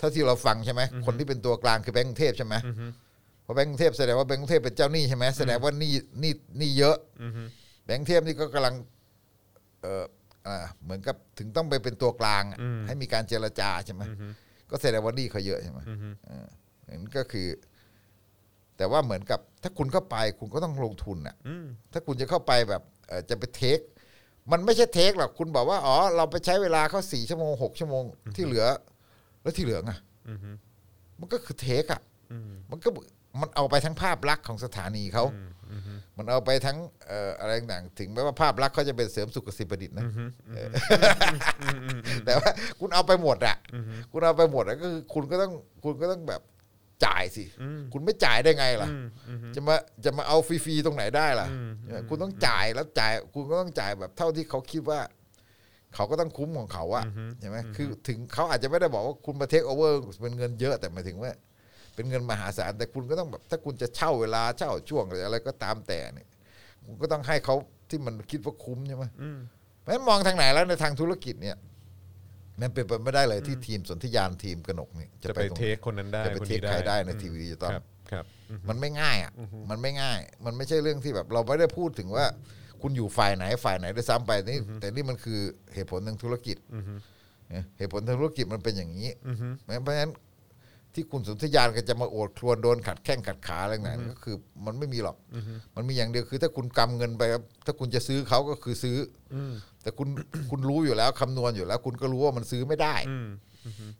ถ้าที่เราฟังใช่ไหมคนที่เป็นตัวกลางคือแบงก์กรุงเทพใช่ไหมเพราะแบงก์กรุงเทพแสดงว่าแบงก์กรุงเทพเป็นเจ้าหนี้ใช่ไหมแสดงว่าหนี้หนี้หนี้เยอะแบงก์กรุงเทพนี่ก็กำลัง เหมือนกับถึงต้องไปเป็นตัวกลางให้มีการเจรจาใช่ไหมก็เซเลบริตี้เขาเยอะใช่ไหมนั่นก็คือแต่ว่าเหมือนกับถ้าคุณเข้าไปคุณก็ต้องลงทุนอ่ะถ้าคุณจะเข้าไปแบบจะไปเทคมันไม่ใช่เทคหรอกคุณบอกว่าอ๋อเราไปใช้เวลาเขาสี่ชั่วโมงหกชั่วโมงที่เหลือแล้วที่เหลือไงมันก็คือเทคอ่ะมันก็มันเอาไปทั้งภาพลักษณ์ของสถานีเขามันเอาไปทั้งอะไรต่างๆถึงแม้ว่าภาพลักษณ์เขาจะเป็นเสริมสุขสิบประดิษฐ์นะแต่ว่าคุณเอาไปหมดอ่ะคุณเอาไปหมดแล้วก็คือคุณก็ต้องคุณก็ต้องแบบจ่ายสิคุณไม่จ่ายได้ไงล่ะจะมาจะมาเอาฟรีๆตรงไหนได้ล่ะคุณต้องจ่ายแล้วจ่ายคุณก็ต้องจ่ายแบบเท่าที่เขาคิดว่าเขาก็ต้องคุ้มของเขาอะใช่ไหมคือถึงเขาอาจจะไม่ได้บอกว่าคุณมาเทคโอเวอร์เป็นเงินเยอะแต่หมายถึงว่าเป็นเงินมหาศาลแต่คุณก็ต้องแบบถ้าคุณจะเช่าเวลาเช่าช่วงหรืออะไรก็ตามแต่เนี่ยคุณก็ต้องให้เขาที่มันคิดว่าคุ้มใช่ไหมเพราะฉะนั้นมองทางไหนแล้วในทางธุรกิจเนี่ยมันเป็นไปไม่ได้เลยที่ทีมสนธิญาณทีมกนกนี่จะไปเทคคนนั้นได้จะไปเทคใครได้ในทีวีดิจิตอลมันไม่ง่ายอ่ะมันไม่ง่ายมันไม่ใช่เรื่องที่แบบเราไม่ได้พูดถึงว่าคุณอยู่ฝ่ายไหนฝ่ายไหนได้ซ้ำไปนี่แต่นี่มันคือเหตุผลทางธุรกิจเหตุผลทางธุรกิจมันเป็นอย่างนี้เพราะฉะนั้นที่คุณสนธิญาณก็จะมาโอดครวนโดนขัดแข้งขัดขาอะไรนั่นก็คือมันไม่มีหรอกมันมีอย่างเดียวคือถ้าคุณกำเงินไปครับถ้าคุณจะซื้อเขาก็คือซื้อแต่คุณคุณรู้อยู่แล้วคำนวณอยู่แล้วคุณก็รู้ว่ามันซื้อไม่ได้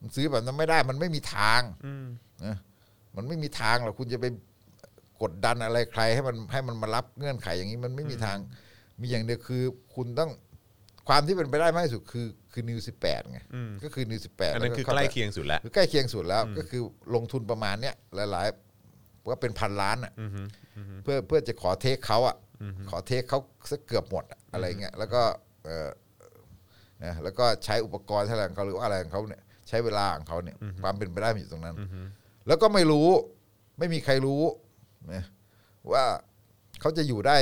มันซื้อแบบนั้นไม่ได้มันไม่มีทางนะมันไม่มีทางหรอกคุณจะไปกดดันอะไรใครให้มันให้มันมารับเงื่อนไขอย่างนี้มันไม่มีทางมีอย่างเดียวคือคุณต้องความที่เป็นไปได้มากที่สุดคือคือนิวสิบแปดไงก็คือนิวสิบแปดอันนั้นคือใกล้เคียงสุดแล้วคือใกล้เคียงสุดแล้วก็คือลงทุนประมาณเนี้ยหลายๆก็เป็นพันล้านอ่ะเพื่อเพื่อจะขอเทคเขาอ่ะขอเทคเขาเกือบหมดอะไรเงี้ยแล้วก็เออนะแล้วก็ใช้อุปกรณ์อะไรของเขาหรือว่าอะไรของเขาเนี่ยใช้เวลาของเขาเนี่ยความเป็นไปได้มันอยู่ตรงนั้นแล้วก็ไม่รู้ไม่มีใครรู้นะว่าเขาจะอยู่ได้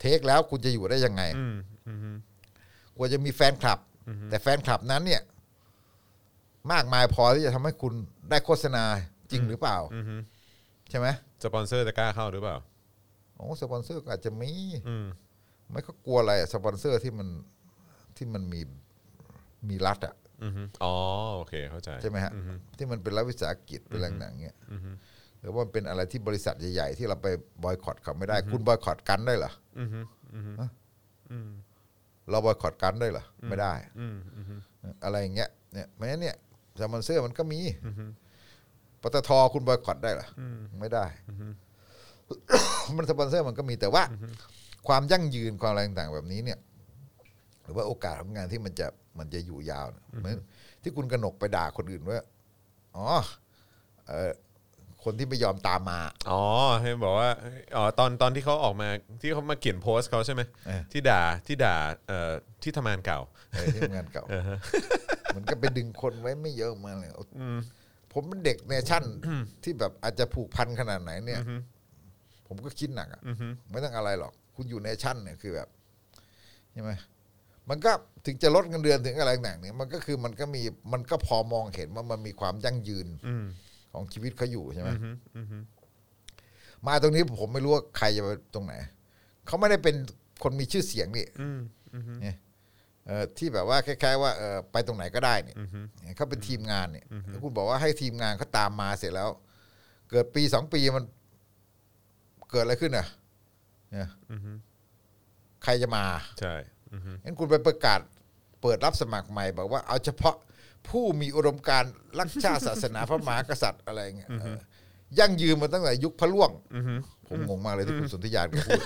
เทคแล้วคุณจะอยู่ได้ยังไงกว่าจะมีแฟนคลับแต่แฟนคลับนั้นเนี่ยมากมายพอที่จะทำให้คุณได้โฆษณาจริงหรือเปล่าใช่ไหมสปอนเซอร์จะกล้าเข้าหรือเปล่าโอ้สปอนเซอร์อาจจะมีไม่ก็กลัวอะไรสปอนเซอร์ที่มันที่มันมีมีรัฐอ่ะอ๋อโอเคเข้าใจใช่ไหมฮะที่มันเป็นรัฐวิสาหกิจเป็นอะไรอย่างเงี้ยหรือว่าเป็นอะไรที่บริษัทใหญ่ๆที่เราไปบอยคอตเขาไม่ได้คุณบอยคอตกันได้เหรอเราบอยคอตกันได้เหรอไม่ได้อะไรอย่างเงี้ยเนี่ยแม้เนี่ยสปอนเซอร์มันก็มีปตท.คุณบอยคอตได้เหรอไม่ได้มันสปอนเซอร์มันก็มีแต่ว่าความยั่งยืนความอะไรต่างๆแบบนี้เนี่ยหรือว่าโอกาสของงานที่มันจะมันจะอยู่ยาวเหมือนที่คุณกนกไปด่าคนอื่นว่าอ๋อเออคนที่ไม่ยอมตามมาอ๋อให้บอกว่าอ๋อตอนตอนที่เขาออกมาที่เขามาเขียนโพสต์เขาใช่ไหมที่ด่าที่ด่าเอ่อที่ทำงานเก่าที่ทำงานเก่ามันก็ไปดึงคนไว้ไม่เยอะมาเลยผมเป็นเด็กเนชั่นที่แบบอาจจะผูกพันขนาดไหนเนี่ยผมก็คิดหนักอ่ะไม่ต้องอะไรหรอกคุณอยู่เนชั่นเนี่ยคือแบบใช่ไหมมันก็ถึงจะลดเงินเดือนถึงอะไรหนักเนี่ยมันก็คือมันก็มีมันก็พอมองเห็นว่ามันมีความยั่งยืนของชีวิตเขาอยู่ใช่ไหมมาตรงนี้ผมไม่รู้ว่าใครจะไปตรงไหนเขาไม่ได้เป็นคนมีชื่อเสียงนี่ที่แบบว่าคล้ายๆว่าไปตรงไหนก็ได้เนี่ยเขาเป็นทีมงานเนี่ยคุณบอกว่าให้ทีมงานเขาตามมาเสร็จแล้วเกิดปีสองปีมันเกิดอะไรขึ้นอ่ะเนี่ยใครจะมาใช่งั้นคุณไปประกาศเปิดรับสมัครใหม่บอกว่าเอาเฉพาะผู้มีอุดมการณ์รักชาติศาสนาพระมหากษัตริย์อะไรเงี้ยยั่งยืนมาตั้งแต่ยุคพระล่วงผมงงมากเลยที่คุณสนธิญาณพูด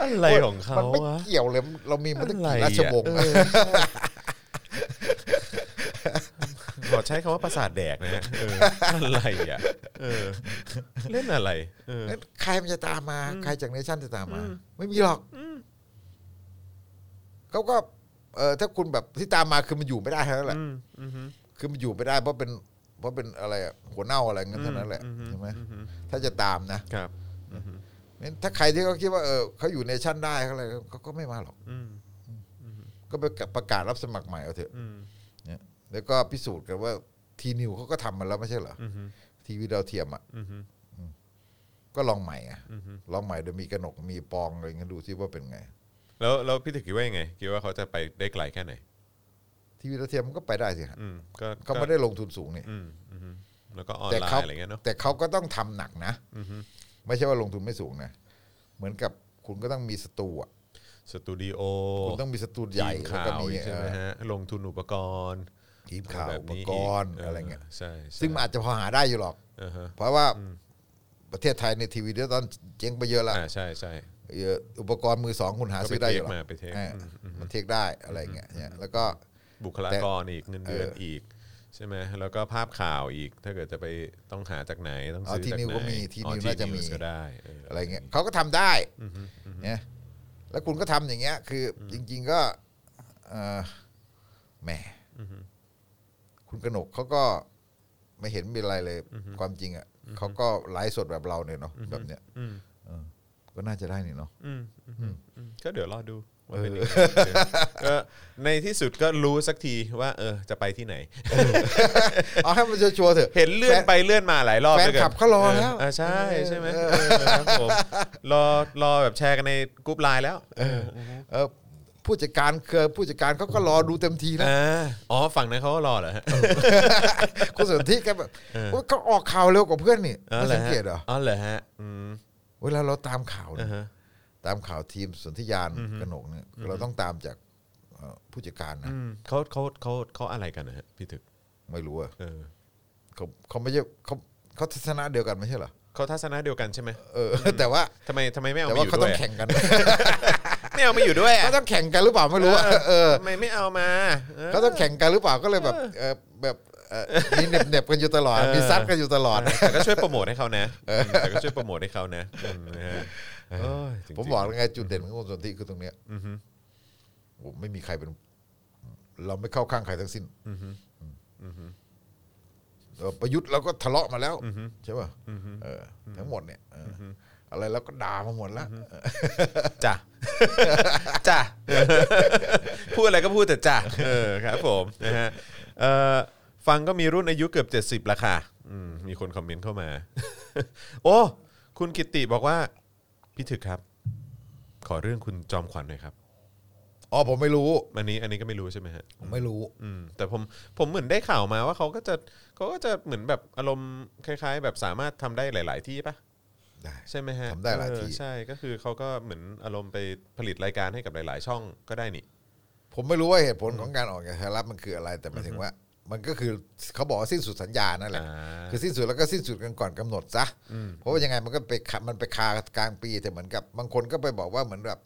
อะไรของเขามันไม่เกี่ยวเลยเรามีมาตั้งแต่ราชวงศ์ขอใช้คำว่าประสาทแดกนะฮะอะไรอ่ะเล่นอะไรใครมันจะตามมาใครจากเนชั่นจะตามมาไม่มีหรอกเขาก็เออถ้าคุณแบบที่ตามมาคือมันอยู่ไม่ได้เท่านั้นแหละคือมันอยู่ไม่ได้เพราะเป็นเพราะเป็นอะไรหัวเน่าอะไรเงี้ยเท่านั้นแหละใช่ไหมถ้าจะตามนะครับงั้นถ้าใครที่เขาคิดว่าเออเขาอยู่เนชั่นได้เขาอะไรเขาก็ไม่มาหรอกก็ไปประกาศรับสมัครใหม่เอาเถอะแล้วก็พิสูจน์กันว่าทีนิวเขาก็ทำมาแล้วไม่ใช่เหรอทีวีดาวเทียมอ่ะก็ลองใหม่อ่ะลองใหม่โดยมีกนกมีปองอะไรเงี้ยดูซิว่าเป็นไง แล้วแล้วพี่ถึกคิดว่ายังไงคิดว่าเขาจะไปได้ไกลแค่ไหนทีวีดาวเทียมมันก็ไปได้สิครับเขาไม่ได้ลงทุนสูงนี่แล้วก็ออนไลน์อะไรเงี้ยเนาะแต่เขาก็ต้องทำหนักนะไม่ใช่ว่าลงทุนไม่สูงนะเหมือนกับคุณก็ต้องมีสตูอ่ะสตูดิโอคุณต้องมีสตูดิโอใหญ่แล้วก็มีใช่ไหมฮะลงทุนอุปกรณ์ทีมข่าวอุปกรณ์อะไรเงี้ยใช่ซึ่งอาจจะพอหาได้อยู่หรอกเพราะว่าประเทศไทยในทีวีดิจิตอลเจ๊งไปเยอะละใช่ใช่อุปกรณ์มือสองคุณหาซื้อได้อยู่หรอกมันเทคได้อะไรเงี้ยแล้วก็บุคลากรอีกเงินเดือนอีกใช่ไหมแล้วก็ภาพข่าวอีกถ้าเกิดจะไปต้องหาจากไหนต้องซื้อจากไหนทีนิวก็มีทีนิวน่าจะมีอะไรเงี้ยเขาก็ทำได้เนี่ยแล้วคุณก็ทำอย่างเงี้ยคือจริงๆก็แหมคุณกนกเขาก็ไม่เห็นมีอะไรเลยความจริงอ่ะเขาก็ไลฟ์สดแบบเราเนี่ยเนาะแบบเนี้ยก็น่าจะได้นี่เนาะก็เดี๋ยวรอดูก็ในที่สุดก็รู้สักทีว่าเออจะไปที่ไหนเอาให้มันชัวร์เถอะเห็นเลื่อนไปเลื่อนมาหลายรอบแฟนคลับเขารอแล้วอ่าใช่ใช่ไหมครับผมรอรอแบบแชร์กันในกลุ่มไลน์แล้วเออผู้จัดการเคยผู้จัดการเขาก็รอดูเต็มทีนะอ๋อฝั่งนั้นเขาก็รอเหรอคุณสนธิก็แบบเขาออกข่าวเร็วกว่าเพื่อนนี่ไม่สังเกตเหรออ๋อเหรอฮะเวลาเราตามข่าวตามข่าวทีมสนธิยานกนกเนี่ยเราต้องตามจากผู้จัดการนะเขาเขาเขาเขาอะไรกันนะฮะพี่ถึกไม่รู้อ่ะเขาเขาไม่ใช่เขาเขาทัศนะเดียวกันไม่ใช่เหรอเขาทัศนะเดียวกันใช่ไหมเออแต่ว่าทำไมทำไมไม่เอามาอยู่ด้วยแต่ว่าเขาต้องแข่งกันไม่เอามาอยู่ด้วยเขาต้องแข่งกันหรือเปล่าไม่รู้เออทำไมไม่เอามาเขาต้องแข่งกันหรือเปล่าก็เลยแบบแบบมีเน็บเน็บกันอยู่ตลอดมีซัดกันอยู่ตลอดแต่ก็ช่วยโปรโมทให้เขานะแต่ก็ช่วยโปรโมทให้เขานะผมบอกแล้วไงจุดเด่นของคุณสนธิคือตรงเนี้ยผมไม่มีใครเป็นเราไม่เข้าข้างใครทั้งสิ้นประยุทธ์เราก็ทะเลาะมาแล้วใช่ป่ะทั้งหมดเนี่ยอะไรแล้วก็ด่ามาหมดแล้วจ้ะจ้ะพูดอะไรก็พูดแต่จ้ะเออครับผมนะฮะฟังก็มีรุ่นอายุเกือบเจ็ดสิบละค่ะมีคนคอมเมนต์เข้ามาโอ้คุณกิตติบอกว่าพี่ถึกครับขอเรื่องคุณจอมขวัญหน่อยครับอ๋อผมไม่รู้อันนี้อันนี้ก็ไม่รู้ใช่ไหมฮะผมไม่รู้อืมแต่ผมผมเหมือนได้ข่าวมาว่าเขาก็จะเขาก็จะเหมือนแบบอารมณ์คล้ายๆแบบสามารถทำได้หลายๆที่ป่ะได้ใช่ไหมฮะทำได้หลายที่ใช่ก็คือเขาก็เหมือนอารมณ์ไปผลิตรายการให้กับหลายๆช่องก็ได้นี่ผมไม่รู้ว่าเหตุผลของการออกจากไทยรัฐมันคืออะไรแต่หมายถึงว่ามันก็คือเขาบอกว่าสิ้นสุดสัญญานั่นแหละคือสิ้นสุดแล้วก็สิ้นสุดกันก่อนกำหนดซะเพราะว่ายังไงมันก็ไปมันไปคากลางปีแต่เหมือนกับบางคนก็ไปบอกว่าเหมือนแบบ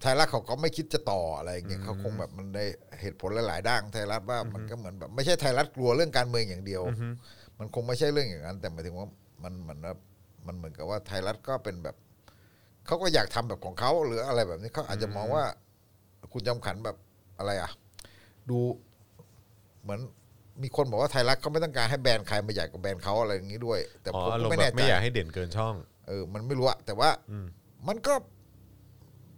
ไทยรัฐเขาก็ไม่คิดจะต่ออะไรอย่างเงี้ยเขาคงแบบมันได้เหตุผลหลายๆด้านไทยรัฐว่ามันก็เหมือนแบบไม่ใช่ไทยรัฐกลัวเรื่องการเมืองอย่างเดียวมันคงไม่ใช่เรื่องอย่างนั้นแต่หมายถึงว่ามันเหมือนแบบมันเหมือนกับว่าไทยรัฐก็เป็นแบบเขาก็อยากทำแบบของเขาหรืออะไรแบบนี้เขาอาจจะมองว่าคุณจำขันแบบอะไรอ่ะดูเหมือนมีคนบอกว่าไทยรัฐเขาไม่ต้องการให้แบรนด์ใครมาใหญ่กว่าแบรนด์เขาอะไรอย่างนี้ด้วยแต่ผมไม่แน่ใจไม่อยากให้เด่นเกินช่องเออมันไม่รู้อะแต่ว่ามันก็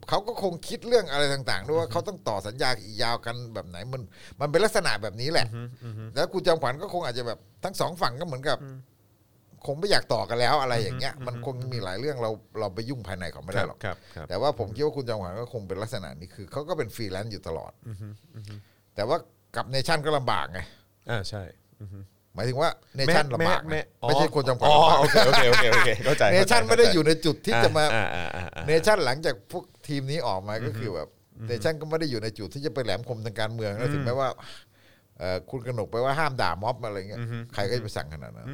เขาก็คงคิดเรื่องอะไรต่างๆด้วยว่าเขาต้องต่อสัญญาอีกยาวกันแบบไหนมันมันเป็นลักษณะแบบนี้แหละแล้วคุณจอมขวัญก็คงอาจจะแบบทั้งสองฝั่งก็เหมือนกับคงไม่อยากต่อกันแล้วอะไรอย่างเงี้ยมันคงมีหลายเรื่องเราเราไปยุ่งภายในเขาไม่ได้หรอกแต่ว่าผมคิดว่าคุณจอมขวัญก็คงเป็นลักษณะนี้คือเขาก็เป็นฟรีแลนซ์อยู่ตลอดแต่ว่ากับเนชั่นก็ลำบากไงอ่าใช่หมายถึงว่าเนชั่นลำบากไม่ใช่คนจำกัดโอเคโอเคโอเคโอเคเข้าใจเนชั่นไม่ได้อยู่ในจุดที่จะมาเนชั่นหลังจากพวกทีมนี้ออกมาก็คือแบบเนชั่นก็ไม่ได้อยู่ในจุดที่จะไปแหลมคมทางการเมืองแล้วถึงแม้ว่าคุณกนกไปว่าห้ามด่าม็อบอะไรเงี้ยใครก็จะไปสั่งขนาดนั้น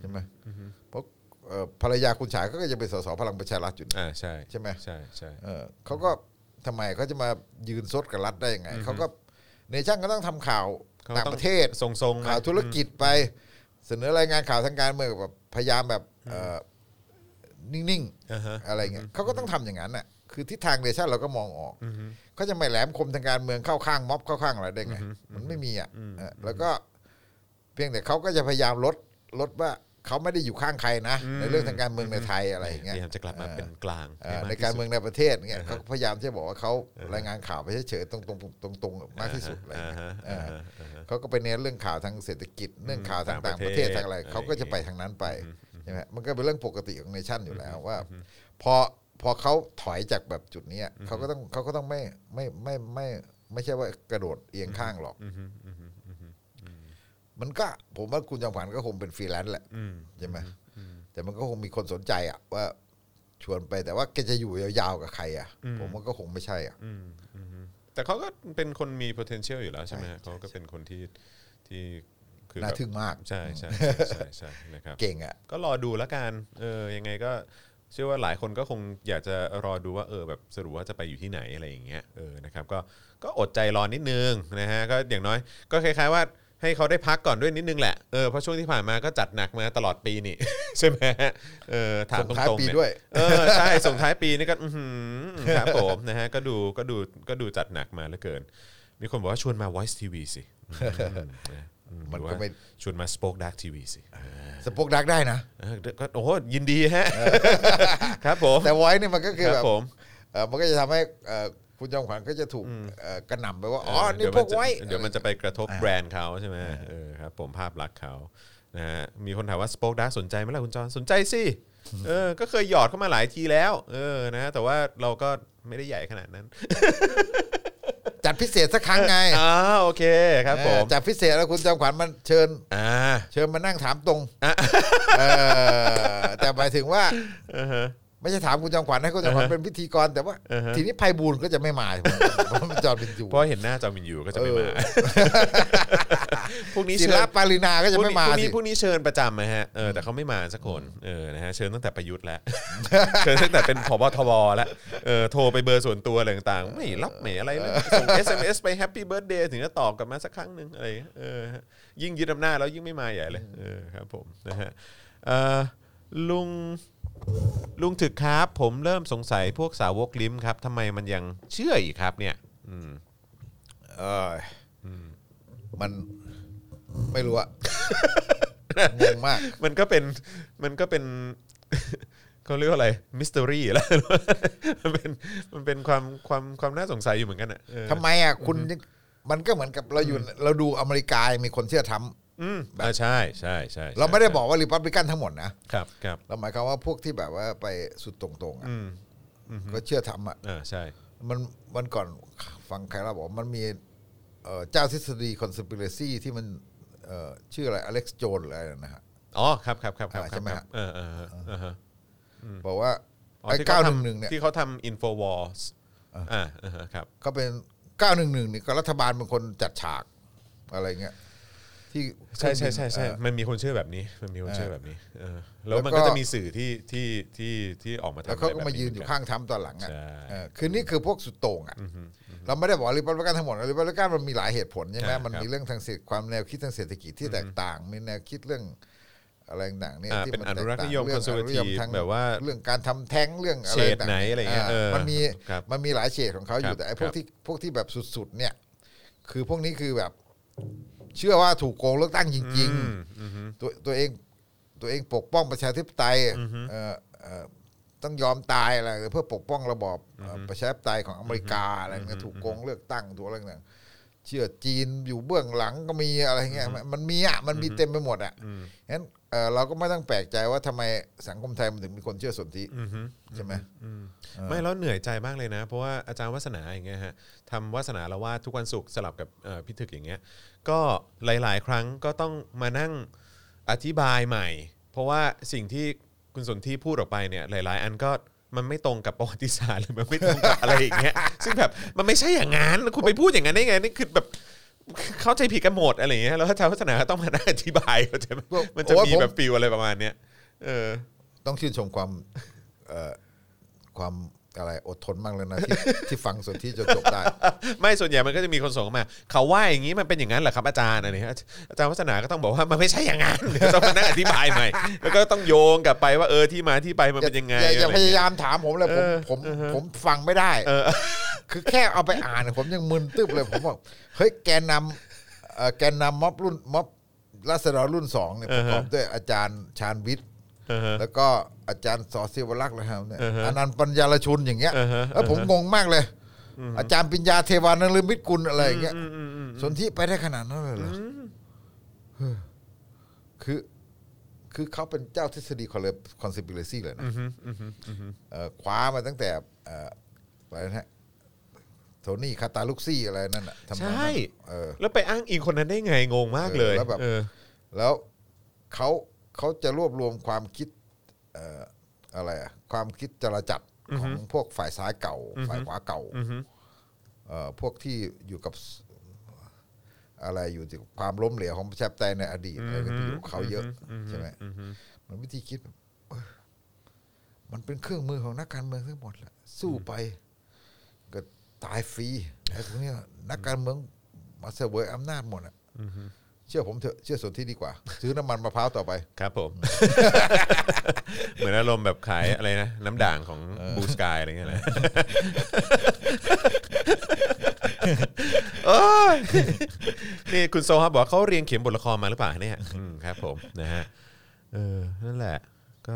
ใช่ไหมเพราะภรรยาคุณฉายก็จะเป็นสสพลังประชารัฐอยู่อ่าใช่ใช่ไหมใช่ใช่เขาก็ทำไมเขาจะมายืนซดกับรัฐได้ยังไงเขาก็เนชั่นก็ต้องทำข่าวต่างประเทศส่งๆข่าวธุรกิจไปเสนอรายงานข่าวทางการเมืองแบบพยายามแบบนิ่งๆอะไรเงี้ยเขาก็ต้องทำอย่างนั้นน่ะคือทิศทางเนชั่นเราก็มองออกเขาจะไม่แหลมคมทางการเมืองเข้าข้างม็อบเข้าข้างอะไรได้ไงมันไม่มีอ่ะแล้วก็เพียงแต่เขาก็จะพยายามลดลดว่าเขาไม่ได้อยู่ข้างใครนะในเรื่องทางการเมืองในไทยอะไรอย่างเงี้ยพยายามจะกลับมาเป็นกลางในการเมืองในประเทศเงี้ยเขาพยายามที่จะบอกว่าเขารายงานข่าวไปเฉยๆตรงๆตรงๆมากที่สุดอะไรเงี้ยเขาก็ไปเน้นเรื่องข่าวทางเศรษฐกิจเรื่องข่าวทางต่างประเทศทางอะไรเขาก็จะไปทางนั้นไปใช่ไหมมันก็เป็นเรื่องปกติของเนชั่นอยู่แล้วว่าพอ พอเขาถอยจากแบบจุดนี้เขาก็ต้องเขาก็ต้องไม่ไม่ไม่ไม่ไม่ใช่ว่ากระโดดเอียงข้างหรอกมันก็ผมว่าคุณจอมขวัญก็คงเป็นฟรีแลนซ์แหละใช่ไหมแต่มันก็คงมีคนสนใจอ่ะว่าชวนไปแต่ว่าแกจะอยู่ยาวๆกับใครอ่ะผมว่าก็คงไม่ใช่อ่ะแต่เขาก็เป็นคนมี potential อยู่แล้วใช่ไหมเขาก็เป็นคนที่ที่น่าทึ่งมากใช่ใช่ใช่นะครับเก่งอ่ะก็รอดูแล้วกันเออยังไงก็เชื่อว่าหลายคนก็คงอยากจะรอดูว่าเออแบบสรุปว่าจะไปอยู่ที่ไหนอะไรอย่างเงี้ยเออนะครับก็ก็อดใจรอนิดนึงนะฮะก็อย่างน้อยก็คล้ายๆว่าให้เขาได้พักก่อนด้วยนิดนึงแหละเออเพราะช่วงที่ผ่านมาก็จัดหนักมาตลอดปีนี่ใช่ไหมเออถามตรงๆเนี่ยเออใช่ส่งท้ายปีนี่ก็ครับผมนะฮะก็ดูก็ดูก็ดูจัดหนักมาเหลือเกินมีคนบอกว่าชวนมา Voice ที วี สิมันก็ไม่ชวนมา Spoke Dark ที วี สิ Spoke Dark ได้นะก็โอ้โหยินดีฮะครับผมแต่ Voice นี่มันก็คือแบบมันก็จะทำให้คุณจอมขวัญก็จะถูกกระหน่ำไปว่าอ๋อนี่พวก Voice เดี๋ยวมันจะไปกระทบแบรนด์เขาใช่ไหมเออครับผมภาพลักษณ์เขานะฮะมีคนถามว่า Spoke Dark สนใจไหมล่ะคุณจอนสนใจสิเออก็เคยหยอดเข้ามาหลายทีแล้วเออนะแต่ว่าเราก็ไม่ได้ใหญ่ขนาดนั้นจัดพิเศษสักครั้งไงอ๋อโอเคครับผมจัดพิเศษแล้วคุณจอมขวัญมันเชิญอ่าเชิญมานั่งถามตรงเออแต่หมายถึงว่าไม่ใช่ถามคุณจอมขวัญให้คุณจอมขวัญเป็นพิธีกรแต่ว่าทีนี้ไพบูลย์ก็จะไม่มาเพราะมันจอมบินอยู่เพราะเห็นหน้าจอมบินอยู่ก็จะไม่มาพวกนี้ศิลปาลินาก็จะไม่มาสิพวกนี้เชิญประจำนะฮะเออแต่เขาไม่มาสักคนเออนะฮะเชิญตั้งแต่ประยุทธ์แล้วเชิญตั้งแต่เป็นผบ.ทบ.แล้วเออโทรไปเบอร์ส่วนตัวอะไรต่างๆไม่รับไม่อะไรเลยส่ง เอส เอ็ม เอส ไป Happy Birthday ถึงจะตอบกลับมาสักครั้งนึงอะไรเออยิ่งยึดอำนาจแล้วยิ่งไม่มาใหญ่เลยเออครับผมนะฮะเออลุงลุงถึกครับผมเริ่มสงสัยพวกสาวกลิ้มครับทำไมมันยังเชื่ออีกครับเนี่ยอืมเออมันไม่รู้อะงงมากมันก็เป็นมันก็เป็นเขาเรียกว่าอะไรมิสเตอรี่อะไรมันเป็นมันเป็นความความความน่าสงสัยอยู่เหมือนกันอะทำไมอะคุณมันก็เหมือนกับเราอยู่เราดูอเมริกามีคนเชื่อทำอืมอ่าใช่ใช่ใช่เราไม่ได้บอกว่ารีพับลิกันทั้งหมดนะครับครับเราหมายความว่าพวกที่แบบว่าไปสุดตรงๆอ่ะก็เชื่อทำอ่ะอ่าใช่มันมันก่อนฟังใครเราบอกมันมีเจ้าทฤษฎีคอนซปิเรซี่ที่มันชื่ออะไรอเล็กซ์โจนอะไรนะฮะอ๋อครับครับครับใช่ไหมฮะเออเออเออบอกว่าไอ้เก้าหนึ่งหนึ่งเนี่ยที่เขาทำอินโฟวอร์สอ่าครับเขาเป็นเก้าหนึ่งหนึ่งนี่ก็รัฐบาลเป็นคนจัดฉากอะไรเงี้ยใช่ใช่ใช่ใช่มันมีคนเชื่อแบบนี้มันมีคนเชื่อแบบนี้แล้วมันก็จะมีสื่อที่ที่ที่ที่ออกมาทำแบบนี้แล้วเขาก็มายืนอยู่ข้างทำตอนหลังอ่ะคือนี่คือพวกสุดโต่งอ่ะเราไม่ได้บอกริพับลิกันทั้งหมดริพับลิกันมันมีหลายเหตุผลใช่ไหมมันมีเรื่องทางเศรษฐความแนวคิดทางเศรษฐกิจที่แตกต่างมีแนวคิดเรื่องอะไรต่างเนี่ยที่เป็นอนุรักษ์นิยมคอนเซอร์เวทีฟแบบว่าเรื่องการทำแท้งเรื่องอะไรต่างไหนอะไรเงี้ยมันมีมันมีหลายเฉดของเขาอยู่แต่ไอ้พวกที่พวกที่แบบสุดๆเนี่ยคือพวกนี้คือแบบเชื่อว่าถูกโกงเลือกตั้งจริงๆตัวตัวเองตัวเองปกป้องประชาธิปไตยต้องยอมตายอะไรเพื่อปกป้องระบอบประชาธิปไตยของอเมริกาอะไรเงี้ยถูกโกงเลือกตั้งตัวอะไรต่างๆเชื่อจีนอยู่เบื้องหลังก็มีอะไรเงี้ยมันมีอ่ะมันมีเต็มไปหมดอ่ะงั้นเราก็ไม่ต้องแปลกใจว่าทำไมสังคมไทยมันถึงมีคนเชื่อสนธิใช่ไหมไม่แล้วเหนื่อยใจมากเลยนะเพราะว่าอาจารย์วาสนาอย่างเงี้ยฮะทำวาสนาละว่าทุกวันศุกร์สลับกับพิถึกอย่างเงี้ยก็หลายๆครั้งก็ต้องมานั่งอธิบายใหม่เพราะว่าสิ่งที่คุณสนธิพูดออกไปเนี่ยหลายๆอันก็มันไม่ตรงกับประวัติศาสตร์หรือมันไม่ตรงกับอะไรอย่างเงี้ยซึ่งแบบมันไม่ใช่อย่างนั้นคุณไปพูดอย่างนั้นได้ไงนี่คือแบบเข้าใจผิดกันหมดอะไรอย่างเงี้ยแล้วอาจารย์วาสนาต้องมานั่งอธิบายเข้าใจมั้ยมันจะมีแบบฟีลอะไรประมาณเนี้ยเออต้องชื่นชมความเอ่อความอะไรอดทนมากเลยนะ ที่ที่ฟังส่วนที่จนจบได้ ไม่ส่วนใหญ่มันก็จะมีคนส่งมาเขาว่าอย่างนี้มันเป็นอย่างนั้นเหรอครับอาจารย์อะไรฮะอาจารย์วัฒนาก็ต้องบอกว่ามันไม่ใช่อย่างนั้นต้องมานั่งอธิบายใหม่แล้วก็ต้องโยงกลับไปว่าเออที่มาที่ไปมันเป็นยังไงอย่าพยายามถามผมเลยผมผมผมฟังไม่ได้คือแค่เอาไปอ่านผมยังมึนตึ๊บเลยผมบอกเฮ้ยแกนำแกนนำม็อบรุ่นม็อบราษฎรรุ่นสองเนี่ยประกอบด้วยอาจารย์ชาญวิทย์แล้วก็อาจารย์สอศิวรักษ์นะครับเนี่ยอนันต์ปัญญาลชุนอย่างเงี้ยแล้วผมงงมากเลยอาจารย์ปัญญาเทวานฤมิตกุลอะไรอย่างเงี้ยสนธิไปได้ขนาดนั้นเลยเหรอคือ คือเขาเป็นเจ้าทฤษฎีคอนซิบิลิซี่เลยนะคว้ามาตั้งแต่อะไรนะฮะโทนี่คาตาลุกซี่อะไรนั่นอ่ะใช่แล้วไปอ้างอิงคนนั้นได้ไงงงมากเลยแล้วแบบแล้วเขาเขาจะรวบรวมความคิดอะไรอ่ะความคิดจราจรของพวกฝ่ายซ้ายเก่าฝ่ายขวาเก่าพวกที่อยู่กับอะไรอยู่ที่ความล้มเหลวของประชาธิปไตยในอดีตอะไรก็อยู่เขาเยอะใช่ไหมมันวิธีคิดมันเป็นเครื่องมือของนักการเมืองทั้งหมดแหละสู้ไปก็ตายฟรีไอ้พวกนี้นักการเมืองมาเสวยอำนาจหมดอ่ะเชื่อผมเถอะเชื่อส่วนที่ดีกว่าซื้อน้ำมันมะพร้าวต่อไปครับผม เหมือนอารมณ์แบบขายอะไรนะน้ำด่างของบูสกายอะไรเงี้ยแหละนี่คุณโซฮาบอกเขาเรียนเขียนบทละครมาหรือเปล่าเนี่ยครับผมนะฮะเออนั่นแหละก็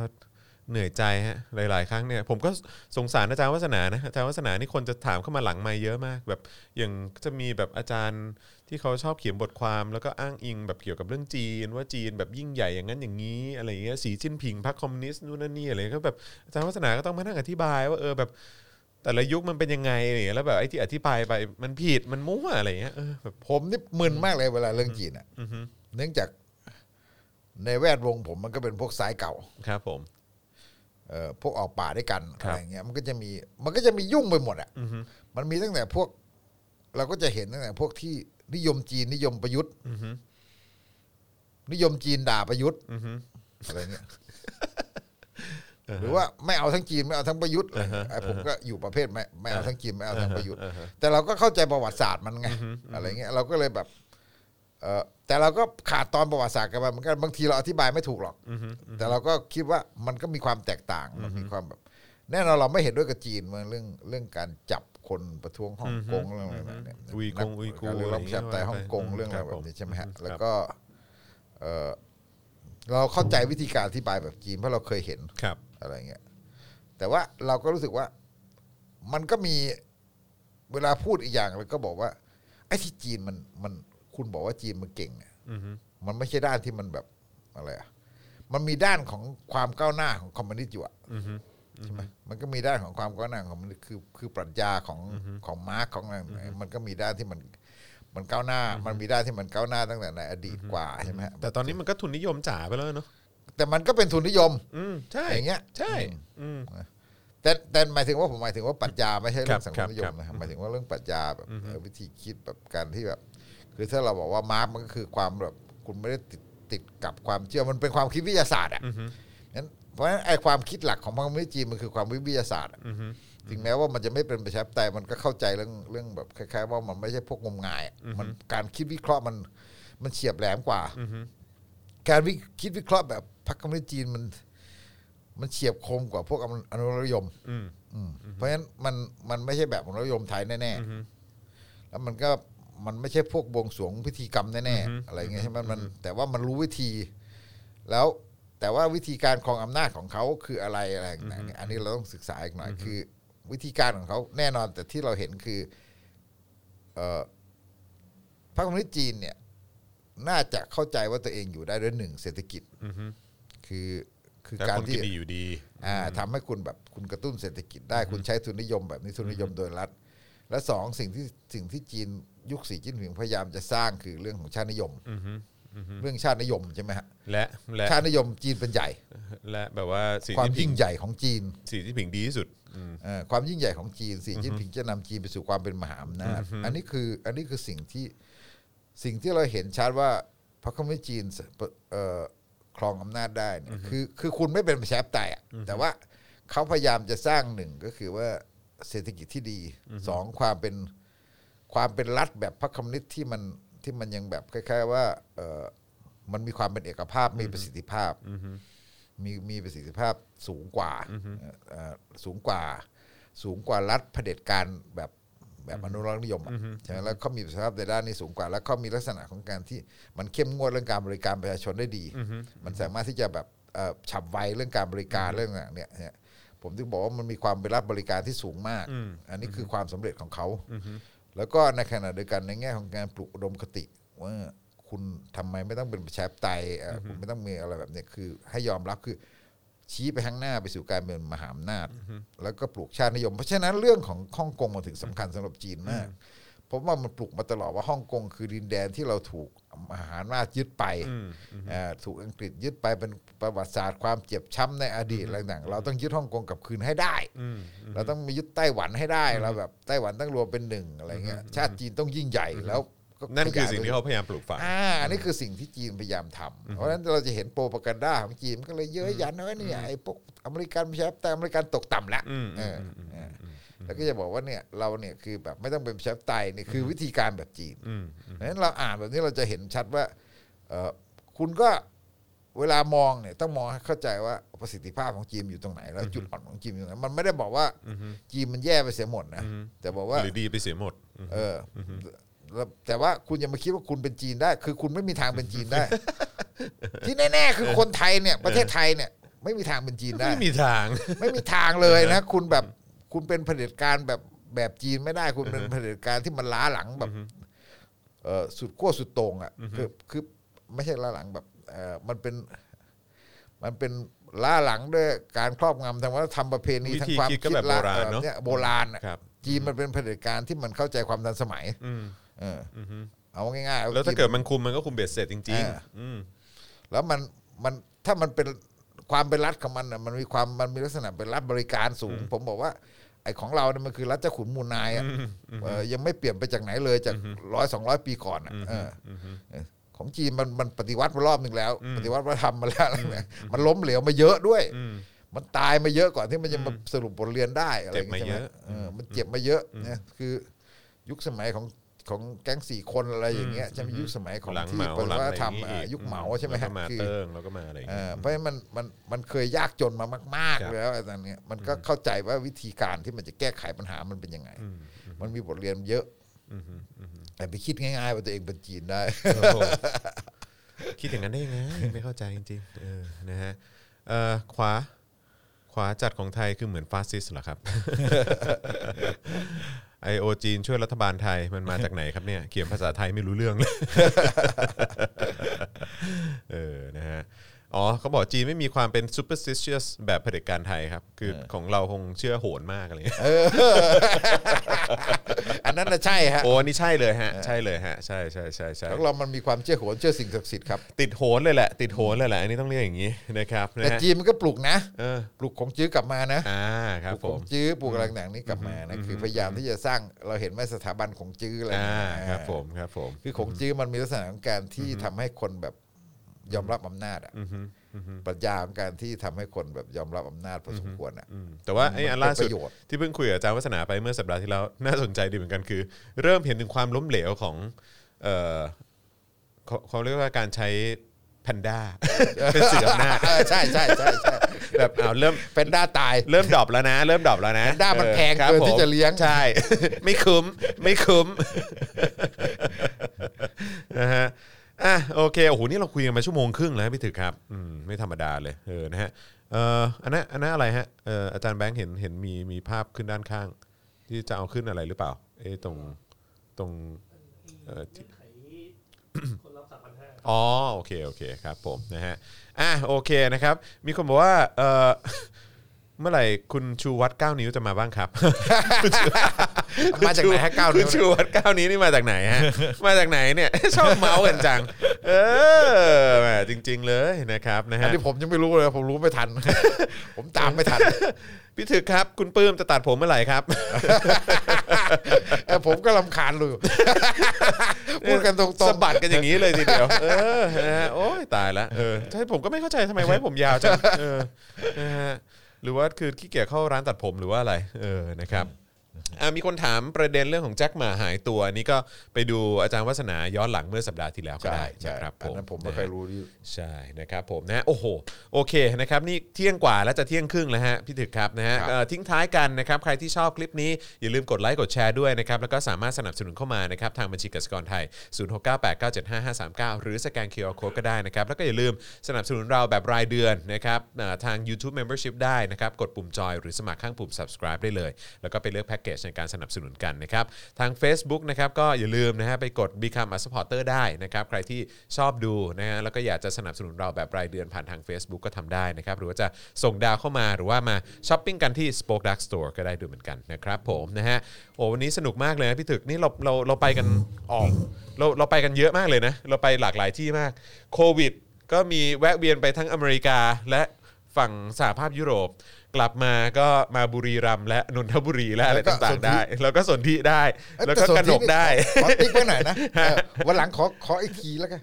เหนื่อยใจฮะหลายๆครั้งเนี่ยผมก็สงสารอาจารย์วัฒนานะอาจารย์วัฒนานี่คนจะถามเข้ามาหลังไมค์เยอะมากแบบอย่างจะมีแบบอาจารย์ที่เขาชอบเขียนบทความแล้วก็อ้างอิงแบบเกี่ยวกับเรื่องจีนว่าจีนแบบยิ่งใหญ่อย่างนั้นอย่างนี้อะไรอย่างเงี้ยสีจิ้นผิงพรรคคอมมิวนิสต์นู่นนั่นนี่อะไรก็แบบอาจารย์วัฒนาก็ต้องมานั่งอธิบายว่าเออแบบแต่ละยุคมันเป็นยังไงเนี่ยแล้วแบบไอ้ที่อธิบายไปมันผิดมันมั่วอะไรเงี้ยเออแบบผมนี่มึนมากเลยเวลาเรื่องจีนอ่ะเนื่องจากในแวดวงผมมันก็เป็นพวกสายเก่าครับผมเอ่อพวกออกป่าด้วยกันอะไรเงี้ยมันก็จะมีมันก็จะมียุ่งไปหมดอ่ะมันมีตั้งแต่พวกเราก็จะเห็นตั้งแต่พวกที่นิยมจีนนิยมประยุทธ์นิยมจีนด่าประยุทธ์อะไรเงี้ยหรือว่าไม่เอาทั้งจีนไม่เอาทั้งประยุทธ์ไอ้ผมก็อยู่ประเภทไม่ไม่เอาทั้งจีนไม่เอาทั้งประยุทธ์แต่เราก็เข้าใจประวัติศาสตร์มันไงอะไรเงี้ยเราก็เลยแบบเอ่อแต่เราก็ขาดตอนประวัติศาสตร์กันไปเหมือนกันบางทีเราอธิบายไม่ถูกหรอกแต่เราก็คิดว่ามันก็มีความแตกต่างมันมีความแบบแน่นอนเราไม่เห็นด้วยกับจีนเรื่องเรื่องการจับคนประท้วงฮ่องกงเรื่องอะไรแบบนี้อุยกงอุยกูเรื่องประชาธิปไตยฮ่องกงเรื่องอะไรแบบนี้ใช่ไหมฮะแล้วก็เอ่อเราเข้าใจวิธีการอธิบายแบบจีนเพราะเราเคยเห็นอะไรเงี้ยแต่ว่าเราก็รู้สึกว่ามันก็มีเวลาพูดอีกอย่างแล้วก็บอกว่าไอ้ที่จีนมันมันคุณบอกว่าจีนมันเก่งเนี่ยมันไม่ใช่ด้านที่มันแบบอะไรอ่ะมันมีด้านของความก้าวหน้าของคอมมิวนิสต์อยู่อ่ะใช่ไหมมันก็มีด้านของความก้าวหน้าของมันคือคือปรัชญาของของมาร์กของอะไรมันก็มีด้านที่มันมันก้าวหน้ามันมีด้านที่มันก้าวหน้าตั้งแต่ในอดีตกว่าใช่ไหมแต่ตอนนี้มันก็ทุนนิยมจ๋าไปแล้วเนาะแต่มันก็เป็นทุนนิยมใช่อย่างเงี้ยใช่แต่แต่หมายถึงว่าผมหมายถึงว่าปรัชญาไม่ใช่เรื่องสังคมนิยมนะครับหมายถึงว่าเรื่องปรัชญาแบบวิธีคิดแบบการที่แบบคือถ้าเราบอกว่ามาร์กมันก็คือความแบบคุณไม่ได้ติดติดกับความเชื่อมันเป็นความคิดวิทยาศาสตร์อ่ะนั้นเพราะฉะนั้นไอ้ความคิดหลักของพรรคคอมมิวนิสต์จีนมันคือความวิทยาศาสตร์ถึงแม้ว่ามันจะไม่เป็นประชาธิปไตยมันก็เข้าใจเรื่องเรื่องแบบคล้ายๆว่ามันไม่ใช่พวกงมงายมันการคิดวิเคราะห์มันมันเฉียบแหลมกว่าการคิดวิเคราะห์แบบพรรคคอมมิวนิสต์จีนมันมันเฉียบคมกว่าพวกอนุรักษนิยมเพราะฉะนั้นมันมันไม่ใช่แบบอนุรักษนิยมไทยแน่ๆแล้วมันก็มันไม่ใช่พวกบวงสรวงพิธีกรรมแน่ๆอะไรเงี้ยใช่ไหมมันแต่ว่ามันรู้วิธีแล้วแต่ว่าวิธีการครองอำนาจของเขาคืออะไรอะไรอย่างเงี้ยอันนี้เราต้องศึกษาอีกหน่อยคือวิธีการของเขาแน่นอนแต่ที่เราเห็นคือพรรคคอมมิวนิสต์จีนเนี่ยน่าจะเข้าใจว่าตัวเองอยู่ได้ด้วยหนึ่งเศรษฐกิจคือคือการที่ทำให้คุณแบบคุณกระตุ้นเศรษฐกิจได้คุณใช้ทุนนิยมแบบนี้ทุนนิยมโดยรัฐและสองสิ่งที่สิ่งที่จีนยุคสีจิ้นผิงพยายามจะสร้างคือเรื่องของชาตินิยมเรื่องชาตินิยมใช่ไหมฮะและชาตินิยมจีนเป็นใหญ่และแบบว่าความยิ่งใหญ่ของจีนสีจิ้นผิงดีที่สุดความยิ่งใหญ่ของจีนสีจิ้นผิงจะนำจีนไปสู่ความเป็นมหาอำนาจอันนี้คืออันนี้คือสิ่งที่สิ่งที่เราเห็นชัดว่าพรรคคอมมิวนิสต์จีนครองอำนาจได้เนี่ยคือคือคุณไม่เป็นประชาธิปไตยอ่ะแต่ว่าเขาพยายามจะสร้างหนึ่งก็คือว่าเศรษฐกิจที่ดีสองความเป็นความเป็นรัฐแบบพรรคคอมมิวนิสต์ที่มันที่มันยังแบบคล้ายๆว่าเออมันมีความเป็นเอกภาพมีประสิทธิภาพมีมีประสิทธิภาพสูงกว่าสูงกว่าสูงกว่ารัฐเผด็จการแบบแบบอนุรักษนิยมอ่ะใช่ไหมแล้วเขามีประสิทธิภาพในด้านนี้สูงกว่าแล้วเขามีลักษณะของการที่มันเข้มงวดเรื่องการบริการประชาชนได้ดีมันสามารถที่จะแบบฉับไวเรื่องการบริการเรื่องอย่างเนี้ยผมถึงบอกว่ามันมีความเป็นรัฐบริการที่สูงมากอันนี้คือความสำเร็จของเขาแล้วก็ในขณะเดียวกันในแง่ของการปลุกอุดมคติว่าค คุณทำไมไม่ต้องเป็นประชาธิปไตยคุณไม่ต้องมีอะไรแบบนี้คือให้ยอมรับคือชี้ไปข้างหน้าไปสู่การเป็นมหาอำนาจแล้วก็ปลูกชาตินิยมเพราะฉะนั้นเรื่องของฮ่องกงมันถึงสำคัญสำหรับจีนมากเพราะว่ามันปลุกมาตลอดว่าฮ่องกงคือดินแดนที่เราถูกมหาอำนาจยึดไปถูกอังกฤษยึดไปเป็นประวัติศาสตร์ความเจ็บช้ำในอดีตอะไรต่างๆเราต้องยึดฮ่องกงกลับคืนให้ได้เราต้องมายึดไต้หวันให้ได้เราแบบไต้หวันต้องรวมเป็นหนึ่งอะไรเงี้ยชาติจีนต้องยิ่งใหญ่แล้วนั่นคือสิ่งที่เขาพยายามปลูกฝังอ่านี่คือสิ่งที่จีนพยายามทำเพราะฉะนั้นเราจะเห็นโปรพาแกนด้าของจีนก็เลยเยอะยันนะว่าเนี่ยไอ้พวกอเมริกันประชาธิปไตยอเมริกันตกต่ำแล้วแล้วก็จะบอกว่าเนี่ยเราเนี่ยคือแบบไม่ต้องเป็นประชาธิปไตยนี่คือวิธีการแบบจีนเพราะฉะนั้นเราอ่านแบบนี้เราจะเห็นชัดว่าคุณก็เวลามองเนี่ยต้องมองให้เข้าใจว่าประสิทธิภาพของจีนอยู่ตรงไหนแล้วจุดอ่อนของจีนอยู่ตรงไหนมันไม่ได้บอกว่าจีนมันแย่ไปเสียหมดนะแต่บอกว่าหรือดีไปเสียหมดเออแต่ว่าคุณอย่ามาคิดว่าคุณเป็นจีนได้คือคุณไม่มีทางเป็นจีนได้ที่แน่ๆคือคนไทยเนี่ยประเทศไทยเนี่ยไม่มีทางเป็นจีนได้ไม่มีทางไม่มีทางเลยนะคุณแบบคุณเป็นเผด็จการแบบแบบจีนไม่ได้คุณเป็นเผด็จการที่มันล้าหลังแบบสุดขั้วสุดตรงอ่ะคือคือไม่ใช่ล้าหลังแบบมันเป็นมันเป็นล้าหลังด้วยการครอบงำทางวัฒนธรรมประเพณีทางความคิดแบบโบราณจีนมันเป็นเผด็จการที่มันเข้าใจความทันสมัยเอาง่ายๆแล้วถ้าเกิดมันคุมมันก็คุมเบ็ดเสร็จจริงๆแล้วมันมันถ้ามันเป็นความเป็นรัฐของมันน่ะมันมีความมันมีลักษณะเป็นรัฐบริการสูงผมบอกว่าไอ้ของเราเนี่ยมันคือรัฐเจ้าขุนมูลนายยังไม่เปลี่ยนไปจากไหนเลยจากร้อยสองร้อยปีก่อนของจีนมันมันปฏิวัติมารอบนึงแล้วปฏิวัติวัฒนธรรมมาแล้วมันล้มเหลวมาเยอะด้วยมันตายมาเยอะก่อนที่มันจะมาสรุปบทเรียนได้อะไรอย่างเงี้ยมันเจ็บมาเยอะนะคือยุคสมัยของของแก๊งสี่คนอะไรอย่างเงี้ยใช่ไหมยุคสมัยของที่ปฏิวัติธรรมยุคเหมาใช่ไหมฮะคือเราก็มาอะไรอย่างเงี้ยเพราะมันมันมันเคยยากจนมามากๆแล้วอะไรเงี้ยมันก็เข้าใจว่าวิธีการที่มันจะแก้ไขปัญหามันเป็นยังไงมันมีบทเรียนเยอะแต่ไปคิดง่ายๆว่าตัวเองเป็นจีนได้คิดอย่างนั้นได้ยังไงไม่เข้าใจจริงๆนะฮะขวาขวาจัดของไทยคือเหมือนฟาสซิสต์เหรอครับไอโอจีนช่วยรัฐบาลไทยมันมาจากไหนครับเนี่ยเขียนภาษาไทยไม่รู้เรื่องเลยเออนะฮะอ๋อเขาบอกจีนไม่มีความเป็น superstitious แบบเผด็จการไทยครับคือของเราคงเชื่อโหนมากอะไรเงี้ยอันนั้นน่ะใช่ฮะโอ้นี่ใช่เลยฮะใช่เลยฮะใช่ใช่ใช่ใช่ของเรามันมีความเชื่อโหนเชื่อสิ่งศักดิ์สิทธิ์ครับติดโหนเลยแหละติดโหนเลยแหละอันนี้ต้องเรียกอย่างนี้นะครับแต่จีนมันก็ปลูกนะปลูกของจื้อกลับมานะอ่าครับผมของจื้อปลูกอะไรต่างๆนี้กลับมานะคือพยายามที่จะสร้างเราเห็นไหมสถาบันของจื้ออะไรอ่าครับผมครับผมคือของจื้อมันมีลักษณะของการที่ทำให้คนแบบยอมรับอำนาจอ่ะปรัชญาของการที่ทำให้คนแบบยอมรับอำนาจพอสมควรอ่ะแต่ว่าไอ้อันล่าสุดที่เพิ่งคุยกับอาจารย์วัฒนาไปเมื่อสัปดาห์ที่แล้วน่าสนใจดีเหมือนกันคือเริ่มเห็นถึงความล้มเหลวของเอ่อเขาเรียกว่าการใช้แพนด้าเป็นสื่ออำนาจใช่ใช่ใช่แบบเอาเริ่มแพนด้าตายเริ่มดรอปแล้วนะเริ่มดรอปแล้วนะแพนด้ามันแพงเกินที่จะเลี้ยงใช่ไม่คุ้มไม่คุ้มนะฮะอ่ะโอเคโอ้โหนี่เราคุยกันมาชั่วโมงครึ่งแล้วพี่ถึกครับอืมไม่ธรรมดาเลยเออนะฮะเอ่ออันนั้นอันนั้นอะไรฮะเอ่ออาจารย์แบงค์เห็นเห็นมีมีภาพขึ้นด้านข้างที่จะเอาขึ้นอะไรหรือเปล่าเอ้ตรงตรงเอ่อที่คนรับ สามพันห้าร้อย อ๋อโอเคโอเคครับผมนะฮะอ่ะโอเคนะครับมีคนบอกว่าเอ่อเมื่อไหร่คุณชูวัฒน์เก้านิ้วจะมาบ้างครับมาจากไหนฮะเก้านิ้วชูวัฒน์เก้านิ้วนี่มาจากไหนฮะมาจากไหนเนี่ยชอบเมากันจังเออแหมจริงๆเลยนะครับนะฮะอันนี้ผมยังไม่รู้เลยผมรู้ไม่ทันผมตามไม่ทันพี่ถึกครับคุณปื้มจะตัดผมเมื่อไหร่ครับผมก็รำคาญเลยพูดกันตรงๆสะบัดกันอย่างนี้เลยทีเดียวเออโอ๊ยตายละเออใช่ผมก็ไม่เข้าใจทำไมไว้ผมยาวจังเออนะฮะหรือว่าคือขี้เกียจเข้าร้านตัดผมหรือว่าอะไรเออนะครับมีคนถามประเด็นเรื่องของแจ็คหม่าหายตัวนี่ก็ไปดูอาจารย์วัฒนาย้อนหลังเมื่อสัปดาห์ที่แล้วก็ได้นะครับผมนั้นผมไม่เคยรู้ดิใช่นะครับผมนะโอ้โหโอเคนะครับนี่เที่ยงกว่าแล้วจะเที่ยงครึ่งแล้วฮะพี่ถึกครับนะฮะทิ้งท้ายกันนะครับใครที่ชอบคลิปนี้อย่าลืมกดไลค์กดแชร์ด้วยนะครับแล้วก็สามารถสนับสนุนเข้ามานะครับทางบัญชีกสิกรไทยศูนย์ หก เก้า แปด เก้า เจ็ด ห้า ห้า สาม เก้าหรือสแกน คิว อาร์ Code ก็ได้นะครับแล้วก็อย่าลืมสนับสนุนเราแบบรายเดือนนะครับทาง YouTube Membership ได้นะครับกดปุ่มจอยหรือสมัครข้างปุ่ม Subscribe ได้เลยแล้วก็ไปเลือกแพ็คเกจ จในการสนับสนุนกันนะครับทาง Facebook นะครับก็อย่าลืมนะฮะไปกด Become a supporter ได้นะครับใครที่ชอบดูนะฮะแล้วก็อยากจะสนับสนุนเราแบบรายเดือนผ่านทาง Facebook ก็ทำได้นะครับหรือว่าจะส่งดาวเข้ามาหรือว่ามาช้อปปิ้งกันที่ Spoke Dark Store ก็ได้ดูเหมือนกันนะครับผมนะฮะโอ้วันนี้สนุกมากเลยพี่ถึกนี่เราเราเราไปกันออกเราเราไปกันเยอะมากเลยนะเราไปหลากหลายที่มากโควิดก็มีแวะเวียนไปทั้งอเมริกาและฝั่งสหภาพยุโรปกลับมาก็มาบุรีรัมย์และนนทบุรีและอะไรต่างๆได้แล้วก็สนธิได้แล้วก็กนกได้ขอติ๊กไว้หน่อยนะวันหลังขอขออีกทีแล้วกัน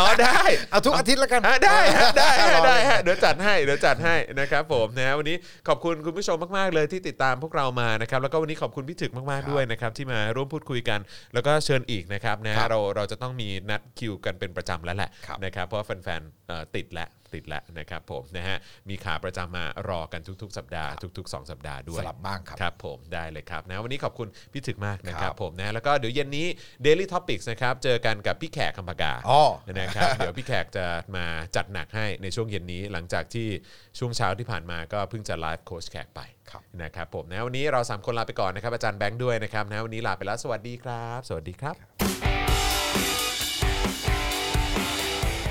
อ๋อได้เอาทุกอาทิตย์แล้วกันได้ได้ได้เดี๋ยวจัดให้เดี๋ยวจัดให้นะครับผมนะวันนี้ขอบคุณคุณผู้ชมมากๆเลยที่ติดตามพวกเรามานะครับแล้วก็วันนี้ขอบคุณพี่ถึกมากๆด้วยนะครับที่มาร่วมพูดคุยกันแล้วก็เชิญอีกนะครับนะเราเราจะต้องมีนัดคิวกันเป็นประจำแล้วแหละนะครับเพราะแฟนๆติดและติดแล้วนะครับผมนะฮะมีขาประจำมารอกันทุกๆสัปดาห์ทุกๆสองสัปดาห์ด้วยสลับบ้างครับครับผมได้เลยครับนะวันนี้ขอบคุณพี่ถึกมากนะครับผมนะแล้วก็เดี๋ยวเย็นนี้ Daily Topics นะครับเจอกันกับพี่แขกคำปากานะครับเดี๋ยวพี่แขกจะมาจัดหนักให้ในช่วงเย็นนี้หลังจากที่ช่วงเช้าที่ผ่านมาก็เพิ่งจะไลฟ์โค้ชแขกไปนะครับผมนะวันนี้เราสามคนลาไปก่อนนะครับอาจารย์แบงค์ด้วยนะครับนะวันนี้ลาไปแล้วสวัสดีครับสวัสดีครับ